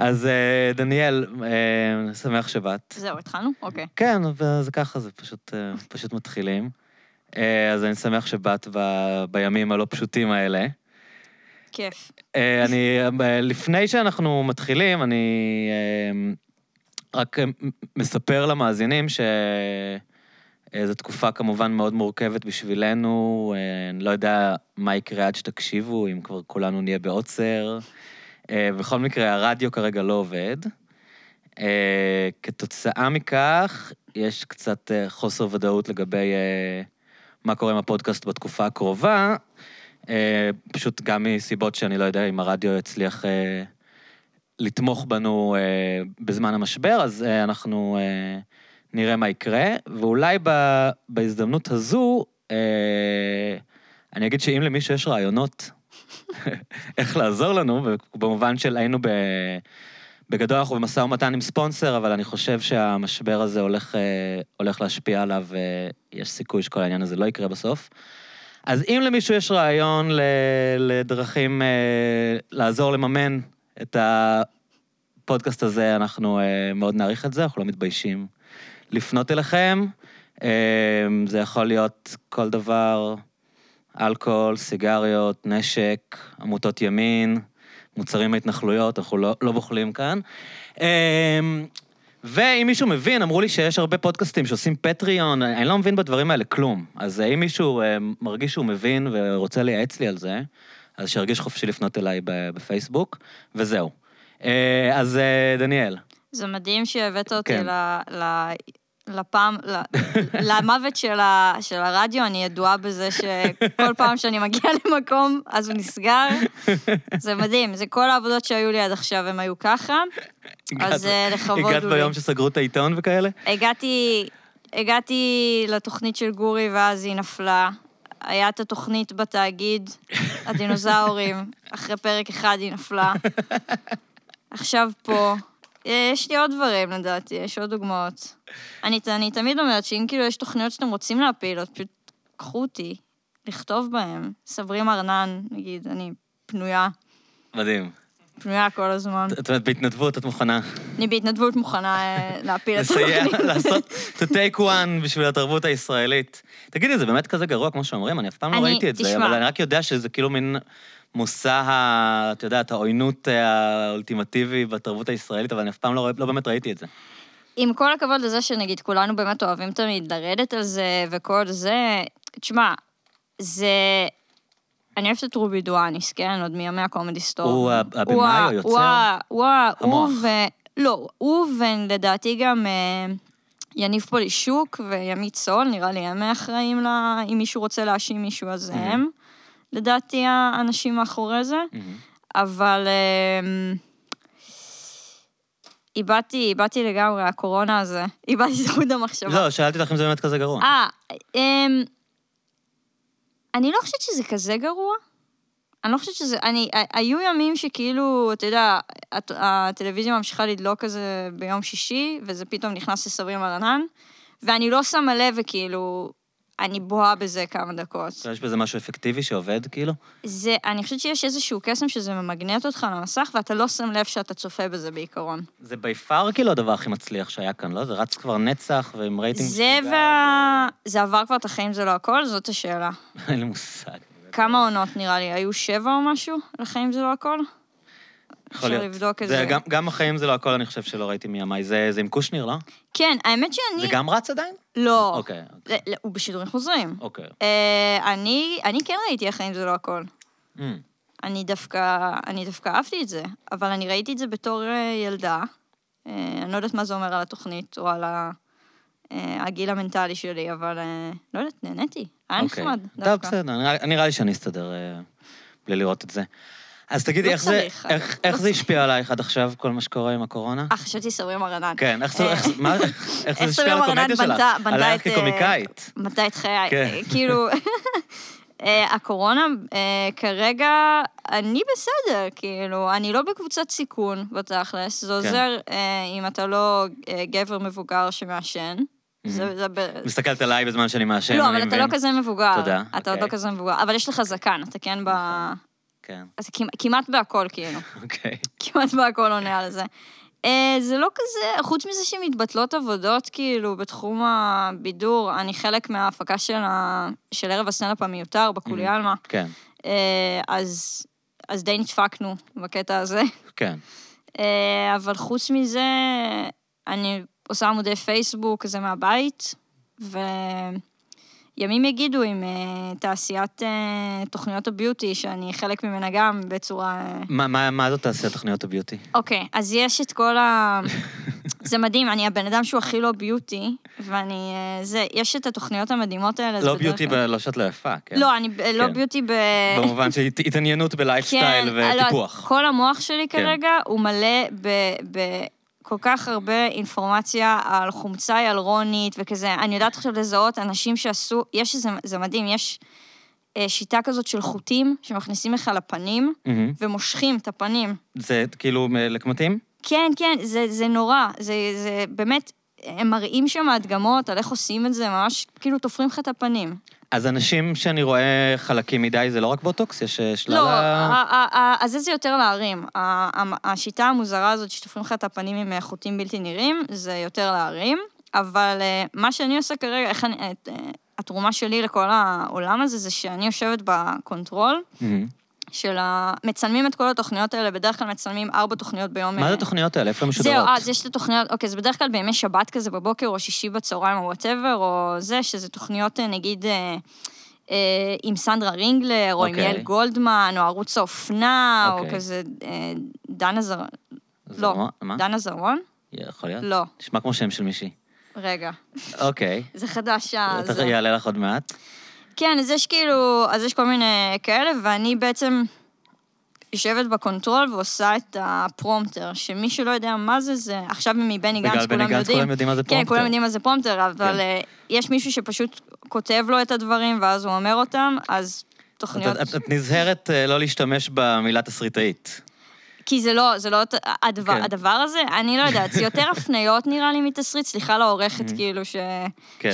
אז דניאל, שמח שבאת. זהו, התחלנו? אוקיי. כן, וזה ככה, זה פשוט מתחילים. אז אני שמח שבאת בימים הלא פשוטים האלה. כיף. לפני שאנחנו מתחילים, אני רק מספר למאזינים שזו תקופה כמובן מאוד מורכבת בשבילנו, אני לא יודע מה יקרה עד שתקשיבו, אם כבר כולנו נהיה בעוצר. בכל מקרה, הרדיו כרגע לא עובד. כתוצאה מכך, יש קצת חוסר ודאות לגבי מה קורה עם הפודקאסט בתקופה הקרובה, פשוט גם מסיבות שאני לא יודע אם הרדיו יצליח לתמוך בנו בזמן המשבר, אז אנחנו נראה מה יקרה, ואולי בהזדמנות הזו, אני אגיד שאם למישהו יש רעיונות, איך לעזור לנו, במובן של היינו בגדול אנחנו במשא ומתן עם ספונסר, אבל אני חושב שהמשבר הזה הולך להשפיע עליו, ויש סיכוי שכל העניין הזה לא יקרה בסוף. אז אם למישהו יש רעיון לדרכים לעזור לממן את הפודקאסט הזה, אנחנו מאוד נעריך את זה, אנחנו לא מתביישים לפנות אליכם. זה יכול להיות כל דבר, אלכוהול, סיגריות, נשק, עמותות ימין, מוצרים מהתנחלויות, אנחנו לא בוחלים כאן. ואם מישהו מבין, אמרו לי שיש הרבה פודקאסטים שעושים פטריון, אני לא מבין בדברים האלה כלום. אז אם מישהו מרגיש שהוא מבין ורוצה לייעץ לי על זה, אז שירגיש חופשי לפנות אליי בפייסבוק, וזהו. אז דניאל. זה מדהים שהבאת אותי לפעם, למוות של הרדיו, אני ידועה בזה שכל פעם שאני מגיעה למקום, אז הוא נסגר. זה מדהים, זה כל העבודות שהיו לי עד עכשיו, הם היו ככה, אז לכבוד הוא לי. הגעת ביום שסגרו את העיתון וכאלה? הגעתי לתוכנית של גורי, ואז היא נפלה. היה את התוכנית בתאגיד, הדינוזאורים, אחרי פרק אחד היא נפלה. עכשיו פה... יש לי עוד דברים, לדעתי, יש עוד דוגמאות. אני תמיד אומרת שאם כאילו יש תוכניות שאתם רוצים להפיל, פשוט קחו אותי, לכתוב בהם. סברים ארנן, נגיד, אני פנויה. מדהים. פנויה כל הזמן. את אומרת, בהתנדבות את מוכנה. אני בהתנדבות מוכנה להפיל את התוכנית. לעשות to take one בשביל התרבות הישראלית. תגידי, זה באמת כזה גרוע, כמו שאומרים, אני אף פעם לא ראיתי את זה, אבל אני רק יודע שזה כאילו מין... מושא, אתה יודע, העוינות האולטימטיבי בתרבות הישראלית, אבל אני אף פעם לא באמת ראיתי את זה. עם כל הכבוד לזה שנגיד, כולנו באמת אוהבים תמיד לרדת על זה וכל זה, תשמע, זה... אני אוהבת את רובי דואניס, כן? עוד מימי הקומדי סטור. הוא הבמאי או יוצר? המוח. לא, הוא ולדעתי גם יניב פולישוק וימי צול, נראה לי הם אחראים לה, אם מישהו רוצה להאשים מישהו אז הם. לדעתי האנשים מאחורי זה, אבל איבדתי לגמרי, הקורונה הזה, איבדתי זכות המחשבה. לא, שאלתי לך אם זה באמת כזה גרוע. אני לא חושבת שזה כזה גרוע. אני לא חושבת שזה, היו ימים שכאילו, אתה יודע, הטלוויזיה ממשיכה לדלוק כזה ביום שישי, וזה פתאום נכנס לסברים הרנן, ואני לא שמה לב וכאילו... אני בוהה בזה כמה דקות. יש בזה משהו אפקטיבי שעובד, כאילו? זה, אני חושבת שיש איזשהו קסם שזה ממגנט אותך למסך, ואתה לא שם לב שאתה צופה בזה בעיקרון. זה ביפר, כאילו, הדבר הכי מצליח שהיה כאן, לא? זה רץ כבר נצח, ועם רייטינג... זה עבר כבר את החיים, זה לא הכל? זאת השאלה. אין לי מושג. כמה עונות, נראה לי? היו 7 או משהו? לחיים זה לא הכל? יכול להיות. אפשר לבדוק את זה. גם החיים זה לא הכל, אני חושב שלא ראיתי מימי. זה עם קושניר, לא? כן, האמת שאני... זה גם רץ עדיין? לא. אוקיי. הוא בשידורים חוזרים. אוקיי. אני כן ראיתי החיים זה לא הכל. אני דווקא אהבתי את זה, אבל אני ראיתי את זה בתור ילדה. אני לא יודעת מה זה אומר על התוכנית, או על הגיל המנטלי שלי, אבל לא יודעת, נהניתי. היה נחמד, דווקא. טוב, בסדר. נראה לי שאני אסתדר בלי לראות את זה. אז תגידי, איך זה השפיע עלייך עד עכשיו, כל מה שקורה עם הקורונה? חשבתי סברים הרנן. כן, איך זה השפיע על הקומדיה שלך? עלייך כקומיקאית. מתי את חיי, כאילו... הקורונה, כרגע, אני בסדר, כאילו, אני לא בקבוצת סיכון בתכלס, זה עוזר אם אתה לא גבר מבוגר שמעשן. מסתכלת עליי בזמן שאני מעשן. לא, אבל אתה לא כזה מבוגר. תודה. אתה עוד לא כזה מבוגר, אבל יש לך זקן, אתה כן ב... כן. אז כמעט בהכל, כאילו. אוקיי. כמעט בהכל עונה על זה. זה לא כזה, חוץ מזה שמתבטלות עבודות, כאילו, בתחום הבידור, אני חלק מההפקה של ערב הסטנדאפ המיותר, בקולי אלמה. כן. אז די נדפקנו בקטע הזה. כן. אבל חוץ מזה, אני עושה עמודי פייסבוק, כזה מהבית, וימים יגידו עם תעשיית תוכניות הביוטי, שאני חלק ממנה גם בצורה... מה זאת תעשיית תוכניות הביוטי? אוקיי, אז יש את כל ה... זה מדהים, אני הבן אדם שהוא הכי לא ביוטי, ואני... יש את התוכניות המדהימות האלה. לא ביוטי בלושת לא יפה, כן? לא, אני לא ביוטי ב... במובן של התעניינות בלייפסטייל וטיפוח. כל המוח שלי כרגע הוא מלא ב... כל כך הרבה אינפורמציה על חומצה הילרונית וכזה, אני יודעת עכשיו לזהות אנשים שעשו, יש איזה, זה מדהים, יש שיטה כזאת של חוטים שמכניסים לך לפנים, ומושכים את הפנים. זה כאילו לקמטים? כן, כן, זה נורא, זה באמת, הם מראים שם הדגמות על איך עושים את זה, ממש כאילו תופרים לך את הפנים. אז אנשים שאני רואה חלקים מדי, זה לא רק בוטוקס, יש שלל... לא, אז זה יותר להרים. השיטה המוזרה הזאת שתופרים לך את הפנים עם חוטים בלתי נראים, זה יותר להרים, אבל מה שאני עושה כרגע, התרומה שלי לכל העולם הזה, זה שאני יושבת בקונטרול, של מצלמים את כל התוכניות האלה, בדרך כלל מצלמים 4 תוכניות ביום... מה זה תוכניות האלה? איפה משודרות? זהו, אז יש את התוכניות, אוקיי, זה בדרך כלל בימי שבת כזה בבוקר, או שישי בצהריים, או whatever, או זה, שזה תוכניות, נגיד, עם סנדרה רינגלר, או עם אמיאל גולדמן, או ערוץ האופנה, או כזה, דן הזר... לא, דן הזרון? יכול להיות? לא. נשמע כמו שם של מישהי. רגע. אוקיי. זה חדש, זה יעלה לך עוד מעט. כן, אז יש כאילו, אז יש כל מיני כאלה, ואני בעצם יושבת בקונטרול ועושה את הפרומטר, שמי שלא יודע מה זה, זה עכשיו מבני גנץ, כולם יודעים מה זה פרומטר. כן, כולם יודעים מה זה פרומטר, אבל יש מישהו שפשוט כותב לו את הדברים, ואז הוא אומר אותם, אז תוכניות... את נזהרת לא להשתמש במילה תסריטאית. כי זה לא הדבר הזה, אני לא יודעת, זה יותר הפניות נראה לי מתסריט, סליחה לעורכת כאילו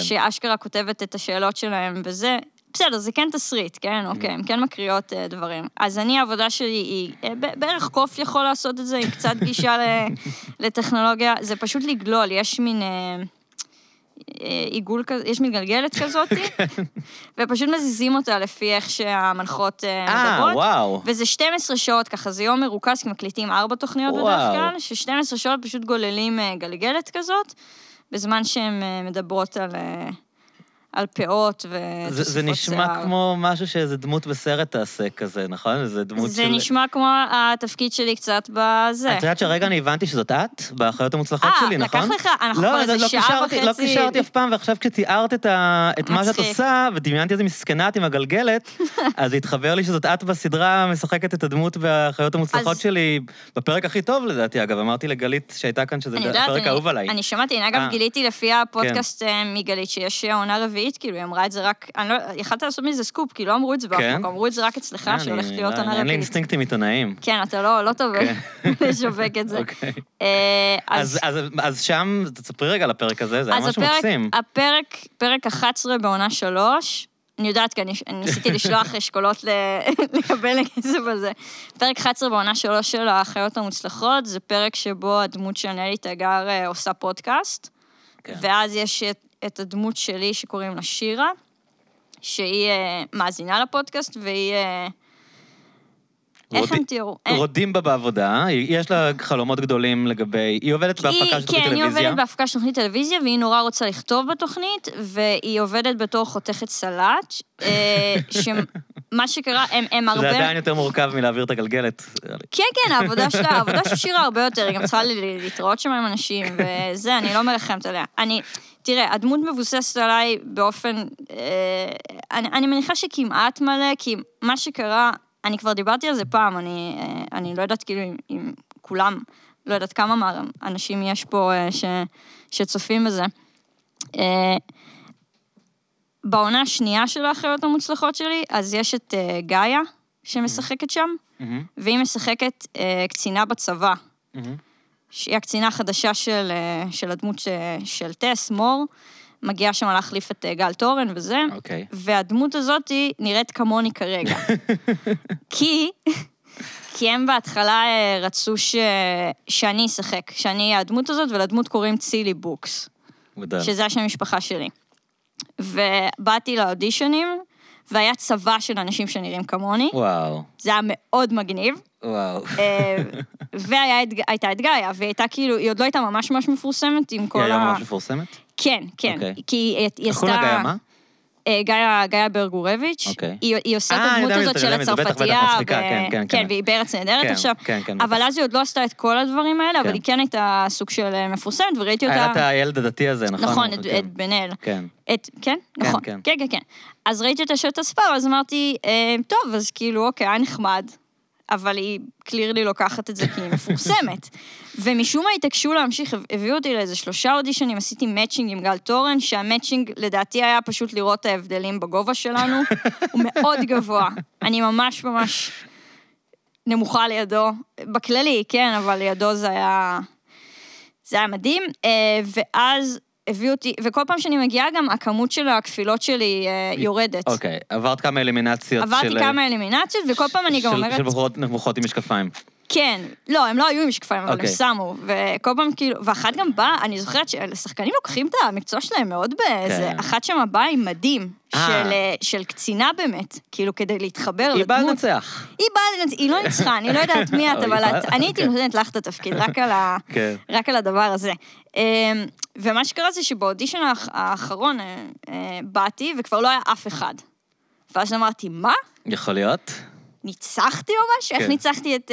שאשכרה כותבת את השאלות שלהם וזה, בסדר, זה כן תסריט, כן, אוקיי, הם כן מקריאות דברים. אז אני, העבודה שלי היא, בערך קוף יכול לעשות את זה, עם קצת גישה לטכנולוגיה, זה פשוט לגלול, יש מין... עיגול כזה, יש מתגלגלת כזאת, ופשוט מזיזים אותה לפי איך שהמנחות מדברות, וזה 12 שעות ככה, זה יום מרוכז, כי מקליטים 4 תוכניות בדרך כלל, ש12 שעות פשוט גוללים גלגלת כזאת, בזמן שהן מדברות על פאות ותוספות. זה נשמע כמו משהו שאיזה דמות בסרט תעשה כזה, נכון? זה נשמע כמו התפקיד שלי קצת בזה. את יודעת שהרגע אני הבנתי שזאת את, בחיות המוצלחות שלי, נכון? לקח לך, אנחנו כבר איזה שעה וחצי. לא קישרתי אף פעם, ועכשיו כשתיארת את מה שאת עושה, ודמיינתי איזה מסכנת עם הגלגלת, אז התחבר לי שזאת את בסדרה, משחקת את הדמות בחיות המוצלחות שלי, בפרק הכי טוב לדעתי, אגב, אמרתי לגלית שהייתה כאן שזה הפרק האהוב עליי. אני שמעתי, אגב, גיליתי לפי הפודקאסט מגלית שיש עונה רביעית כאילו, היא אמרה את זה רק, אני לא, יכלת לעשות מזה סקופ, כי לא אמרו את זה באף מקום, אמרו את זה רק אצלך, שהולכת להיות עונה רביעית. אין לי אינסטינקטים עיתונאיים. כן, אתה לא טוב לשווק את זה. אז שם, תספרי רגע על הפרק הזה, זה היה משהו מקסים. אז הפרק, פרק 11 בעונה 3, אני יודעת, כי אני ניסיתי לשלוח אשכולות לקבל הכסף הזה. פרק 11 בעונה 3 של החיות המוצלחות, זה פרק שבו הדמות של נלי תגר עושה פודקאסט, ואז יש את הדמות שלי שקוראים לה שירה, שהיא מאזינה לפודקאסט, והיא... איך הם תראו? רודים בה בעבודה, יש לה חלומות גדולים לגבי... היא עובדת בהפקה של תוכנית טלוויזיה. כן, היא עובדת בהפקה של תוכנית טלוויזיה, והיא נורא רוצה לכתוב בתוכנית, והיא עובדת בתור חותכת סלט, שמה שקרה, הם הרבה... זה עדיין יותר מורכב מלהעביר את הגלגלת. כן, כן, העבודה שלה, העבודה של שירה הרבה יותר, היא גם צריכה להתראות שם עם אנשים, וזה, אני לא מרחמת עליה. תראה, הדמות מבוססת עליי באופן, אני מניחה שכמעט מלא, כי מה שקרה, אני כבר דיברתי על זה פעם, אני לא יודעת כאילו אם כולם, לא יודעת כמה אנשים יש פה שצופים בזה. בעונה השנייה של החיות המוצלחות שלי, אז יש את גאיה שמשחקת שם, והיא משחקת קצינה בצבא. שהיא הקצינה החדשה של הדמות של טס, מור, מגיעה שם להחליף את גל טורן וזה, והדמות הזאת נראית כמוני כרגע. כי הם בהתחלה רצו שאני אשחק, שאני הדמות הזאת, ולדמות קוראים צילי בוקס, שזה השם המשפחה שלי. ובאתי לאודישנים, והיה צבא של אנשים שנראים כמוני. וואו. זה היה מאוד מגניב. וואו. והייתה את גאיה, והיא הייתה כאילו, היא עוד לא הייתה ממש ממש מפורסמת עם כל ה... היא הייתה ממש מפורסמת? כן, כן. כי היא עשתה... איך גאיה, מה? גאיה גורביץ', היא עושה את הדמות הזאת של הצרפתייה, כן, והיא בארץ נהדרת עכשיו, אבל אז היא עוד לא עשתה את כל הדברים האלה, אבל היא כן הייתה סוג של מפורסמת, וראיתי אותה... הייתה הילד הדתי הזה, נכון? את בנאל. כן, נכון, כן. אז ראיתי אותה שאת הספר, אז אמרתי, טוב, אז כאילו, אוקיי, היה נחמד, אבל היא קלירלי לוקחת את זה כי היא מפורסמת. ומשום מה התעקשו להמשיך, הביאו אותי לאיזה 3 אודישנים, עשיתי מאצ'ינג עם גל טורן, שהמאצ'ינג לדעתי היה פשוט לראות את ההבדלים בגובה שלנו, הוא מאוד גבוה. אני ממש ממש נמוכה לידו, בכללי, כן, אבל לידו זה היה מדהים, ואז הביאו אותי, וכל פעם שאני מגיעה גם, הכמות של הכפילות שלי יורדת. אוקיי, עברת כמה אלימינציות של... עברתי כמה אלימינציות, וכל פעם אני גם אומרת... של בחורות נבוכות עם משקפיים. כן, לא, הם לא היו עם משקפיים, אבל הם שמו, וכל פעם כאילו, ואחת גם באה, אני זוכרת שהשחקנים לוקחים את המקצוע שלהם מאוד באיזה, אחת שם הבאה היא מדהים, של קצינה באמת, כאילו כדי להתחבר לדמות. היא באה לנצח. היא לא ניצחה, אני לא יודעת מי את, אבל אני הייתי נותנת לך את התפקיד, רק על הדבר הזה. ומה שקרה זה שבאודישן האחרון באתי, וכבר לא היה אף אחד. ואז אמרתי, מה? יכול להיות? ניצחתי או משהו? איך ניצחתי את...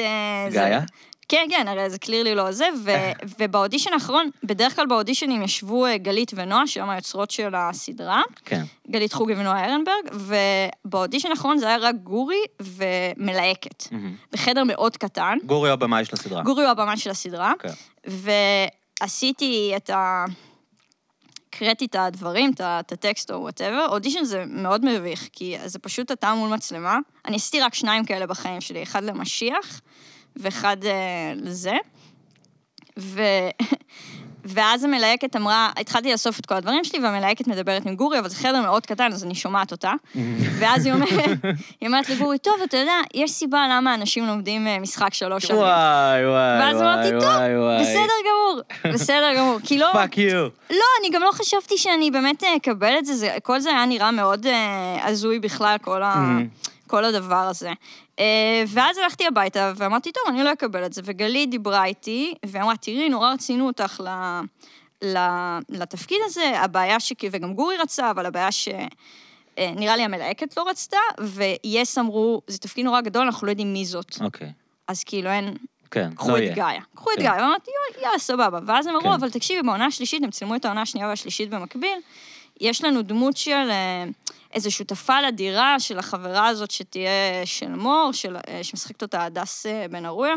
גאיה? כן, הרי זה קליר לי לא זה, ובאודישן האחרון, בדרך כלל באודישנים ישבו גלית ונועה, שהן היוצרות של הסדרה, גלית חוג ונועה ארנברג, ובאודישן האחרון זה היה רק גורי ומלהקת, בחדר מאוד קטן. גורי הוא הבמאי של הסדרה. ועשיתי את ה... קראתי את הדברים, את הטקסט או whatever, אודישן זה מאוד מביך, כי זה פשוט אתה מול מצלמה, אני עשיתי רק 2 כאלה בחיים שלי, אחד למשיח, ואחד לזה, ואז המלהקת אמרה, התחלתי לאסוף את כל הדברים שלי, והמלהקת מדברת עם גורי, אבל זה חדר מאוד קטן, אז אני שומעת אותה, ואז היא אומרת לגורי, טוב, אתה יודע, יש סיבה למה אנשים לומדים משחק 3 שנים. וואי. ואז אמרתי, טוב, בסדר גמור. פאק יו. לא, אני גם לא חשבתי שאני באמת אקבל את זה, כל זה היה נראה מאוד עזוי בכלל, כל הדבר הזה. ואז הלכתי הביתה, ואמרתי, טוב, אני לא אקבל את זה, וגלית דיברה איתי, ואמרה, תראי, נורא רצינו אותך לתפקיד הזה, הבעיה וגם גורי רצה, אבל הבעיה נראה לי המלהקת לא רצתה, ויש אמרו, זה תפקיד נורא גדול, אנחנו לא יודעים מי זאת. אז כאילו אין... קחו את גאיה, ואמרתי, יאללה, סבבה. ואז הם אמרו, אבל תקשיבי, בעונה השלישית, הם צילמו את העונה השנייה והשלישית במקביל, יש לנו דמות של... איזו שותפה לדירה של החברה הזאת שתהיה של מור, שמשחקת אותה הדס בן ארויה,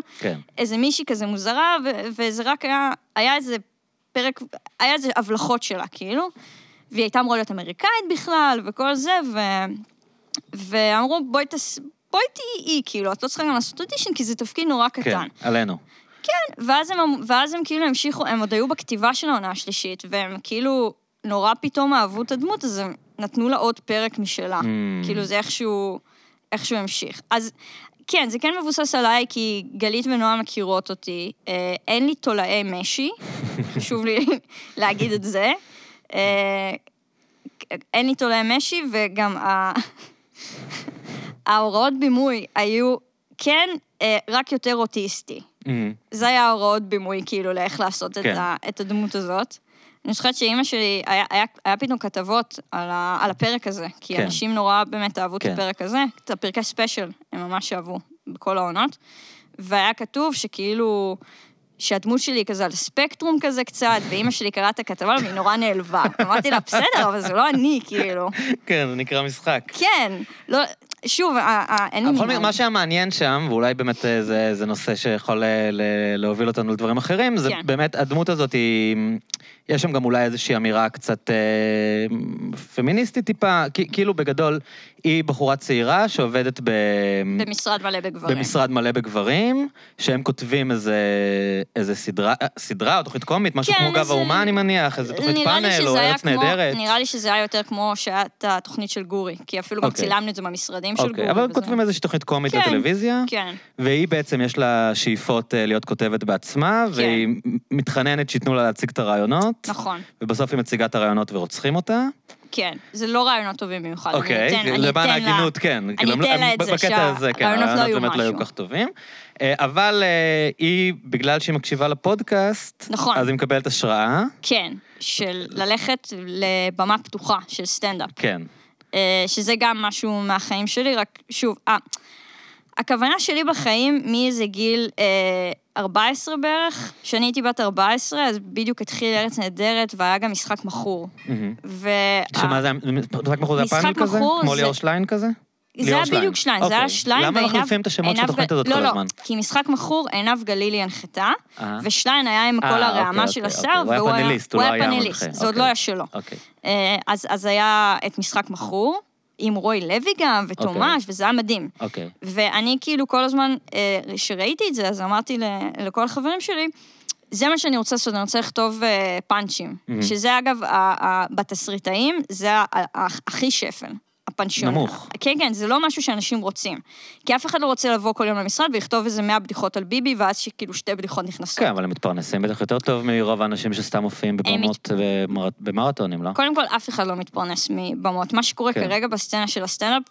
איזה מישהי כזה מוזרה, וזה רק היה איזה פרק, היה איזה הבלחות שלה, כאילו, והיא הייתה אמורה להיות אמריקאית בכלל, וכל זה, ואמרו, בואי תהיי, כאילו, את לא צריכה גם לעשות אודישן, כי זה תפקיד נורא קטן. כן, עלינו. כן, ואז הם כאילו המשיכו, הם עוד היו בכתיבה של העונה השלישית, והם כאילו נורא פתאום אהבו את הדמות, אז הם נתנו לה עוד פרק משלה. כאילו זה איכשהו המשיך. אז כן, זה כן מבוסס עליי, כי גלית ונועה מכירות אותי. אין לי תולעי משי, חשוב לי להגיד את זה. אין לי תולעי משי, וגם ההוראות בימוי היו, כן, רק יותר אוטיסטי. זה היה ההוראות בימוי, כאילו, לאיך לעשות את הדמות הזאת. אני חושבת שאימא שלי, היה פתאום כתבות על הפרק הזה, כי אנשים נורא באמת אהבו את הפרק הזה, את הפרקי ספיישל, הם ממש אהבו בכל העונות, והיה כתוב שכאילו, שהדמות שלי כזה על ספקטרום כזה קצת, ואימא שלי קראה את הכתבה, והיא נורא נעלבה. אמרתי לה, בסדר, אבל זה לא אני, כאילו. כן, זה נקרא משחק. כן, שוב, אין לי... מה שהמעניין שם, ואולי באמת זה נושא שיכול להוביל אותנו לדברים אחרים, זה באמת הדמות הזאת, יש שם גם אולי איזושהי אמירה קצת פמיניסטית טיפה, כאילו בגדול, היא בחורה צעירה שעובדת במשרד מלא בגברים. במשרד מלא בגברים, שהם כותבים איזה סדרה או תוכנית קומית, משהו כמו גב האומה, אני מניח, איזה תוכנית פאנל או ארץ נהדרת. נראה לי שזה היה יותר כמו שעת התוכנית של גורי, כי אפילו גם צילמנו את זה במשרדים של גורי. אבל כותבים איזושהי תוכנית קומית לטלוויזיה, והיא בעצם יש לה שאיפות להיות כותבת בעצמה, והיא מתחננת שיתנו לה להציג את הרעיונות, ובסוף היא מציגה את הרעיונות ורוצחים אותה. כן, זה לא רעיונות טובים במיוחד. אוקיי, למען ההגינות, כן. אני אתן לה את זה, שהרעיונות לא היו כך טובים. אבל היא, בגלל שהיא מקשיבה לפודקאסט, אז היא מקבלת השראה. כן, של ללכת לבמה פתוחה של סטנדאפ. כן. שזה גם משהו מהחיים שלי, רק שוב, הכוונה שלי בחיים מאיזה גיל 14 בערך, שאני הייתי בת 14, אז בדיוק התחיל ארץ נהדרת, והיה גם משחק מחור. שמה זה, משחק מחור זה הפעמים כזה? כמו ליאור שליין כזה? זה היה בדיוק שליין, זה היה שליין. למה אנחנו לפעמים את השמות של התוכנית הזאת כל הזמן? לא, לא, כי משחק מחור עיניו גלילי הנחתה, ושליין היה עם כל הרעמה של השר, והוא היה פניליסט, זה עוד לא היה שלו. אז היה את משחק מחור, עם רוי לוי גם, ותומש, וזה היה מדהים. ואני כאילו כל הזמן, שראיתי את זה, אז אמרתי לכל החברים שלי, זה מה שאני רוצה לעשות, אני רוצה לכתוב פאנצ'ים, שזה אגב, בתסריטאים, זה הכי שפל. הפנשיון. נמוך. כן, כן, זה לא משהו שאנשים רוצים. כי אף אחד לא רוצה לבוא כל יום למשרד ולכתוב איזה 100 בדיחות על ביבי, ואז שכאילו 2 בדיחות נכנסות. כן, אבל הם מתפרנסים בטח יותר טוב מרוב האנשים שסתם מופיעים בבמות במרתונים, לא? קודם כל, אף אחד לא מתפרנס מבמות. מה שקורה כרגע בסצנה של הסטנדאפ,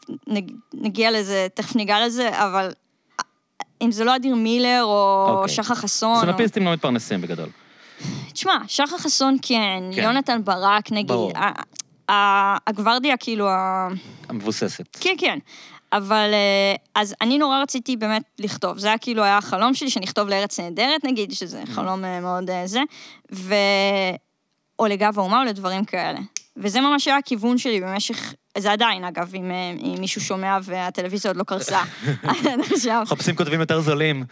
נגיע לזה, תכף ניגע לזה, אבל אם זה לא אדיר מילר או שחר חסון... סטנדאפיסטים לא מתפרנסים בגדול. תשמע, שחר חסון כן, ליאונתן ברק נגיד. הגוורדיה, כאילו... המבוססת. כן, כן. אבל, אז אני נורא רציתי באמת לכתוב. זה היה כאילו היה החלום שלי, שנכתוב לארץ נהדרת, נגיד, שזה חלום מאוד זה, או לגב האומה, או לדברים כאלה. וזה ממש היה הכיוון שלי במשך... זה עדיין, אגב, אם מישהו שומע והטלוויזיה עוד לא קרסה. חופשים כותבים יותר זולים.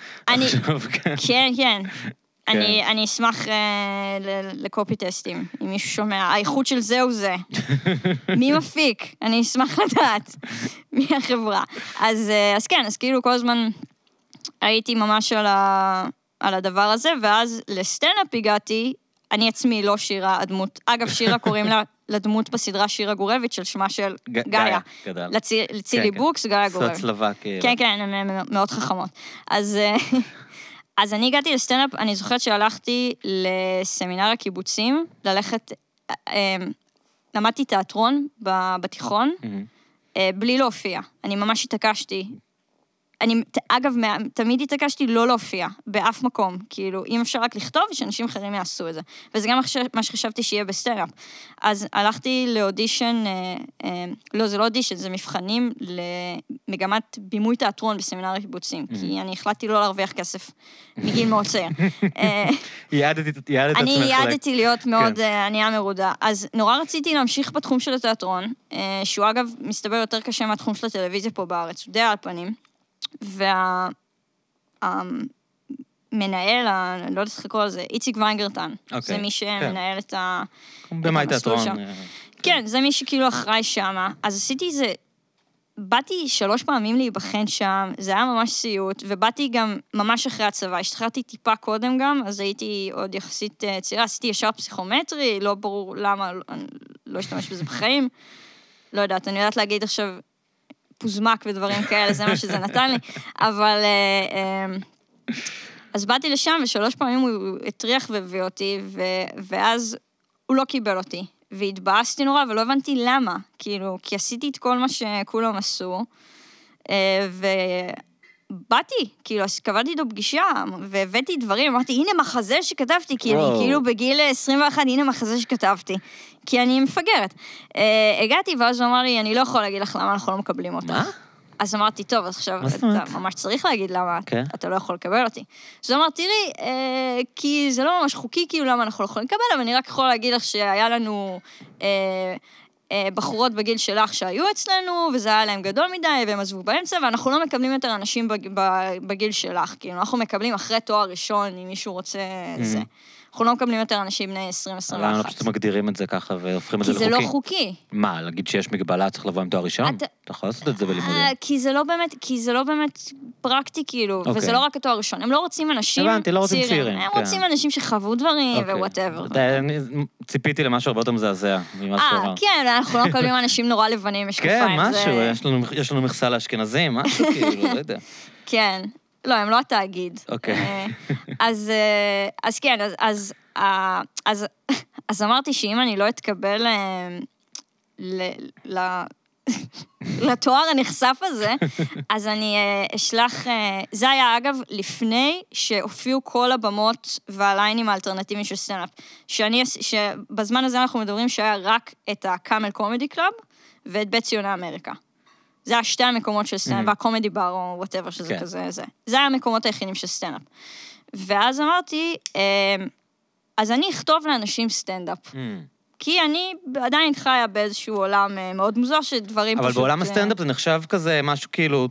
כן, כן. אני אשמח לקופי טסטים, אם מישהו שומע, האיכות של זה הוא זה. מי מפיק? אני אשמח לדעת מי החברה. אז כן, אז כאילו כל הזמן הייתי ממש על הדבר הזה, ואז לסטנדאפ הגעתי, אני עצמי לא שירה הדמות, אגב שירה קוראים לה, לדמות בסדרה שירה גורביץ' של שמה של גאיה. לצילי בוקס, גאיה גורביץ'. כן, כן, הן מאוד חכמות. אז אני הגעתי לסטנדאפ, אני זוכרת שהלכתי לסמינר הקיבוצים, ללכת, למדתי תיאטרון בתיכון, בלי להופיע. אני ממש התעקשתי. אגב, תמיד התעקשתי לא להופיע, באף מקום. כאילו, אם אפשר רק לכתוב, שאנשים אחרים יעשו את זה. וזה גם מה שחשבתי שיהיה בסטנדאפ. אז הלכתי לאודישן, לא, זה לא אודישן, זה מבחנים למגמת בימוי תיאטרון בסמינר הקיבוצים, כי אני החלטתי לא להרוויח כסף מגיל מאוד צעיר. אני יעדתי להיות מאוד ענייה מרודה. אז נורא רציתי להמשיך בתחום של התיאטרון, שהוא אגב מסתבר יותר קשה מהתחום של הטלוויזיה פה בארץ, הוא די על פנים. והמנהל, לא יודעת איך לקרוא לזה, איציק ויינגרטן, זה מי שמנהל את המסלול שם. כן, זה מי שכאילו אחראי שם. אז עשיתי זה, באתי 3 פעמים להיבחן שם, זה היה ממש סיוט, ובאתי גם ממש אחרי הצבא, השתחררתי טיפה קודם גם, אז הייתי עוד יחסית צעירה, עשיתי ישר פסיכומטרי, לא ברור למה, אני לא אשתמש בזה בחיים, לא יודעת, אני יודעת להגיד עכשיו, פוזמק ודברים כאלה, זה מה שזה נתן לי, אבל, אז באתי לשם, ו3 פעמים הוא הטריח והביא אותי, ואז הוא לא קיבל אותי, והתבאסתי נורא, ולא הבנתי למה, כאילו, כי עשיתי את כל מה שכולם עשו, ובאתי, כאילו, אז קבלתי איתו פגישה, והבאתי דברים, אמרתי, הנה מחזה שכתבתי, כי אני כאילו בגיל 21, הנה מחזה שכתבתי, כי אני מפגרת. הגעתי, ואז הוא אמר לי, אני לא יכול להגיד לך למה אנחנו לא מקבלים אותך. מה? אז אמרתי, טוב, אז עכשיו אתה ממש צריך להגיד למה אתה לא יכול לקבל אותי. אז הוא אמר, תראי, כי זה לא ממש חוקי, כאילו למה אנחנו לא יכולים לקבל, אבל אני רק יכול להגיד לך שהיה לנו בחורות בגיל שלך שהיו אצלנו, וזה היה להם גדול מדי, והם עזבו באמצע, ואנחנו לא מקבלים יותר אנשים בגיל שלך, כאילו, אנחנו מקבלים אחרי תואר ראשון, אם מישהו רוצה זה. אנחנו לא מקבלים יותר אנשים בני 20-21. אנחנו פשוט מגדירים את זה ככה, והופכים את זה לחוקי. כי זה לא חוקי. מה, להגיד שיש מגבלה, צריך לבוא עם תואר ראשון? אתה יכול לעשות את זה בלימודים. כי זה לא באמת פרקטי, כאילו, וזה לא רק התואר ראשון. הם לא רוצים אנשים צעירים. הם רוצים אנשים שחוו דברים, ווואטאבר. ציפיתי למשהו הרבה יותר מזעזע. כן, אנחנו לא מקבלים אנשים נורא לבנים, משקפיים. כן, משהו, יש לנו מכסה לאשכנזים, משהו כאילו, לא יודע. כן. לא, הם לא התאגיד. אוקיי. אז כן, אז אמרתי שאם אני לא אתקבל לתואר הנחשף הזה, אז אני אשלח, זה היה אגב לפני שהופיעו כל הבמות והליינים האלטרנטיביים של סטנדאפ, שבזמן הזה אנחנו מדברים שהיה רק את הקאמל קומדי קלאב ואת בית ציוני אמריקה. זה היה שתי המקומות של סטנאפ, והקומדי בר או וואטאבר, שזה כזה, זה. זה היה המקומות היחידים של סטנאפ. ואז אמרתי, אז אני אכתוב לאנשים סטנדאפ. כי אני עדיין חיה באיזשהו עולם מאוד מוזר, שדברים פשוט... אבל בעולם הסטנדאפ זה נחשב כזה משהו כאילו...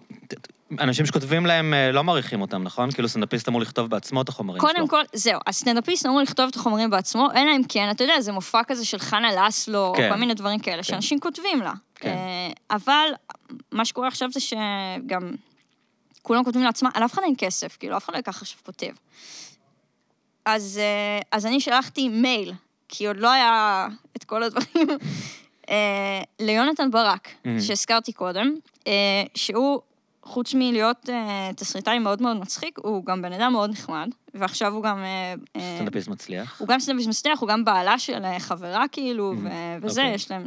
אנשים שכותבים להם לא מעריכים אותם, נכון? כאילו סטנדאפיסט אמור לכתוב בעצמו את החומרים שלו. קודם כל, זהו, הסטנדאפיסט אמור לכתוב את החומרים בעצמו, אלא אם כן, אתה יודע, זה מופע כזה של חנה לסלו, או כל מיני דברים כאלה, שאנשים כותבים לה. אבל מה שקורה עכשיו זה שגם כולם כותבים לעצמם, על אף אחד אין כסף, כאילו, אף אחד לא יקח עכשיו כותב. אז אני שלחתי מייל, כי עוד לא היה את כל הדברים, ליונתן ברק, שהזכרתי קודם, שהוא חוץ מלהיות תסריטאי מאוד מאוד מצחיק, הוא גם בן אדם מאוד נחמד, ועכשיו הוא גם... סטנדאפיסט מצליח. הוא גם סטנדאפיסט מצליח, הוא גם בעלה של חברה, כאילו, וזה, יש להם,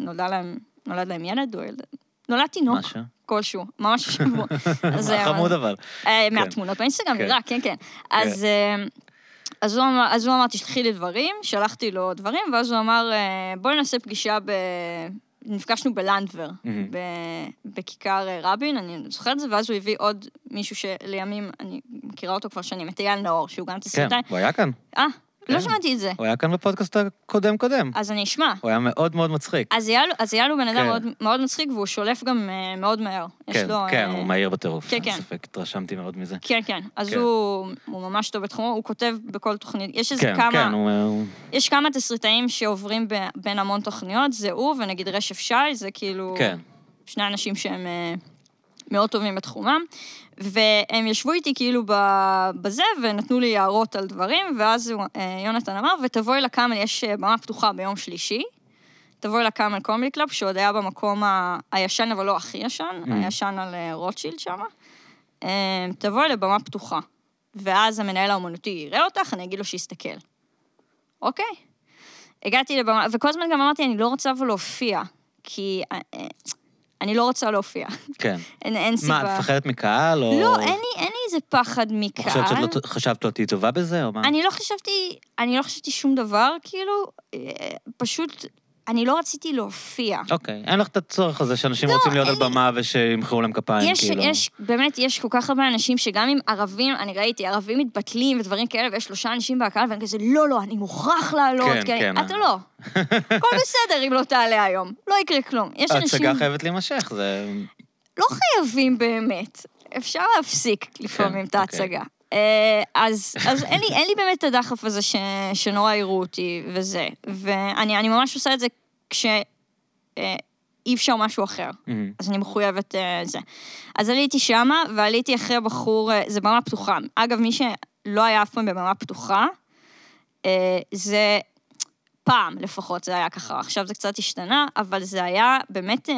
נולד להם ילד או ילד. נולד תינוק. משהו? כלשהו, ממש שבוע. חמוד אבל. מהתמונות באינסטגרם, נראה, כן, כן. אז הוא אמר, תשלחי לי דברים, שלחתי לו דברים, ואז הוא אמר, בואי נעשה פגישה ב... נפגשנו בלנדבר, בכיכר רבין, אני זוכרת זה, ואז הוא הביא עוד מישהו שלימים, אני מכירה אותו כבר שנים, את אייל נאור, שהוא גם תסריטאי. כן, הוא היה כאן. לא שמעתי את זה. הוא היה כאן בפודקאסט הקודם. אז אני אשמע. הוא היה מאוד מאוד מצחיק. אז אייל הוא בן אדם מאוד מצחיק, והוא שולף גם מאוד מהר. כן, הוא מהיר בטירוף. כן, כן. ספק, התרשמתי מאוד מזה. כן, כן. אז הוא ממש טוב בתחומו, הוא כותב בכל תוכנית. יש כמה תסריטאים שעוברים בין המון תוכניות, זה הוא ונגיד רשף שי, זה כאילו שני אנשים שהם מאוד טובים בתחומם. והם ישבו איתי כאילו בזה, ונתנו לי הערות על דברים, ואז יונתן אמר, ותבואי לקאמל, יש במה פתוחה ביום שלישי, תבואי לקאמל קומדי קלאב, שעוד היה במקום הישן, אבל לא הכי ישן, הישן על רוטשילד שם, תבואי לבמה פתוחה, ואז המנהל האומנותי יראה אותך, אני אגיד לו שיסתכל. אוקיי. הגעתי לבמה, וכל הזמן גם אמרתי, אני לא רוצה אבל להופיע, כי... אני לא רוצה להופיע. כן. אין סיבה. מה, את פחדת מקהל או... לא, אין לי איזה פחד מקהל. חשבת לא תהיי טובה בזה או מה? אני לא חשבתי שום דבר, כאילו, פשוט, אני לא רציתי להופיע. אוקיי, אין לך את הצורך הזה שאנשים רוצים להיות על במה ושימחאו להם כפיים, כאילו. באמת, יש כל כך הרבה אנשים שגם עם ערבים, אני ראיתי, ערבים מתבטלים ודברים כאלה, ויש 3 אנשים בהקהל, ואני כזה, לא, לא, אני מוכרח לעלות, כן. אתה לא. כל בסדר אם לא תעלה היום. לא יקרה כלום. יש אנשים... הצגה חייבת להימשך, זה... לא חייבים באמת. אפשר להפסיק לפעמים את ההצגה. אז אין לי באמת את הדחף הזה שנורא יראו אותי וזה. ואני ממש עושה את זה כשאי אפשר משהו אחר. אז אני מחויבת זה. אז עליתי שמה, ועליתי אחרי בחור, זה במה פתוחה. אגב, מי שלא היה אף פעם בבמה פתוחה, זה... פעם לפחות זה היה ככה, עכשיו זה קצת השתנה, אבל זה היה באמת,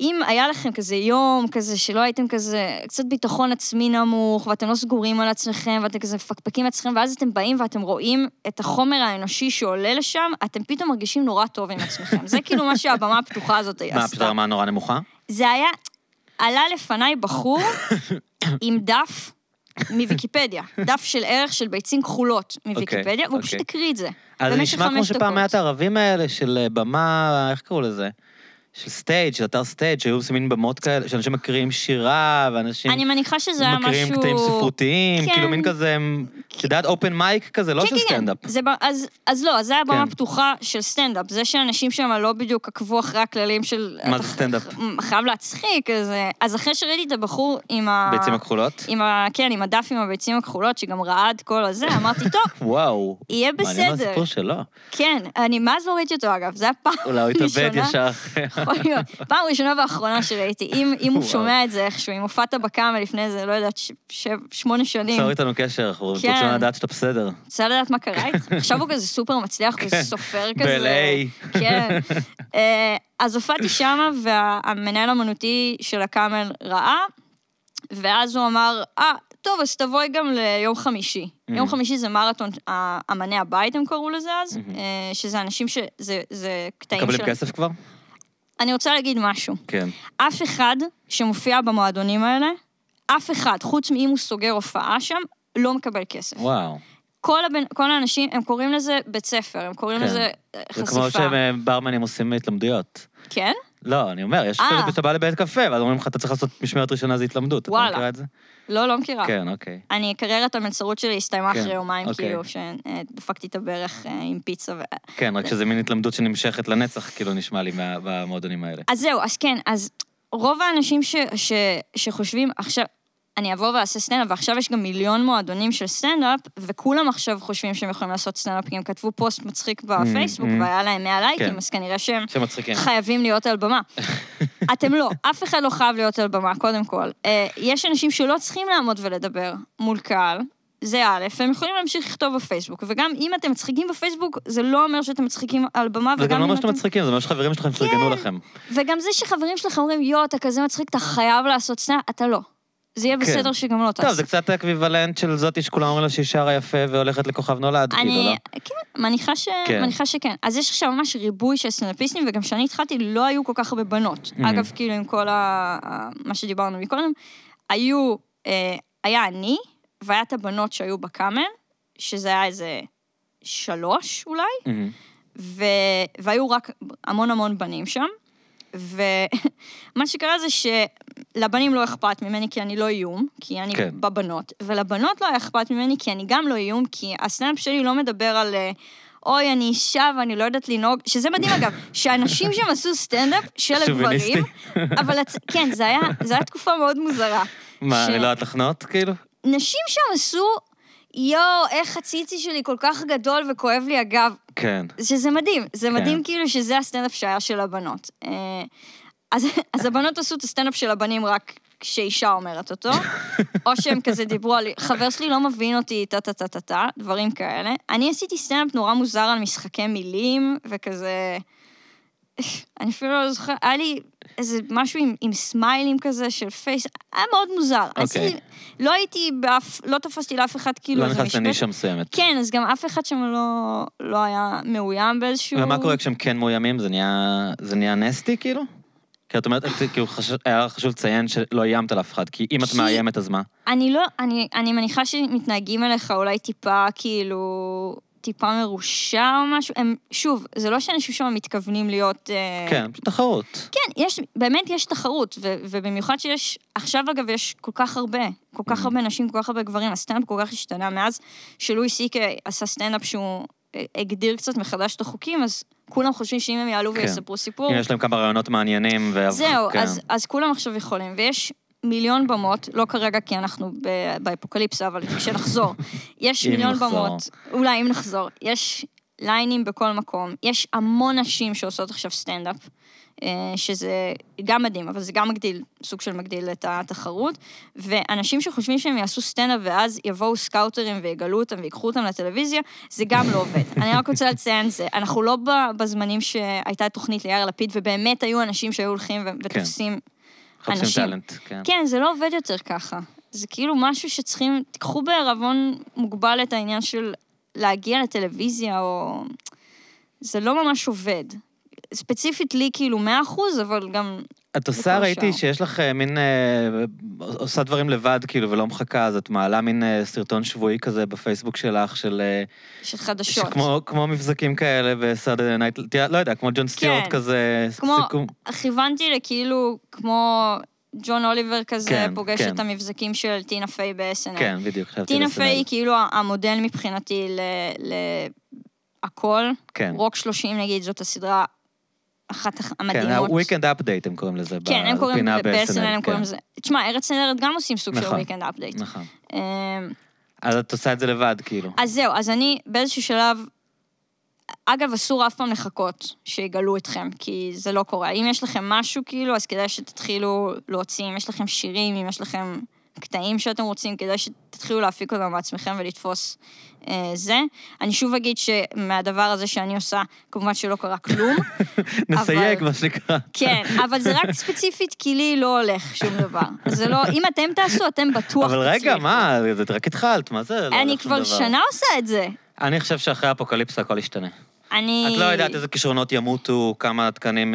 אם היה לכם כזה יום, כזה שלא הייתם כזה, קצת ביטחון עצמי נמוך, ואתם לא סגורים על עצמכם, ואתם כזה מפקפקים עצמכם, ואז אתם באים ואתם רואים את החומר האנושי שעולה לשם, אתם פתאום מרגישים נורא טוב עם עצמכם. זה כאילו מה שהבמה הפתוחה הזאת עשתה. מה, פשוט הרמה נורא נמוכה? זה היה, עלה לפניי בחור עם דף, מוויקיפדיה, דף של ערך של ביצים כחולות מוויקיפדיה, והוא פשוט תקריא את זה. אז נשמע כמו שפעם היה את הערבים האלה של במה, איך קראו לזה? של סטייג', של אתר סטייג', שהיו שמים במות כאלה, שאנשים מקריאים שירה, ואנשים... אני מניחה שזה היה משהו... מקריאים קטעים ספרותיים, כן. כאילו מין כזה, שדעת אופן מייק כזה, לא כן, של כן. סטנדאפ. אז לא, אז זה היה במה כן. פתוחה של סטנדאפ, זה שאנשים שם לא בדיוק עקבו אחרי הכללים של... מה זה סטנדאפ? חייב להצחיק, אז אחרי שראיתי את הבחור עם ה... ביצים הכחולות? כן, עם הדף עם הביצים הכחולות, שגם רעד כל הזה, אמרתי, טוב, וואו, יהיה בסדר. מעניין הסיפור שלו. כן, אני מאז לא ראיתי אותו, אגב, זה היה פעם ראשונה. אולי הוא התאבד ישר אחרי. פעם ראשונה והאחרונה שראיתי, אם הוא שומע את זה איכשהו, אם הופעת בקאמל לפני זה, לא יודעת, 8 שנים. עכשיו איתנו קשר, אנחנו רוצים לדעת שאתה בסדר. רוצה לדעת מה קרה איתך? עכשיו הוא כזה סופר מצליח, כזה סופר כזה. כן. אז הופעתי שמה, והמנהל האמנותי של הקאמל ראה, ואז הוא אמר, טוב, אז תבואי גם ליום חמישי. יום חמישי זה מרתון, אמני הבית הם קראו לזה אז, שזה אנשים שזה קטעים של... מקבלים כסף כבר? אני רוצה להגיד משהו. כן. אף אחד שמופיע במועדונים האלה, אף אחד, חוץ מאם הוא סוגר הופעה שם, לא מקבל כסף. וואו. כל האנשים, הם קוראים לזה בית ספר, הם קוראים לזה חשיפה. זה כמו שהם ברמנים עושים התלמדויות. כן? לא, אני אומר, יש כזה שאתה בא לבית קפה, ואז אומרים לך, אתה צריך לעשות משמרת ראשונה, זה התלמדות. וואלה. אתה מכירה את זה? לא, לא מכירה. כן, אוקיי. אני, קריירת המלצרות שלי הסתיימה אחרי יומיים, כאילו, שדפקתי את הברך עם פיצה. כן, רק שזה מין התלמדות שנמשכת לנצח, כאילו, נשמע לי במועדונים האלה. אז זהו, אז כן, אז רוב האנשים שחושבים, עכשיו, אני אבוא ועשה סטנדאפ, ועכשיו יש גם מיליון מועדונים של סטנדאפ, וכולם עכשיו חושבים שהם יכולים לעשות סטנדאפ, כי הם כתבו פוסט מצחיק בפייסבוק, והיה להם 100 לייקים, אז כנראה שהם חייבים להיות על במה. אתם לא, אף אחד לא חייב להיות על במה, קודם כל. יש אנשים שלא צריכים לעמוד ולדבר מול קהל, זה א', הם יכולים להמשיך לכתוב בפייסבוק, וגם אם אתם מצחיקים בפייסבוק, זה לא אומר שאתם מצחיקים על במה, וגם לא אומר שאתם מצחיקים, זה אומר שחברים שלכם שרגנו לכם. וגם זה שחברים שלכם אומרים, יו, אתה כזה מצחיק, אתה חייב לעשות סטנדאפ, אתה לא. זה יהיה בסדר שגם לא תעשה. טוב, זה קצת האקוויוולנט של זאתי שכולם אומרים לה שהיא שערה יפה והולכת לכוכב נולד. כן, מניחה שכן. אז יש עכשיו ממש ריבוי של סטנדאפיסטים, וגם שאני התחלתי לא היו כל כך הרבה בנות. אגב, כאילו עם כל מה שדיברנו מקודם, היה אני, והיה את הבנות שהיו בקאמל, שזה היה איזה 3 אולי, והיו רק המון המון בנים שם, ומה שקרה זה שלבנים לא אכפת ממני כי אני לא איום, כי אני בבנות, ולבנות לא אכפת ממני כי אני גם לא איום, כי הסטנדאפ שלי לא מדבר על אוי, אני אישה ואני לא יודעת לנהוג, שזה מדהים אגב, שאנשים שם עשו סטנדאפ של הגברים, אבל כן, זה היה תקופה מאוד מוזרה. מה, אני לא יודעת לחנות כאילו? נשים שם עשו, יו, איך הציצי שלי כל כך גדול וכואב לי הגב, כן. שזה מדהים, זה מדהים כאילו שזה הסטנדאפ שהיה של הבנות. אז הבנות עשו את הסטנדאפ של הבנים רק כשאישה אומרת אותו, או שהם כזה דיברו על, חבר שלי לא מבין אותי, טה-טה-טה-טה, דברים כאלה. אני עשיתי סטנדאפ נורא מוזר על משחקי מילים, וכזה... אני אפילו לא זוכר, היה לי איזה משהו עם סמיילים כזה של פייס, היה מאוד מוזר. לא הייתי באף, לא תפסתי לאף אחד כאילו... לא נכנס לנישה מסוימת. כן, אז גם אף אחד שם לא היה מאוים באיזשהו... ומה קורה כשהם כן מאוימים? זה נהיה נסטי כאילו? כי את אומרת, היה חשוב לציין שלא איימת לאף אחד, כי אם את מאיימת אז מה? אני לא, אני מניחה שמתנהגים אליך אולי טיפה כאילו... טיפה מרושע או משהו, שוב, זה לא שאנשים שם מתכוונים להיות... כן, תחרות. כן, באמת יש תחרות, ובמיוחד שיש, עכשיו אגב יש כל כך הרבה, כל כך הרבה נשים, כל כך הרבה גברים, הסטנדאפ כל כך השתנה מאז, שלואי סיקי עשה סטנדאפ שהוא הגדיר קצת מחדש את החוקים, אז כולם חושבים שאם הם יעלו ויספרו סיפור... יש להם כמה רעיונות מעניינים. זהו, אז כולם עכשיו יכולים, ויש... מיליון במות, לא כרגע כי אנחנו באפוקליפסה, אבל כשנחזור, יש מיליון במות, אולי אם נחזור, יש ליינים בכל מקום, יש המון נשים שעושות עכשיו סטנדאפ, שזה גם מדהים, אבל זה גם מגדיל, סוג של מגדיל את התחרות, ואנשים שחושבים שהם יעשו סטנדאפ ואז יבואו סקאוטרים ויגלו אותם ויקחו אותם לטלוויזיה, זה גם לא עובד. אני רק רוצה לציין זה, אנחנו לא בזמנים שהייתה תוכנית ליאיר לפיד, ובאמת היו אנשים שהיו הולכים ותופסים חפשים טלנט, כן. כן, זה לא עובד יותר ככה. זה כאילו משהו שצריכים, תקחו בערבון מוגבל את העניין של להגיע לטלוויזיה, או... זה לא ממש עובד. ספציפית לי כאילו 100%, אבל גם... את עושה, ראיתי שיש לך מין, עושה דברים לבד כאילו ולא מחכה, אז את מעלה מין סרטון שבועי כזה בפייסבוק שלך של... של חדשות. כמו מבזקים כאלה בסארדי נייט, לא יודע, כמו ג'ון סטיורט כזה. כמו, כיוונתי לכאילו, כמו... ג'ון אוליבר כזה פוגש את המבזקים של טינה פיי ב-SNL. כן, בדיוק. טינה פיי היא כאילו המודל מבחינתי להכל. רוק 30 נגיד, זאת הסדרה אחת המדהימות. כן, ה-Weekend Update הם קוראים לזה. כן, הם קוראים ב-SNL, הם קוראים לזה. תשמע, ארץ נהדרת גם עושים סוג של Weekend Update. נכון. אז את עושה את זה לבד כאילו. אז זהו, אז אני באיזשהו שלב... אגב, אסור אף פעם לחכות שיגלו אתכם, כי זה לא קורה. אם יש לכם משהו כאילו, אז כדאי שתתחילו להוציא, אם יש לכם שירים, אם יש לכם קטעים שאתם רוצים, כדאי שתתחילו להפיק אותם בעצמכם ולתפוס זה. אני שוב אגיד שמהדבר הזה שאני עושה, כמובן שלא קרה כלום. נסייג מה שנקרא. כן, אבל זה רק ספציפית, כי לי לא הולך שום דבר. זה לא, אם אתם תעשו, אתם בטוח תצליחו. אבל רגע, מה, את רק התחלת, מה זה? אני כבר שנה עושה את זה. אני חושב שאחרי האפוקליפסה הכל ישתנה. את לא יודעת איזה כישרונות ימותו, כמה התקנים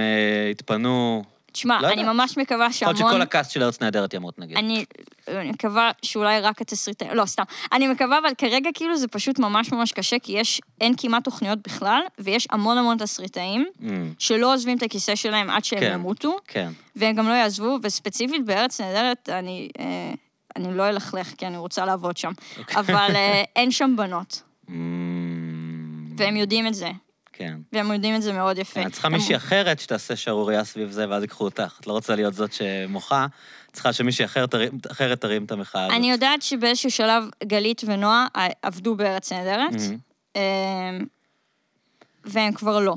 התפנו. תשמע, אני ממש מקווה שהמון... עוד שכל הקאסט של ארץ נהדרת ימות, נגיד. אני מקווה שאולי רק התסריטאים... לא, סתם. אני מקווה, אבל כרגע כאילו זה פשוט ממש ממש קשה, כי יש... אין כמעט תוכניות בכלל, ויש המון המון תסריטאים, שלא עוזבים את הכיסא שלהם עד שהם ימותו, והם גם לא יעזבו, וספציפית בארץ נהדרת אני לא אלכלך, כי אני רוצה לעבוד שם. אבל אין שם בנות. והם יודעים את זה. כן. והם יודעים את זה מאוד יפה. את צריכה מישהי אחרת שתעשה שערוריה סביב זה, ואז יקחו אותך. את לא רוצה להיות זאת שמוחה, צריכה שמישהי אחרת תרים את המחאה. אני יודעת שבאיזשהו שלב גלית ונועה עבדו בארץ נהדרת, והם כבר לא.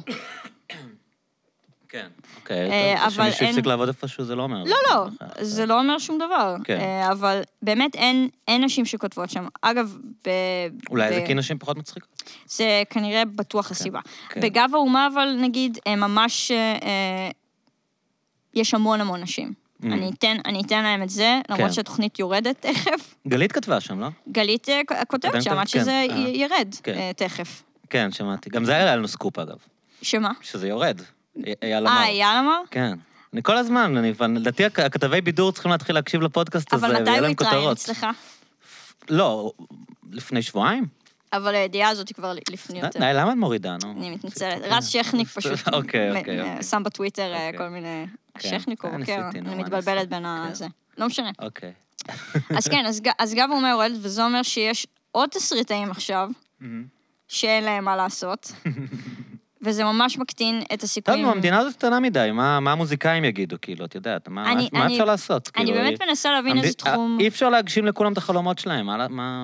כן, אוקיי. שמישהו יפסיק לעבוד איפשהו, זה לא אומר. לא, לא, זה לא אומר שום דבר. אבל באמת אין נשים שכותבות שם. אגב, אולי זה כי נשים פחות מצחיקות? זה כנראה בטוח הסיבה. בגב האומה, אבל נגיד, ממש יש המון המון נשים. אני אתן להם את זה, למרות שהתוכנית יורדת תכף. גלית כתבה שם, לא? גלית כותבת שם, עד שזה ירד תכף. כן, שמעתי. גם זה היה לנו סקופ, אגב. שמה? שזה יורד. אייל אמר? כן. אני כל הזמן, לדעתי הכתבי בידור צריכים להתחיל להקשיב לפודקאסט הזה, אבל מתי הוא התראיין אצלך? לא, לפני שבועיים. אבל הידיעה הזאת היא כבר לפני יותר. למה את מורידה, נו? אני מתנצלת. רץ שכניק פשוט שם בטוויטר כל מיני... שכניק הוא בוקר, אני מתבלבלת בין הזה. לא משנה. אוקיי. אז כן, אז גב הוא אומר, וזה אומר שיש עוד תסריטאים עכשיו, שאין להם מה לעשות, וזה ממש מקטין את הסיכויים. טוב, המדינה הזאת קטנה מדי, מה המוזיקאים יגידו, כאילו, את יודעת, מה אפשר לעשות? אני באמת מנסה להבין איזה תחום... אי אפשר להגשים לכולם את החלומות שלהם,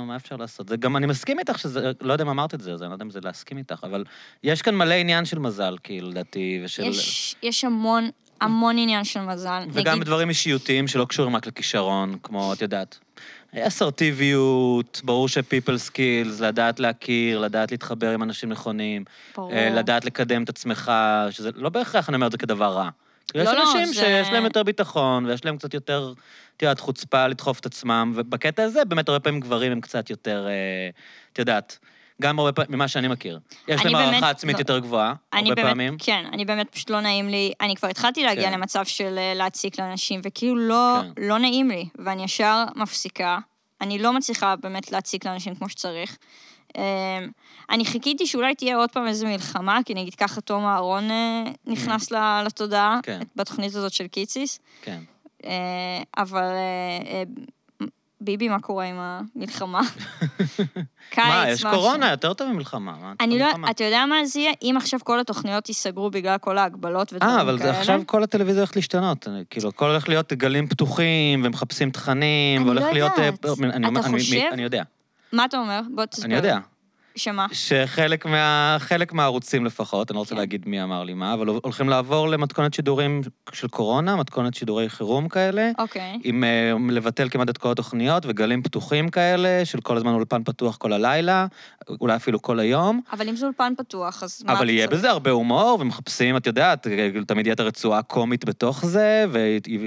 מה אפשר לעשות? זה גם, אני מסכים איתך שזה, לא יודע אם אמרת את זה, אז אני לא יודע אם זה להסכים איתך, אבל יש כאן מלא עניין של מזל, כאילו, לדעתי, ושל... יש המון עניין של מזל. וגם בדברים אישיותיים שלא קשורים רק לכישרון, כמו, את יודעת, אסרטיביות, ברור שפיפל סקילס, לדעת להכיר, לדעת להתחבר עם אנשים נכונים, לדעת לקדם את עצמך, שזה לא בהכרח, אני אומר את זה כדבר רע. יש אנשים שיש להם יותר ביטחון, ויש להם קצת יותר, תראה, חוצפה לדחוף את עצמם, ובקטע הזה באמת הרבה פעמים גברים הם קצת יותר, תדעת, גם הרבה פעמים, ממה שאני מכיר. יש להם הערכה עצמית יותר גבוהה, הרבה פעמים. כן, אני באמת פשוט לא נעים לי, אני כבר התחלתי להגיע למצב של להציק לאנשים, וכאילו לא נעים לי, ואני ישר מפסיקה, אני לא מצליחה באמת להציק לאנשים כמו שצריך. אני חיכיתי שאולי תהיה עוד פעם איזו מלחמה, כי נגיד ככה תום אהרון נכנס לתודעה, בתוכנית הזאת של קיציס. כן. אבל... ביבי, מה קורה עם המלחמה? מה, יש קורונה, יותר טוב ממלחמה. אני לא, אתה יודע מה זה יהיה? אם עכשיו כל התוכניות ייסגרו בגלל כל ההגבלות ודברים כאלה. אבל עכשיו כל הטלוויזיה הולכת להשתנות. כאילו, הכל הולך להיות גלים פתוחים, ומחפשים תכנים, והולך להיות... אני לא יודעת. אתה חושב? אני יודע. מה אתה אומר? בוא תספר. אני יודע. שמה? שחלק מהערוצים לפחות, אני רוצה להגיד מי אמר לי מה, אבל הולכים לעבור למתכונת שידורים של קורונה, מתכונת שידורי חירום כאלה, עם לבטל כמעט את כל התוכניות וגלים פתוחים כאלה, של כל הזמן אולפן פתוח כל הלילה, אולי אפילו כל היום. אבל אם זה אולפן פתוח, אז מה? אבל יהיה בזה הרבה הומור, ומחפשים, את יודעת, תמיד יהיה את הרצועה הקומית בתוך זה,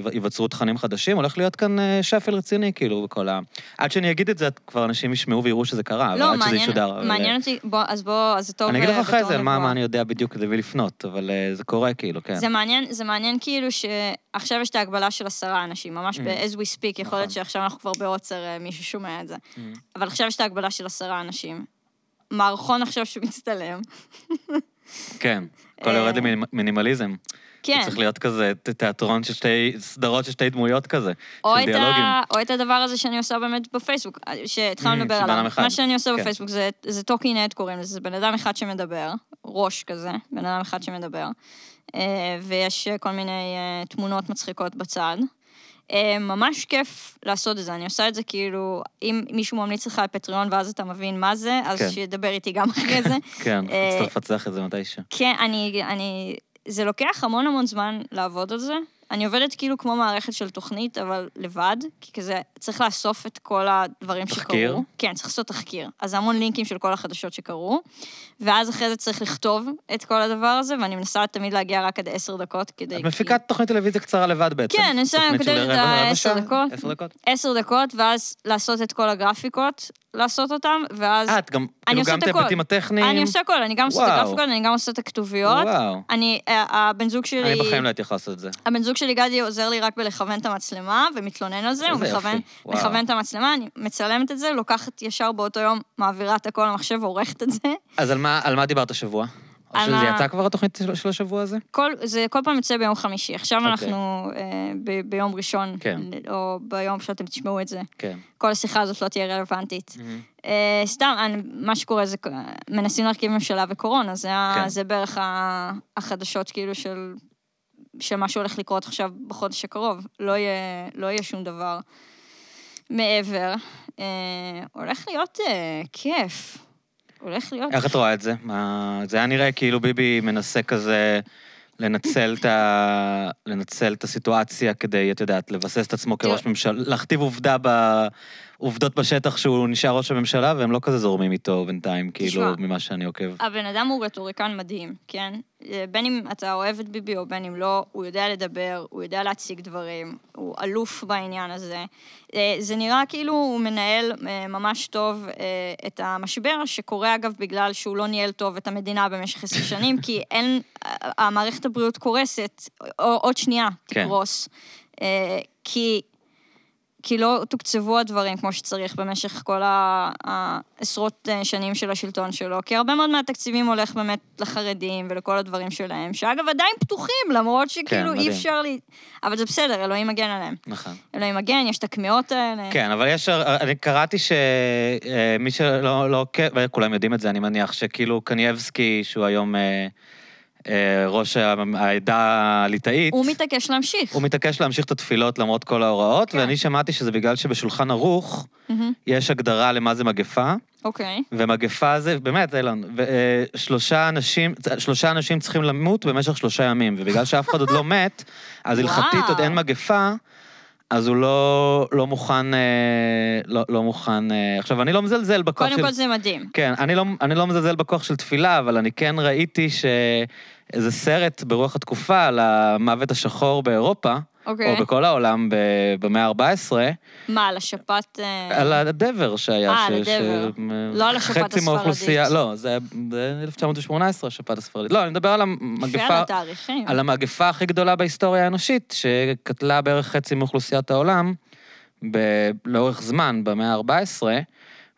ויווצרו תכנים חדשים, הולך להיות כאן שפל רציני, כאילו, בכל ה... עד שאני אגיד את זה, כבר אנשים ישמעו ויראו שזה קרה, ועד שזה ישודר. מעניין אותי, אז זה טוב. אני אגיד לך אחרי זה, מה אני יודע בדיוק כדי ולפנות, אבל זה קורה כאילו, כן. זה מעניין כאילו שעכשיו יש את ההגבלה של 10 אנשים, ממש ב-as we speak, יכול להיות שעכשיו אנחנו כבר בעוצר, מישהו שומע את זה. אבל עכשיו יש את ההגבלה של 10 אנשים. מערכון עכשיו שמצטלם. כן, כל יורד למינימליזם. כן. צריך להיות כזה תיאטרון של שתי סדרות, של שתי דמויות כזה, של דיאלוגים. או את הדבר הזה שאני עושה באמת בפייסבוק, שהתחלנו לדבר עליו. מה שאני עושה בפייסבוק זה טוקינט, קוראים לזה, זה בן אדם אחד שמדבר, ראש כזה, בן אדם אחד שמדבר, ויש כל מיני תמונות מצחיקות בצד. ממש כיף לעשות את זה, אני עושה את זה כאילו, אם מישהו ממליץ לך על פטריון ואז אתה מבין מה זה, אז שידבר איתי גם אחרי זה. כן, צריך לפצח את זה מתישהו. כן, אני... זה לוקח המון המון זמן לעבוד על זה. אני עובדת כאילו כמו מערכת של תוכנית, אבל לבד, כי כזה צריך לאסוף את כל הדברים שקרו. תחקיר? כן, צריך לעשות תחקיר. אז המון לינקים של כל החדשות שקרו, ואז אחרי זה צריך לכתוב את כל הדבר הזה, ואני מנסה תמיד להגיע רק עד 10 דקות, כדי... את מפיקת תוכנית טלוויזיה קצרה לבד בעצם. כן, אני מנסה להקדל את 10 דקות. 10 דקות? 10 דקות, ואז לעשות את כל הגרפיקות, לעשות אותם, ואז... את גם... אני עושה את הכל. אני עושה הכל, אני גם עושה את הגרפיקות, אני גם עושה את הכתוביות. הבן זוג שלי... אני בחיים לא הייתי יכולה לעשות את זה. הבן זוג שלי גדי עוזר לי רק בלכוון את המצלמה, ומתלונן על זה, הוא מכוון את המצלמה, אני מצלמת את זה, לוקחת ישר באותו יום, מעבירה את הכל למחשב, עורכת את זה. אז על מה דיברת השבוע? או שזה יצא כבר התוכנית של השבוע הזה? זה כל פעם יוצא ביום חמישי. עכשיו אנחנו ביום ראשון, או ביום שאתם תשמעו את זה. כל השיחה הזאת לא תהיה רלוונטית. סתם, מה שקורה זה, מנסים להרכיב ממשלה וקורונה, זה בערך החדשות כאילו של משהו הולך לקרות עכשיו בחודש הקרוב. לא יהיה שום דבר מעבר. הולך להיות כיף. איך את רואה את זה? זה היה נראה כאילו ביבי מנסה כזה לנצל את הסיטואציה כדי, את יודעת, לבסס את עצמו כראש ממשלה, להכתיב עובדות בשטח שהוא נשאר ראש הממשלה, והם לא כזה זורמים איתו בינתיים, כאילו, ממה שאני עוקב. הבן אדם הוא רטוריקן מדהים, כן? בין אם אתה אוהב את ביבי או בין אם לא, הוא יודע לדבר, הוא יודע להציג דברים, הוא אלוף בעניין הזה. זה נראה כאילו הוא מנהל ממש טוב את המשבר, שקורה אגב בגלל שהוא לא ניהל טוב את המדינה במשך 10 שנים, כי אין, המערכת הבריאות קורסת, או עוד שנייה תקרוס, כי לא תוקצבו הדברים כמו שצריך במשך כל העשרות שנים של השלטון שלו, כי הרבה מאוד מהתקציבים הולך באמת לחרדים ולכל הדברים שלהם, שאגב עדיין פתוחים, למרות שכאילו אי אפשר לי... אבל זה בסדר, אלוהים מגן עליהם. נכון. אלוהים מגן, יש את הקמיעות האלה. כן, אבל יש... אני קראתי שמי שלא... כולם יודעים את זה, אני מניח, שכאילו קניאבסקי, שהוא היום... ראש העדה הליטאית. הוא מתעקש להמשיך. הוא מתעקש להמשיך את התפילות למרות כל ההוראות, כן. ואני שמעתי שזה בגלל שבשולחן ערוך יש הגדרה למה זה מגפה. אוקיי. ומגפה זה, באמת, אילן, 3 אנשים צריכים למות במשך 3 ימים, ובגלל שאף אחד עוד לא מת, אז הלכתית עוד אין מגפה, אז הוא לא מוכן, לא מוכן, עכשיו אני לא מזלזל בכוח של... קודם כל זה מדהים. כן, אני לא מזלזל בכוח של תפילה, אבל אני כן ראיתי שזה סרט ברוח התקופה על המוות השחור באירופה, או בכל העולם ב-114. מה, על השפעת... על הדבר שהיה. על הדבר. לא על השפעת הספרדית. לא, זה 1918, השפעת הספרדית. לא, אני מדבר על המגפה... על המגפה הכי גדולה בהיסטוריה האנושית, שקטלה בערך 50% מאוכלוסיית העולם, לאורך זמן, ב-114,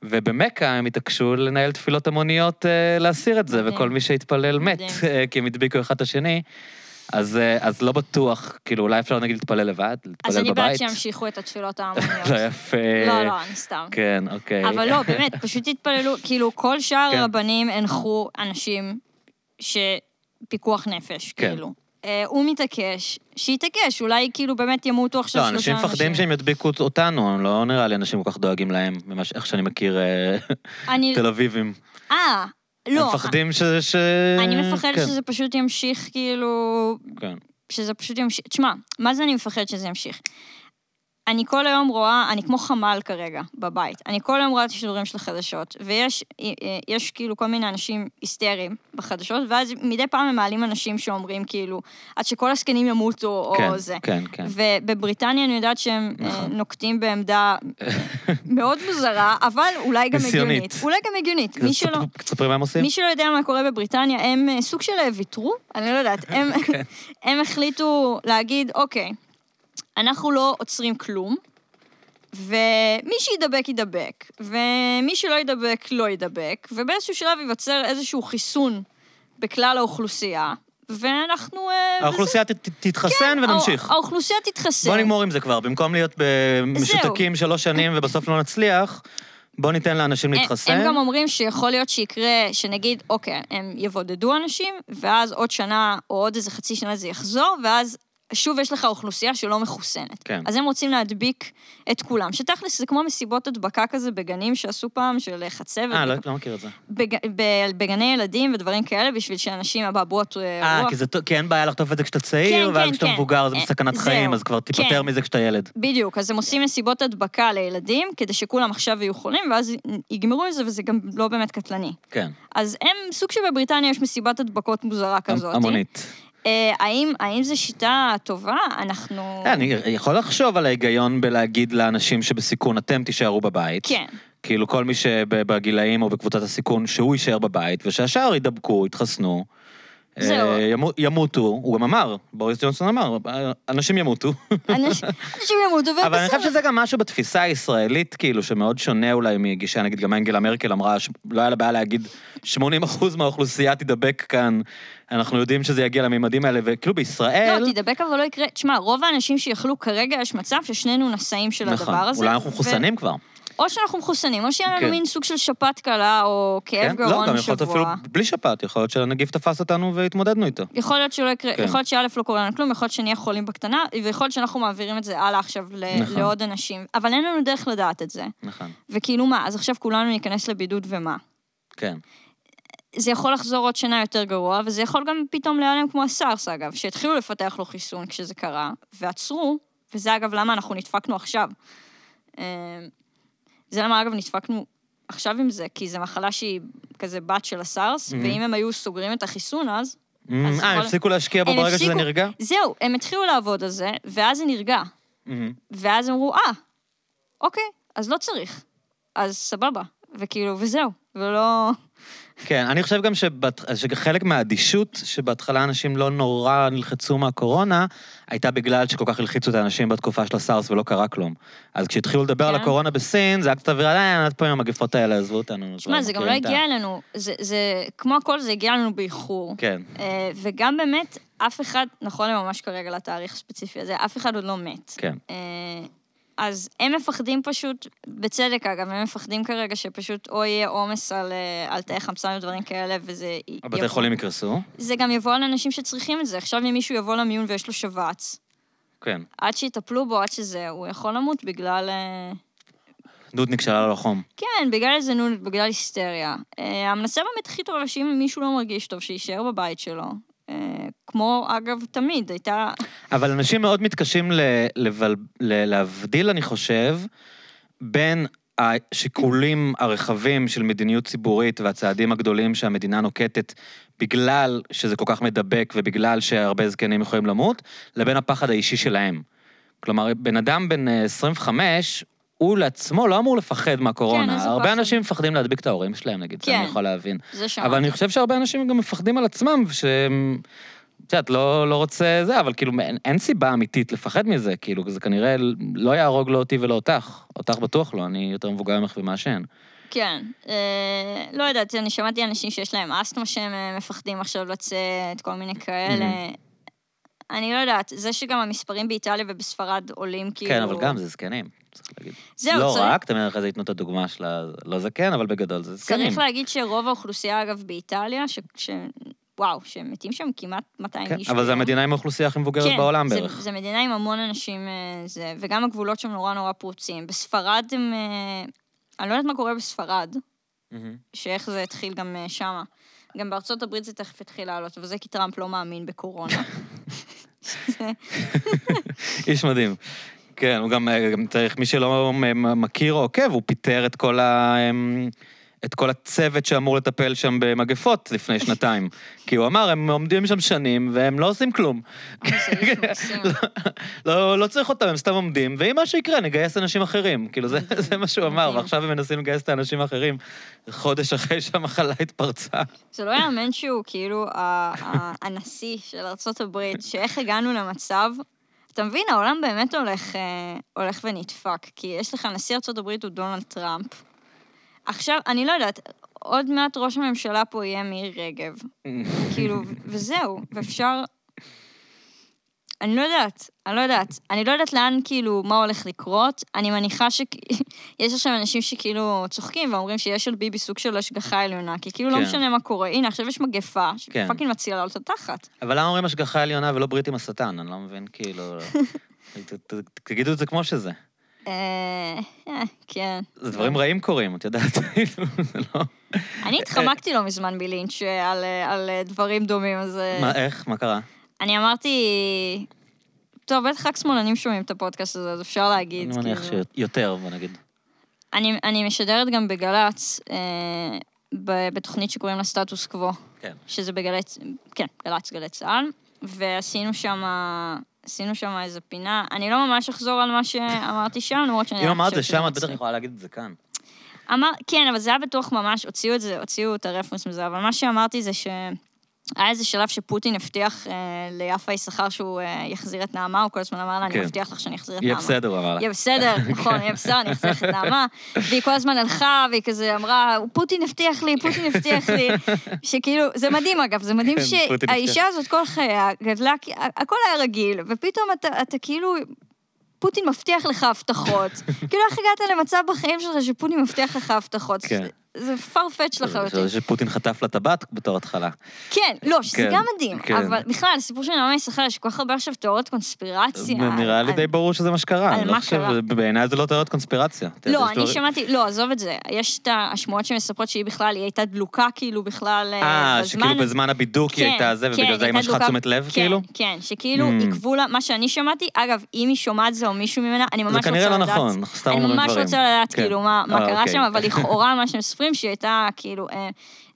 ובמקה הם התעקשו לנהל תפילות המוניות להסיר את זה, וכל מי שהתפלל מת, כי הם הדביקו אחד השני. אז לא בטוח, כאילו אולי אפשר נגיד להתפלל לבד, להתפלל בבית. אז אני בעד שימשיכו את התפילות ההמוניות. לא יפה. לא, אני סתם. כן, אוקיי. אבל לא, באמת, פשוט התפללו, כאילו כל שאר רבנים הנחו אנשים שפיקוח נפש, כאילו. הוא מתעקש, שיתעקש, אולי כאילו באמת ימותו עכשיו 3 אנשים. לא, אנשים מפחדים שהם ידביקו אותנו, לא נראה לי אנשים כל כך דואגים להם, איך שאני מכיר תל אביבים. לא, מפחדים ש... אני מפחד שזה פשוט ימשיך, כאילו... כן. שזה פשוט ימשיך... תשמע, מה זה אני מפחד שזה ימשיך? אני כל היום רואה, אני כמו חמל כרגע בבית, אני כל היום רואה את השידורים של החדשות, ויש כאילו כל מיני אנשים היסטריים בחדשות, ואז מדי פעם הם מעלים אנשים שאומרים כאילו, עד שכל הסקנים ימותו כן, או זה. כן, כן. ובבריטניה אני יודעת שהם נכון. נוקטים בעמדה מאוד מוזרה, אבל אולי גם הגיונית. אולי גם הגיונית. תספרי מה הם עושים? מי שלא יודע מה קורה בבריטניה, הם סוג של ויתרו, אני לא יודעת, הם החליטו להגיד, אוקיי, אנחנו לא עוצרים כלום, ומי שידבק ידבק, ומי שלא ידבק לא ידבק, ובאיזשהו שלב ייווצר איזשהו חיסון בכלל האוכלוסייה, ואנחנו... האוכלוסייה תתחסן ונמשיך. האוכלוסייה תתחסן. בוא נגמור עם זה כבר, במקום להיות במשותקים 3 שנים ובסוף לא נצליח, בוא ניתן לאנשים להתחסן. הם גם אומרים שיכול להיות שיקרה, שנגיד, אוקיי, הם יבודדו אנשים, ואז עוד שנה או עוד איזה חצי שנה זה יחזור, ואז שוב יש לך אוכלוסייה שלא מחוסנת. כן. אז הם רוצים להדביק את כולם. שתכלס, זה כמו מסיבות הדבקה כזה בגנים שעשו פעם של חצבת. לא מכיר את זה. בגני ילדים ודברים כאלה, בשביל שאנשים הבעבועות... כי אין בעיה לחטוף את זה כשאתה צעיר, ואז כשאתה מבוגר, זה בסכנת חיים, אז כבר תיפטר מזה כשאתה ילד. בדיוק, אז הם עושים מסיבות הדבקה לילדים, כדי שכולם עכשיו יהיו חולים, ואז יגמרו את זה, וזה גם לא באמת קטלני. כן. אז הם, סוג שבבריטניה יש מסיבת הדבקות מוזרה כזאת. המונית. האם זו שיטה טובה? אנחנו... אני יכול לחשוב על ההיגיון בלהגיד לאנשים שבסיכון אתם תישארו בבית. כן. כאילו כל מי שבגילאים או בקבוצת הסיכון שהוא יישאר בבית, ושהשאר ידבקו, יתחסנו, ימותו. הוא גם אמר, בוריס ג'ונסון אמר, אנשים ימותו. אנשים ימותו, ובסדר. אבל אני חושב שזה גם משהו בתפיסה הישראלית, כאילו, שמאוד שונה אולי מגישה, נגיד גם אנגלה מרקל אמרה, לא היה לה בעיה להגיד 80% מהאוכלוסייה תדבק כאן, אנחנו יודעים שזה יגיע לממדים האלה, וכאילו בישראל... לא, תדבק אבל לא יקרה... תשמע, רוב האנשים שיחלו כרגע יש מצב ששנינו נשאים של הדבר הזה. אולי אנחנו מחוסנים כבר. או שאנחנו מחוסנים, או שיהיה לנו מין סוג של שפעת קלה, או כאב גרון שבוע. לא, גם יכול להיות אפילו בלי שפעת, יכול להיות שהנגיף תפס אותנו והתמודדנו איתו. יכול להיות שלא יקרה, יכול להיות שא' לא קורה לנו כלום, יכול להיות שנהיה חולים בקטנה, ויכול להיות שאנחנו מעבירים את זה הלאה עכשיו לעוד אנשים. אבל אין לנו דרך לדעת את זה. נכון. וכאילו מה, אז עכשיו כולנו ניכנס לבידוד ומה. כן. זה יכול לחזור עוד שנה יותר גרוע, וזה יכול גם פתאום להיעלם כמו הסארס, אגב, שהתחילו לפתח לו חיסון כשזה קרה, ועצרו, וזה אגב למה אנחנו נדפקנו עכשיו. זה למה אגב נדפקנו עכשיו עם זה, כי זו מחלה שהיא כזה בת של הסארס, ואם הם היו סוגרים את החיסון אז... הם הפסיקו להשקיע בו ברגע שזה נרגע? זהו, הם התחילו לעבוד על זה, ואז זה נרגע. ואז הם אמרו, אוקיי, אז לא צריך. אז סבבה. וכאילו, וזהו. ולא... כן, אני חושב גם שחלק מהאדישות שבהתחלה אנשים לא נורא נלחצו מהקורונה, הייתה בגלל שכל כך הלחיצו את האנשים בתקופה של הסארס ולא קרה כלום. אז כשהתחילו לדבר על הקורונה בסין, זה היה קצת אווירה, עד פעמים המגפות האלה עזבו אותנו. שמע, זה גם לא הגיע אלינו, כמו הכל זה הגיע אלינו באיחור. כן. וגם באמת, אף אחד, נכון ממש כרגע לתאריך הספציפי הזה, אף אחד עוד לא מת. כן. אז הם מפחדים פשוט, בצדק אגב, הם מפחדים כרגע שפשוט או יהיה עומס על תאי חמצן ודברים כאלה, וזה... הבתי חולים יקרסו? זה גם יבוא על אנשים שצריכים את זה. עכשיו אם מישהו יבוא למיון ויש לו שבץ, כן. עד שיטפלו בו, עד שזה, הוא יכול למות בגלל... נודניק שלה לחום. כן, בגלל איזה נודניק, בגלל היסטריה. המנסה באמת הכי טובה, שאם מישהו לא מרגיש טוב, שישאר בבית שלו. כמו, אגב, תמיד, הייתה... אבל אנשים מאוד מתקשים להבדיל, אני חושב, בין השיקולים הרחבים של מדיניות ציבורית והצעדים הגדולים שהמדינה נוקטת בגלל שזה כל כך מדבק ובגלל שהרבה זקנים יכולים למות, לבין הפחד האישי שלהם. כלומר, בן אדם בן 25... הוא לעצמו לא אמור לפחד מהקורונה. הרבה אנשים מפחדים להדביק את ההורים שלהם, נגיד, זה אני יכול להבין. אבל אני חושב שהרבה אנשים גם מפחדים על עצמם, שאת לא רוצה זה, אבל כאילו אין סיבה אמיתית לפחד מזה, כאילו, זה כנראה לא יהרוג לא אותי ולא אותך. אותך בטוח לא, אני יותר מבוגר ממך ומה שאין. כן, לא יודעת, אני שמעתי אנשים שיש להם אסתמה שהם מפחדים עכשיו לצאת, כל מיני כאלה. אני לא יודעת, זה שגם המספרים באיטליה ובספרד עולים כאילו... כן, אבל גם זה זקנים. לא רק, אתה אומר לך, זה ייתנו את הדוגמה של לא זקן, אבל בגדול זה זקנים. צריך להגיד שרוב האוכלוסייה, אגב, באיטליה, וואו, שמתים שם כמעט 200 איש. אבל זה המדינה עם האוכלוסייה הכי מבוגרת בעולם בערך. כן, זה מדינה עם המון אנשים, וגם הגבולות שם נורא נורא פרוצים. בספרד הם... אני לא יודעת מה קורה בספרד, שאיך זה התחיל גם שמה. גם בארצות הברית זה תכף התחיל לעלות, וזה כי טראמפ לא מאמין בקורונה. איש מדהים. כן, הוא גם צריך, מי שלא מכיר או עוקב, הוא פיטר את כל ה... את כל הצוות שאמור לטפל שם במגפות לפני שנתיים. כי הוא אמר, הם עומדים שם שנים, והם לא עושים כלום. לא צריך אותם, הם סתם עומדים, ואם משהו יקרה, נגייס אנשים אחרים. כאילו, זה מה שהוא אמר, ועכשיו הם מנסים לגייס את האנשים האחרים, חודש אחרי שהמחלה התפרצה. זה לא יאמן שהוא, כאילו, הנשיא של ארצות הברית, שאיך הגענו למצב, אתה מבין, העולם באמת הולך ונדפק, כי יש לך נשיא ארצות הברית, הוא דונלד טראמפ, עכשיו, אני לא יודעת, עוד מעט ראש הממשלה פה יהיה מירי רגב. כאילו, וזהו, ואפשר... אני לא יודעת. אני לא יודעת לאן, כאילו, מה הולך לקרות. אני מניחה שיש עכשיו אנשים שכאילו צוחקים ואומרים שיש על ביבי סוג של השגחה עליונה, כי כאילו לא משנה מה קורה. הנה, עכשיו יש מגפה שפאקינג מצילה לעלות התחת. אבל למה אומרים השגחה עליונה ולא ברית עם השטן? אני לא מבין, כאילו... תגידו את זה כמו שזה. כן. זה דברים רעים קורים, את יודעת, זה לא... אני התחמקתי לא מזמן בלינץ' על דברים דומים, אז... מה, איך? מה קרה? אני אמרתי... טוב, בטח רק שמאלנים שומעים את הפודקאסט הזה, אז אפשר להגיד... אני מניח שיותר, בוא נגיד. אני משדרת גם בגלץ, בתוכנית שקוראים לה סטטוס קוו. כן. שזה בגלץ... כן, גלץ על. ועשינו שם... עשינו שם איזו פינה, אני לא ממש אחזור על מה שאמרתי שם, למרות שאני... אם אמרת זה שם, את בטח יכולה להגיד את זה כאן. כן, אבל זה היה בטוח ממש, הוציאו את זה, הוציאו את הרפרנס מזה, אבל מה שאמרתי זה שהיה איזה שלב שפוטין הבטיח ליפה יששכר שהוא יחזיר את נעמה, הוא כל הזמן אמר לה, אני מבטיח לך שאני אחזיר את נעמה. יהיה בסדר, הוא אמר לה. יהיה בסדר, נכון, יהיה בסדר, אני אחזיר את נעמה, והיא כל הזמן הלכה, והיא כזה אמרה, פוטין הבטיח לי, שכאילו, זה מדהים אגב, זה מדהים שהאישה הזאת כל חייה גדלה, הכל היה רגיל, ופתאום אתה כאילו... פוטין מבטיח לך הבטחות. כאילו, איך הגעת למצב בחיים שלך שפוטין מבטיח לך הבטחות? זה פרפץ' לחלוטין. שפוטין חטף לטבעת בתור התחלה. כן, לא, שזה גם מדהים. אבל בכלל, הסיפור של נעמה יששכר, יש כל כך הרבה עכשיו תיאוריות קונספירציה. נראה לי די ברור שזה מה שקרה. על מה קרה? בעיניי זה לא תיאוריות קונספירציה. לא, אני שמעתי, לא, עזוב את זה. יש את השמועות שמספרות שהיא בכלל, היא הייתה דלוקה כאילו בכלל בזמן. שכאילו בזמן הבידוק היא הייתה זה, ובגלל זה היא משכה תשומת לב כאילו? כן, שכאילו עקבו לה, מה שאני שמעתי, אגב, אם היא שומעת זה או מישהו ממנה, אני ממש רוצה לדעת. אני ממש רוצה לדעת כאילו מה קרה שם, אבל לכאורה מה שמספרים שהיא הייתה, כאילו,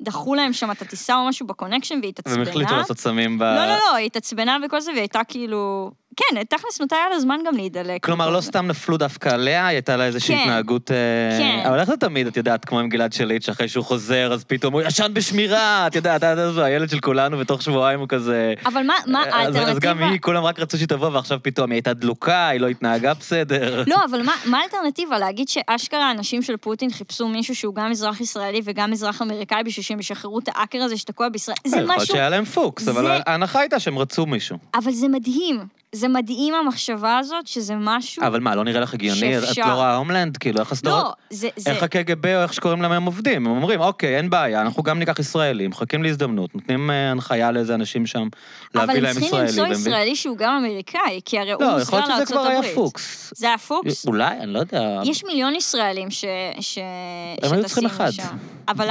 דחו להם שם את הטיסה או משהו בקונקשן, והיא התעצבנה. ומחליטו לעשות סמים ב... לא, היא התעצבנה וכל זה, והיא הייתה כאילו... כן, תכנס נותה היה לה זמן גם להידלק. כלומר, לא סתם נפלו דווקא עליה, היא הייתה לה איזושהי התנהגות... כן. אבל איך זה תמיד, את יודעת, כמו עם גלעד שליט, שאחרי שהוא חוזר, אז פתאום הוא ישן בשמירה, את יודעת, הילד של כולנו, ותוך שבועיים הוא כזה... אבל מה האלטרנטיבה... אז גם היא, כולם רק רצו שתבוא, ועכשיו פתאום היא הייתה דלוקה, היא לא התנהגה בסדר. לא, אבל מה האלטרנטיבה? להגיד שאשכרה אנשים של פוטין חיפשו מישהו שהוא גם אזרח ישראלי וגם אזרח אמריקאי, בשביל שהם ישחררו את האקר הזה שתקוע בישראל. זה משהו... שהיה להם פוקס, אבל ההנחה הייתה שהם רצו מישהו. אבל זה מדהים. זה מדהים המחשבה הזאת, שזה משהו... אבל מה, לא נראה לך הגיוני? את לא רואה הומלנד? כאילו, איך הסדרות? לא, זה... איך הקג"ב או איך שקוראים להם עובדים? הם אומרים, אוקיי, אין בעיה, אנחנו גם ניקח ישראלים, מחכים להזדמנות, נותנים הנחיה לאיזה אנשים שם, להביא להם ישראלים. אבל הם צריכים למצוא ישראלי שהוא גם אמריקאי, כי הרי הוא מוסרע לארצות הברית. לא, יכול להיות שזה כבר היה פוקס. זה היה פוקס? אולי, אני לא יודע. יש מיליון ישראלים שתשים לשם. אבל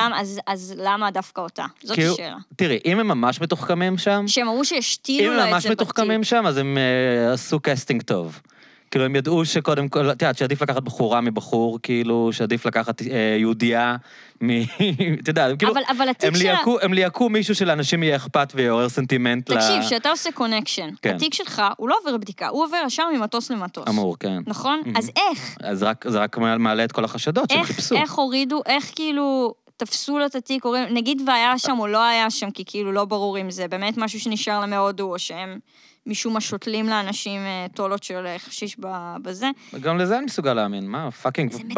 למה דווקא אותה? זאת השאלה. תראי, אם הם ממש מתוחכמים שם... שהם אמרו שהשתילו לה את זה בתיק. עשו קסטינג טוב. כאילו, הם ידעו שקודם כל, תדעת, שעדיף לקחת בחורה מבחור, כאילו, שעדיף לקחת יהודייה, תדעת, כאילו, הם ליעקו מישהו שלאנשים יהיה אכפת ויעורר סנטימנט. תקשיב, שאתה עושה קונקשן, התיק שלך, הוא לא עובר בדיקה, הוא עובר ישר ממטוס למטוס. אמור, כן. נכון? אז איך? אז זה רק מעלה את כל החשדות שהם חיפשו. איך הורידו, איך כאילו... תפסו לו את התיק, נגיד והיה שם או לא היה שם, כי כאילו לא ברור אם זה באמת משהו שנשאר להם מהודו, או שהם משום מה שותלים לאנשים תולות של חשיש בזה. גם לזה אני מסוגל להאמין, מה, פאקינג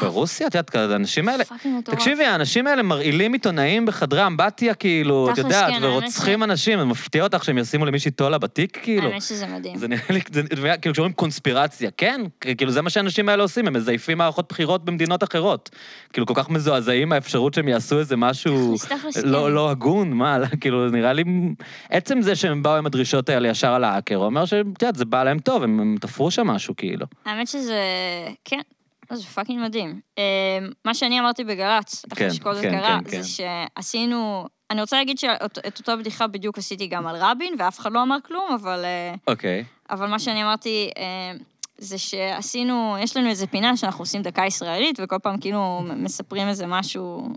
ברוסיה, את יודעת, האנשים האלה, תקשיבי, האנשים האלה מרעילים עיתונאים בחדרי אמבטיה, כאילו, את יודעת, ורוצחים אנשים, הם מפתיע אותך שהם ישימו למישהי תולה בתיק, כאילו. האמת שזה מדהים. זה נראה לי, כאילו כשאומרים קונספירציה, כן, כאילו זה מה שהאנשים האלה עושים, הם מזייפים מערכות בחירות במדינות אחרות, כאילו כל כך מזועזעים האפשרות שהם יעשו איזה משהו לא הגון, מה, כאילו נראה לי, עצם זה שהם באו עם הדרישות האלה ישר על האקר, הוא אומר שתיאת, זה בא להם טוב, הם תפרו שם משהו, כאילו. האמת שזה, כן, זה פאקינג מדהים. מה שאני אמרתי בגלץ, אחרי שכל זה קרה, זה שעשינו, אני רוצה להגיד שאת אותה בדיחה בדיוק עשיתי גם על רבין, ואף אחד לא אמר כלום, אבל מה שאני אמרתי, זה שעשינו, יש לנו איזה פינה שאנחנו עושים דקה ישראלית, וכל פעם כאילו מספרים איזה משהו,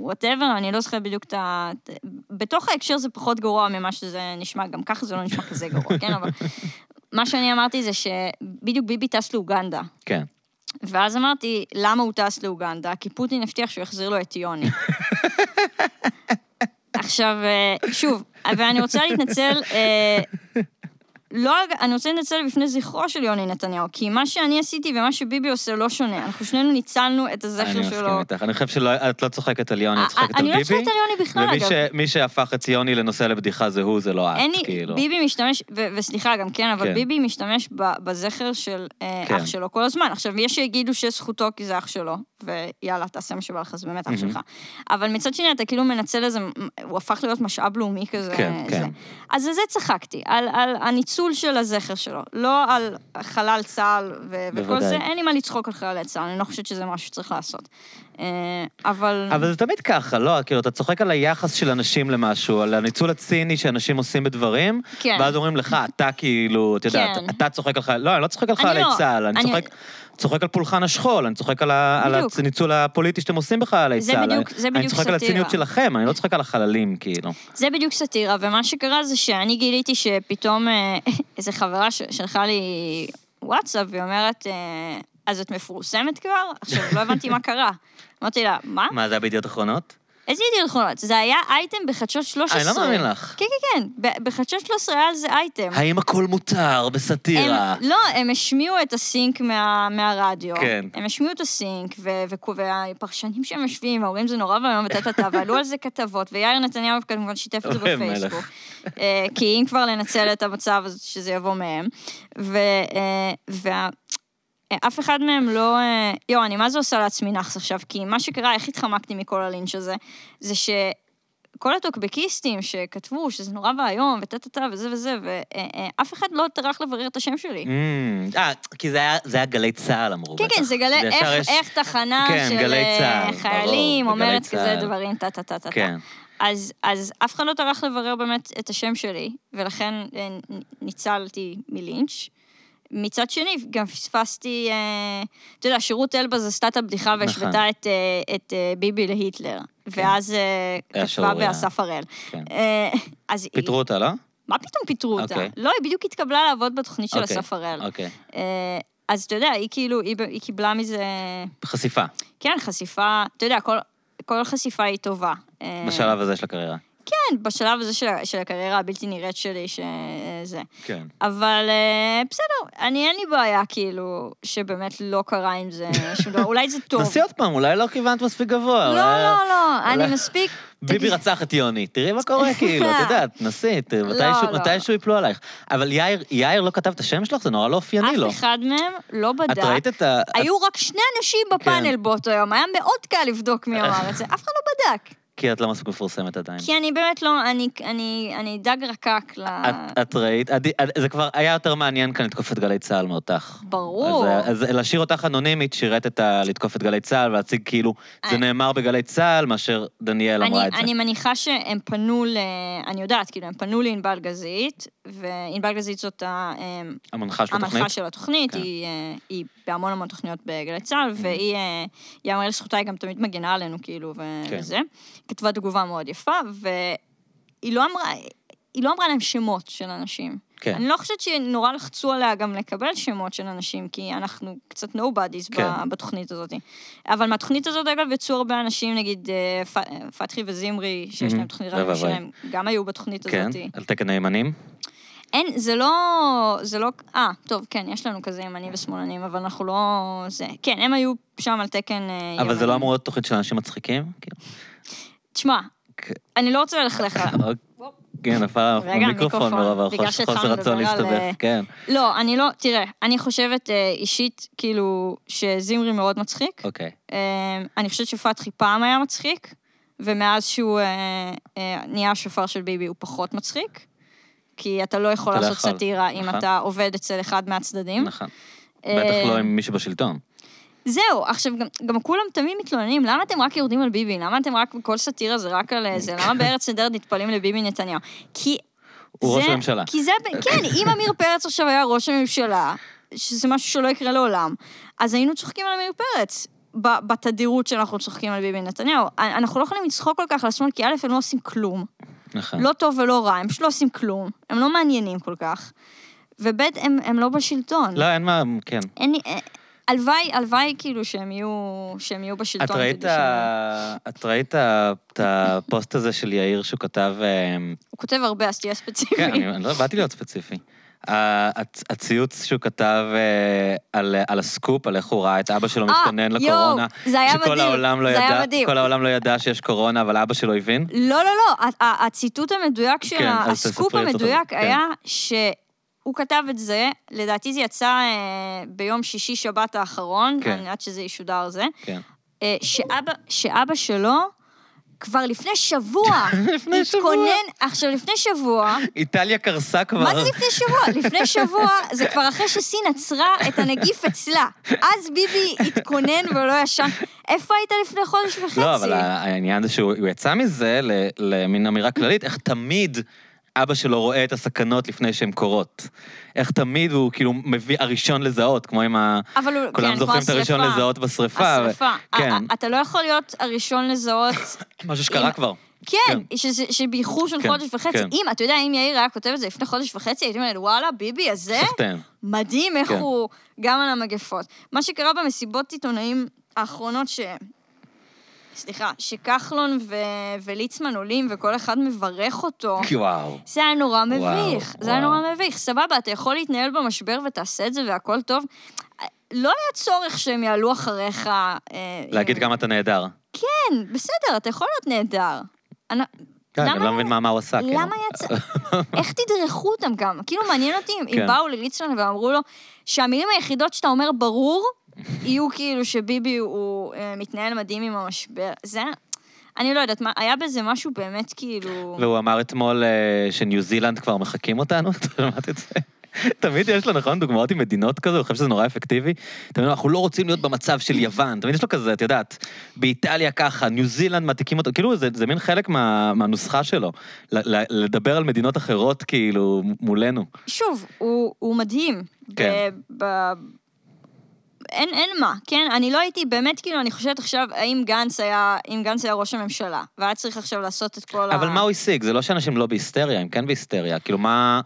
whatever, אני לא זוכר בדיוק את ה... בתוך ההקשר זה פחות גרוע ממה שזה נשמע, גם ככה זה לא נשמע כזה גרוע, כן, אבל מה שאני אמרתי זה שבדיוק ביבי טס לאוגנדה. כן. ואז אמרתי, למה הוא טס לאוגנדה? כי פוטין הבטיח שהוא יחזיר לו את יוני. עכשיו, שוב, ואני רוצה להתנצל... לא, אני רוצה לנצל בפני זכרו של יוני נתניהו, כי מה שאני עשיתי ומה שביבי עושה לא שונה. אנחנו שנינו ניצלנו את הזכר שלו. אני מסכים איתך. אני חושב שאת לא צוחקת על יוני, את צוחקת על ביבי. אני לא צוחקת על יוני בכלל, אגב. ומי שהפך את יוני לנושא לבדיחה זה הוא, זה לא את, כאילו. ביבי משתמש, וסליחה גם כן, אבל ביבי משתמש בזכר של אח שלו כל הזמן. עכשיו, יש שיגידו שזכותו כי זה אח שלו, ויאללה, תעשה מה שבא לך, זה באמת אח שלך. אבל מצד שני, אתה כאילו מנצל איזה, הוא הפך להיות משאב לאומי כזה. אז זה צחקתי, על הניצול של הזכר שלו, לא על חלל צהל וכל זה, אין לי מה לצחוק על חלל צהל, אני לא חושבת שזה משהו שצריך לעשות. אבל זה תמיד ככה, לא? כאילו, אתה צוחק על היחס של אנשים למשהו, על הניצול הציני שאנשים עושים בדברים, ואז אומרים לך, אתה כאילו, אתה יודע, אתה צוחק על חלל, לא, אני לא צוחק על חלל צהל, אני צוחק על פולחן השכול, אני צוחק על הניצול הפוליטי שאתם עושים בחלל צהל, אני צוחק על הציניות שלכם, אני לא צוחק על החללים, כאילו. זה בדיוק סתירה, ומה שקרה זה שאני גיליתי שפתאום איזו חברה שלחה לי וואטסאפ, והיא אומרת, אז את מפורסמת כבר? עכשיו, לא הבנתי מה קרה. אמרתי לה, מה? מה, זה בידיעות אחרונות? איזה ידיעות אחרונות? זה היה אייטם בחדשות 13. אני לא מאמין לך. כן, כן, כן. בחדשות 13 היה על זה אייטם. האם הכל מותר בסתירה? לא, הם השמיעו את הסינק מהרדיו. כן. הם השמיעו את הסינק, והפרשנים שהם משווים, ההורים זה נורא ואיום ותתתה, ועלו על זה כתבות, ויאיר נתניהו כמובן שיתף את זה בפייסבוק. כי אם כבר לנצל את המצב, אז שזה יבוא מהם. אף אחד מהם לא... יו, אני מה זה עושה לעצמי נחס עכשיו? כי מה שקרה, איך התחמקתי מכל הלינץ' הזה, זה שכל הטוקבקיסטים שכתבו שזה נורא והיום, ותתתה וזה וזה, ואף אחד לא טרח לברר את השם שלי. כי זה היה גלי צהל, אמרו. כן, כן, זה גלי... איך תחנה של חיילים אומרת כזה דברים, תתתתתתת. כן. אז אף אחד לא טרח לברר באמת את השם שלי, ולכן ניצלתי מלינץ'. מצד שני, גם פספסתי, אתה יודע, שירות אלבז עשתה את הבדיחה והשוותה את ביבי להיטלר, ואז כתבה באסף הראל. פיתרו אותה, לא? מה פתאום פיתרו אותה? לא, היא בדיוק התקבלה לעבוד בתוכנית של אסף הראל. אז אתה יודע, היא כאילו, היא קיבלה מזה... חשיפה. כן, חשיפה, אתה יודע, כל חשיפה היא טובה. בשלב הזה של הקריירה. כן, בשלב הזה של הקריירה הבלתי נראית שלי, שזה. כן. אבל בסדר, אין לי בעיה, כאילו, שבאמת לא קרה עם זה, אולי זה טוב. תעשי עוד פעם, אולי לא כיוונת מספיק גבוה. לא, לא, לא, אני מספיק... ביבי רצח את יוני, תראי מה קורה, כאילו, את יודעת, נסית, מתישהו יפלו עלייך. אבל יאיר לא כתב את השם שלך, זה נורא לא אופייני לו. אף אחד מהם לא בדק. היו רק שני אנשים בפאנל באותו יום, היה מאוד קל לבדוק מי אמר את זה, אף אחד לא בדק. כי את לא מספיק מפורסמת עדיין. כי אני באמת לא, אני דג רקק ל... את ראית, זה כבר היה יותר מעניין כאן לתקוף את גלי צהל מאותך. ברור. אז להשאיר אותך אנונימית, שירת את לתקוף את גלי צהל, והציג כאילו, זה נאמר בגלי צהל, מאשר דניאל אמרה את זה. אני מניחה שהם פנו ל... אני יודעת, כאילו, הם פנו לענבל גזית, וענבל גזית זאת המנחה של התוכנית, היא בהמון המון תוכניות בגלי צהל, והיא, יאמר לזכותה, היא גם תמיד מגנה עלינו, כאילו, וזה. כתבה תגובה מאוד יפה, והיא לא אמרה להם שמות של אנשים. כן. אני לא חושבת שנורא לחצו עליה גם לקבל שמות של אנשים, כי אנחנו קצת nobodies בתוכנית הזאת. אבל מהתוכנית הזאת, אגב, יצאו הרבה אנשים, נגיד פתחי וזמרי, שיש להם תוכנית רבים שלהם, גם היו בתוכנית הזאת. כן, על תקן הימנים. אין, זה לא, טוב, כן, יש לנו כזה ימנים ושמאלנים, אבל אנחנו לא, זה, כן, הם היו שם על תקן ימנים. אבל זה לא אמור להיות תוכנית של אנשים מצחיקים? תשמע, אני לא רוצה ללכלך עליו. כן, נפל המיקרופון מרוב, חוסר רצון להסתבך, כן. לא, אני לא, תראה, אני חושבת אישית, כאילו, שזמרי מאוד מצחיק. אוקיי. אני חושבת שפתחי פעם היה מצחיק, ומאז שהוא נהיה השופר של ביבי הוא פחות מצחיק, כי אתה לא יכול לעשות סטירה אם אתה עובד אצל אחד מהצדדים. נכון. בטח לא עם מי שבשלטון. זהו, עכשיו, גם כולם תמיד מתלוננים, למה אתם רק יורדים על ביבי? למה אתם רק, כל סתירה זה רק על זה? למה בארץ נדרת נתפלים לביבי נתניהו? כי זה... הוא ראש הממשלה. כן, אם אמיר פרץ עכשיו היה ראש הממשלה, שזה משהו שלא יקרה לעולם. אז היינו צוחקים על עמיר פרץ, בתדירות שאנחנו צוחקים על ביבי נתניהו. אנחנו לא יכולים לצחוק כל כך לשמאל, כי א' הם לא עושים כלום. לא טוב ולא רע, הם שלא עושים כלום. הם לא מעניינים כל כך. ובית הם לא בשלטון. לא, אין מה, כן. הלוואי כאילו שהם יהיו בשלטון. את ראית את הפוסט הזה של יאיר שהוא כתב... הוא כותב הרבה, אז תהיה ספציפי. כן, לא באתי להיות ספציפי. הציוץ שהוא כתב על הסקופ, על איך הוא ראה את אבא שלו מתכונן לקורונה, שכל העולם לא ידע שיש קורונה, אבל אבא שלו הבין? לא, הציטוט המדויק של הסקופ המדויק היה הוא כתב את זה, לדעתי זה יצא ביום שישי שבת האחרון, אני יודעת שזה ישודר זה, שאבא שלו כבר לפני שבוע, התכונן, עכשיו לפני שבוע, איטליה קרסה כבר. מה זה לפני שבוע? לפני שבוע, זה כבר אחרי שסין עצרה את הנגיף אצלה. אז ביבי התכונן ולא ישן. איפה היית לפני חודש וחצי? לא, אבל העניין זה שהוא יצא מזה למין אמירה כללית, איך תמיד אבא שלו רואה את הסכנות לפני שהן קורות. איך תמיד הוא כאילו מביא הראשון לזהות, כמו עם ה... כולם זוכרים את הראשון לזהות בשריפה. השריפה. אתה לא יכול להיות הראשון לזהות... משהו שקרה כבר. כן, שביחור של חודש וחצי. אם, אתה יודע, אם יאיר היה כותב את זה לפני חודש וחצי, הייתי אומרת, וואלה, ביבי הזה, מדהים איך הוא גם על המגפות. מה שקרה במסיבות עיתונאים האחרונות ש... סליחה, שכחלון וליצמן עולים וכל אחד מברך אותו. וואו. זה היה נורא מביך. זה היה נורא מביך. סבבה, אתה יכול להתנהל במשבר ותעשה את זה והכל טוב. לא היה צורך שהם יעלו אחריך... להגיד גם אתה נהדר. כן, בסדר, אתה יכול להיות נהדר. כן, אני לא מבין מה הוא עשה. למה יצא? איך תדרכו אותם גם? כאילו מעניין אותי אם באו לליצמן ואמרו לו שהמילים היחידות שאתה אומר ברור... יהיו כאילו שביבי הוא מתנהל מדהים עם המשבר. זה, אני לא יודעת, היה בזה משהו באמת כאילו... והוא אמר אתמול שניו זילנד כבר מחכים אותנו, אתה שמעת את זה? תמיד יש לו, נכון, דוגמאות עם מדינות כזה, הוא חושב שזה נורא אפקטיבי. תמיד אנחנו לא רוצים להיות במצב של יוון, תמיד יש לו כזה, את יודעת, באיטליה ככה, ניו זילנד מתיקים אותו, כאילו זה מין חלק מהנוסחה שלו, לדבר על מדינות אחרות כאילו מולנו. שוב, הוא מדהים. כן. אין מה, כן? אני לא הייתי, באמת כאילו, אני חושבת עכשיו, אם גנץ היה ראש הממשלה, והיה צריך עכשיו לעשות את כל ה... אבל מה הוא השיג? זה לא שאנשים לא בהיסטריה, הם כן בהיסטריה, כאילו מה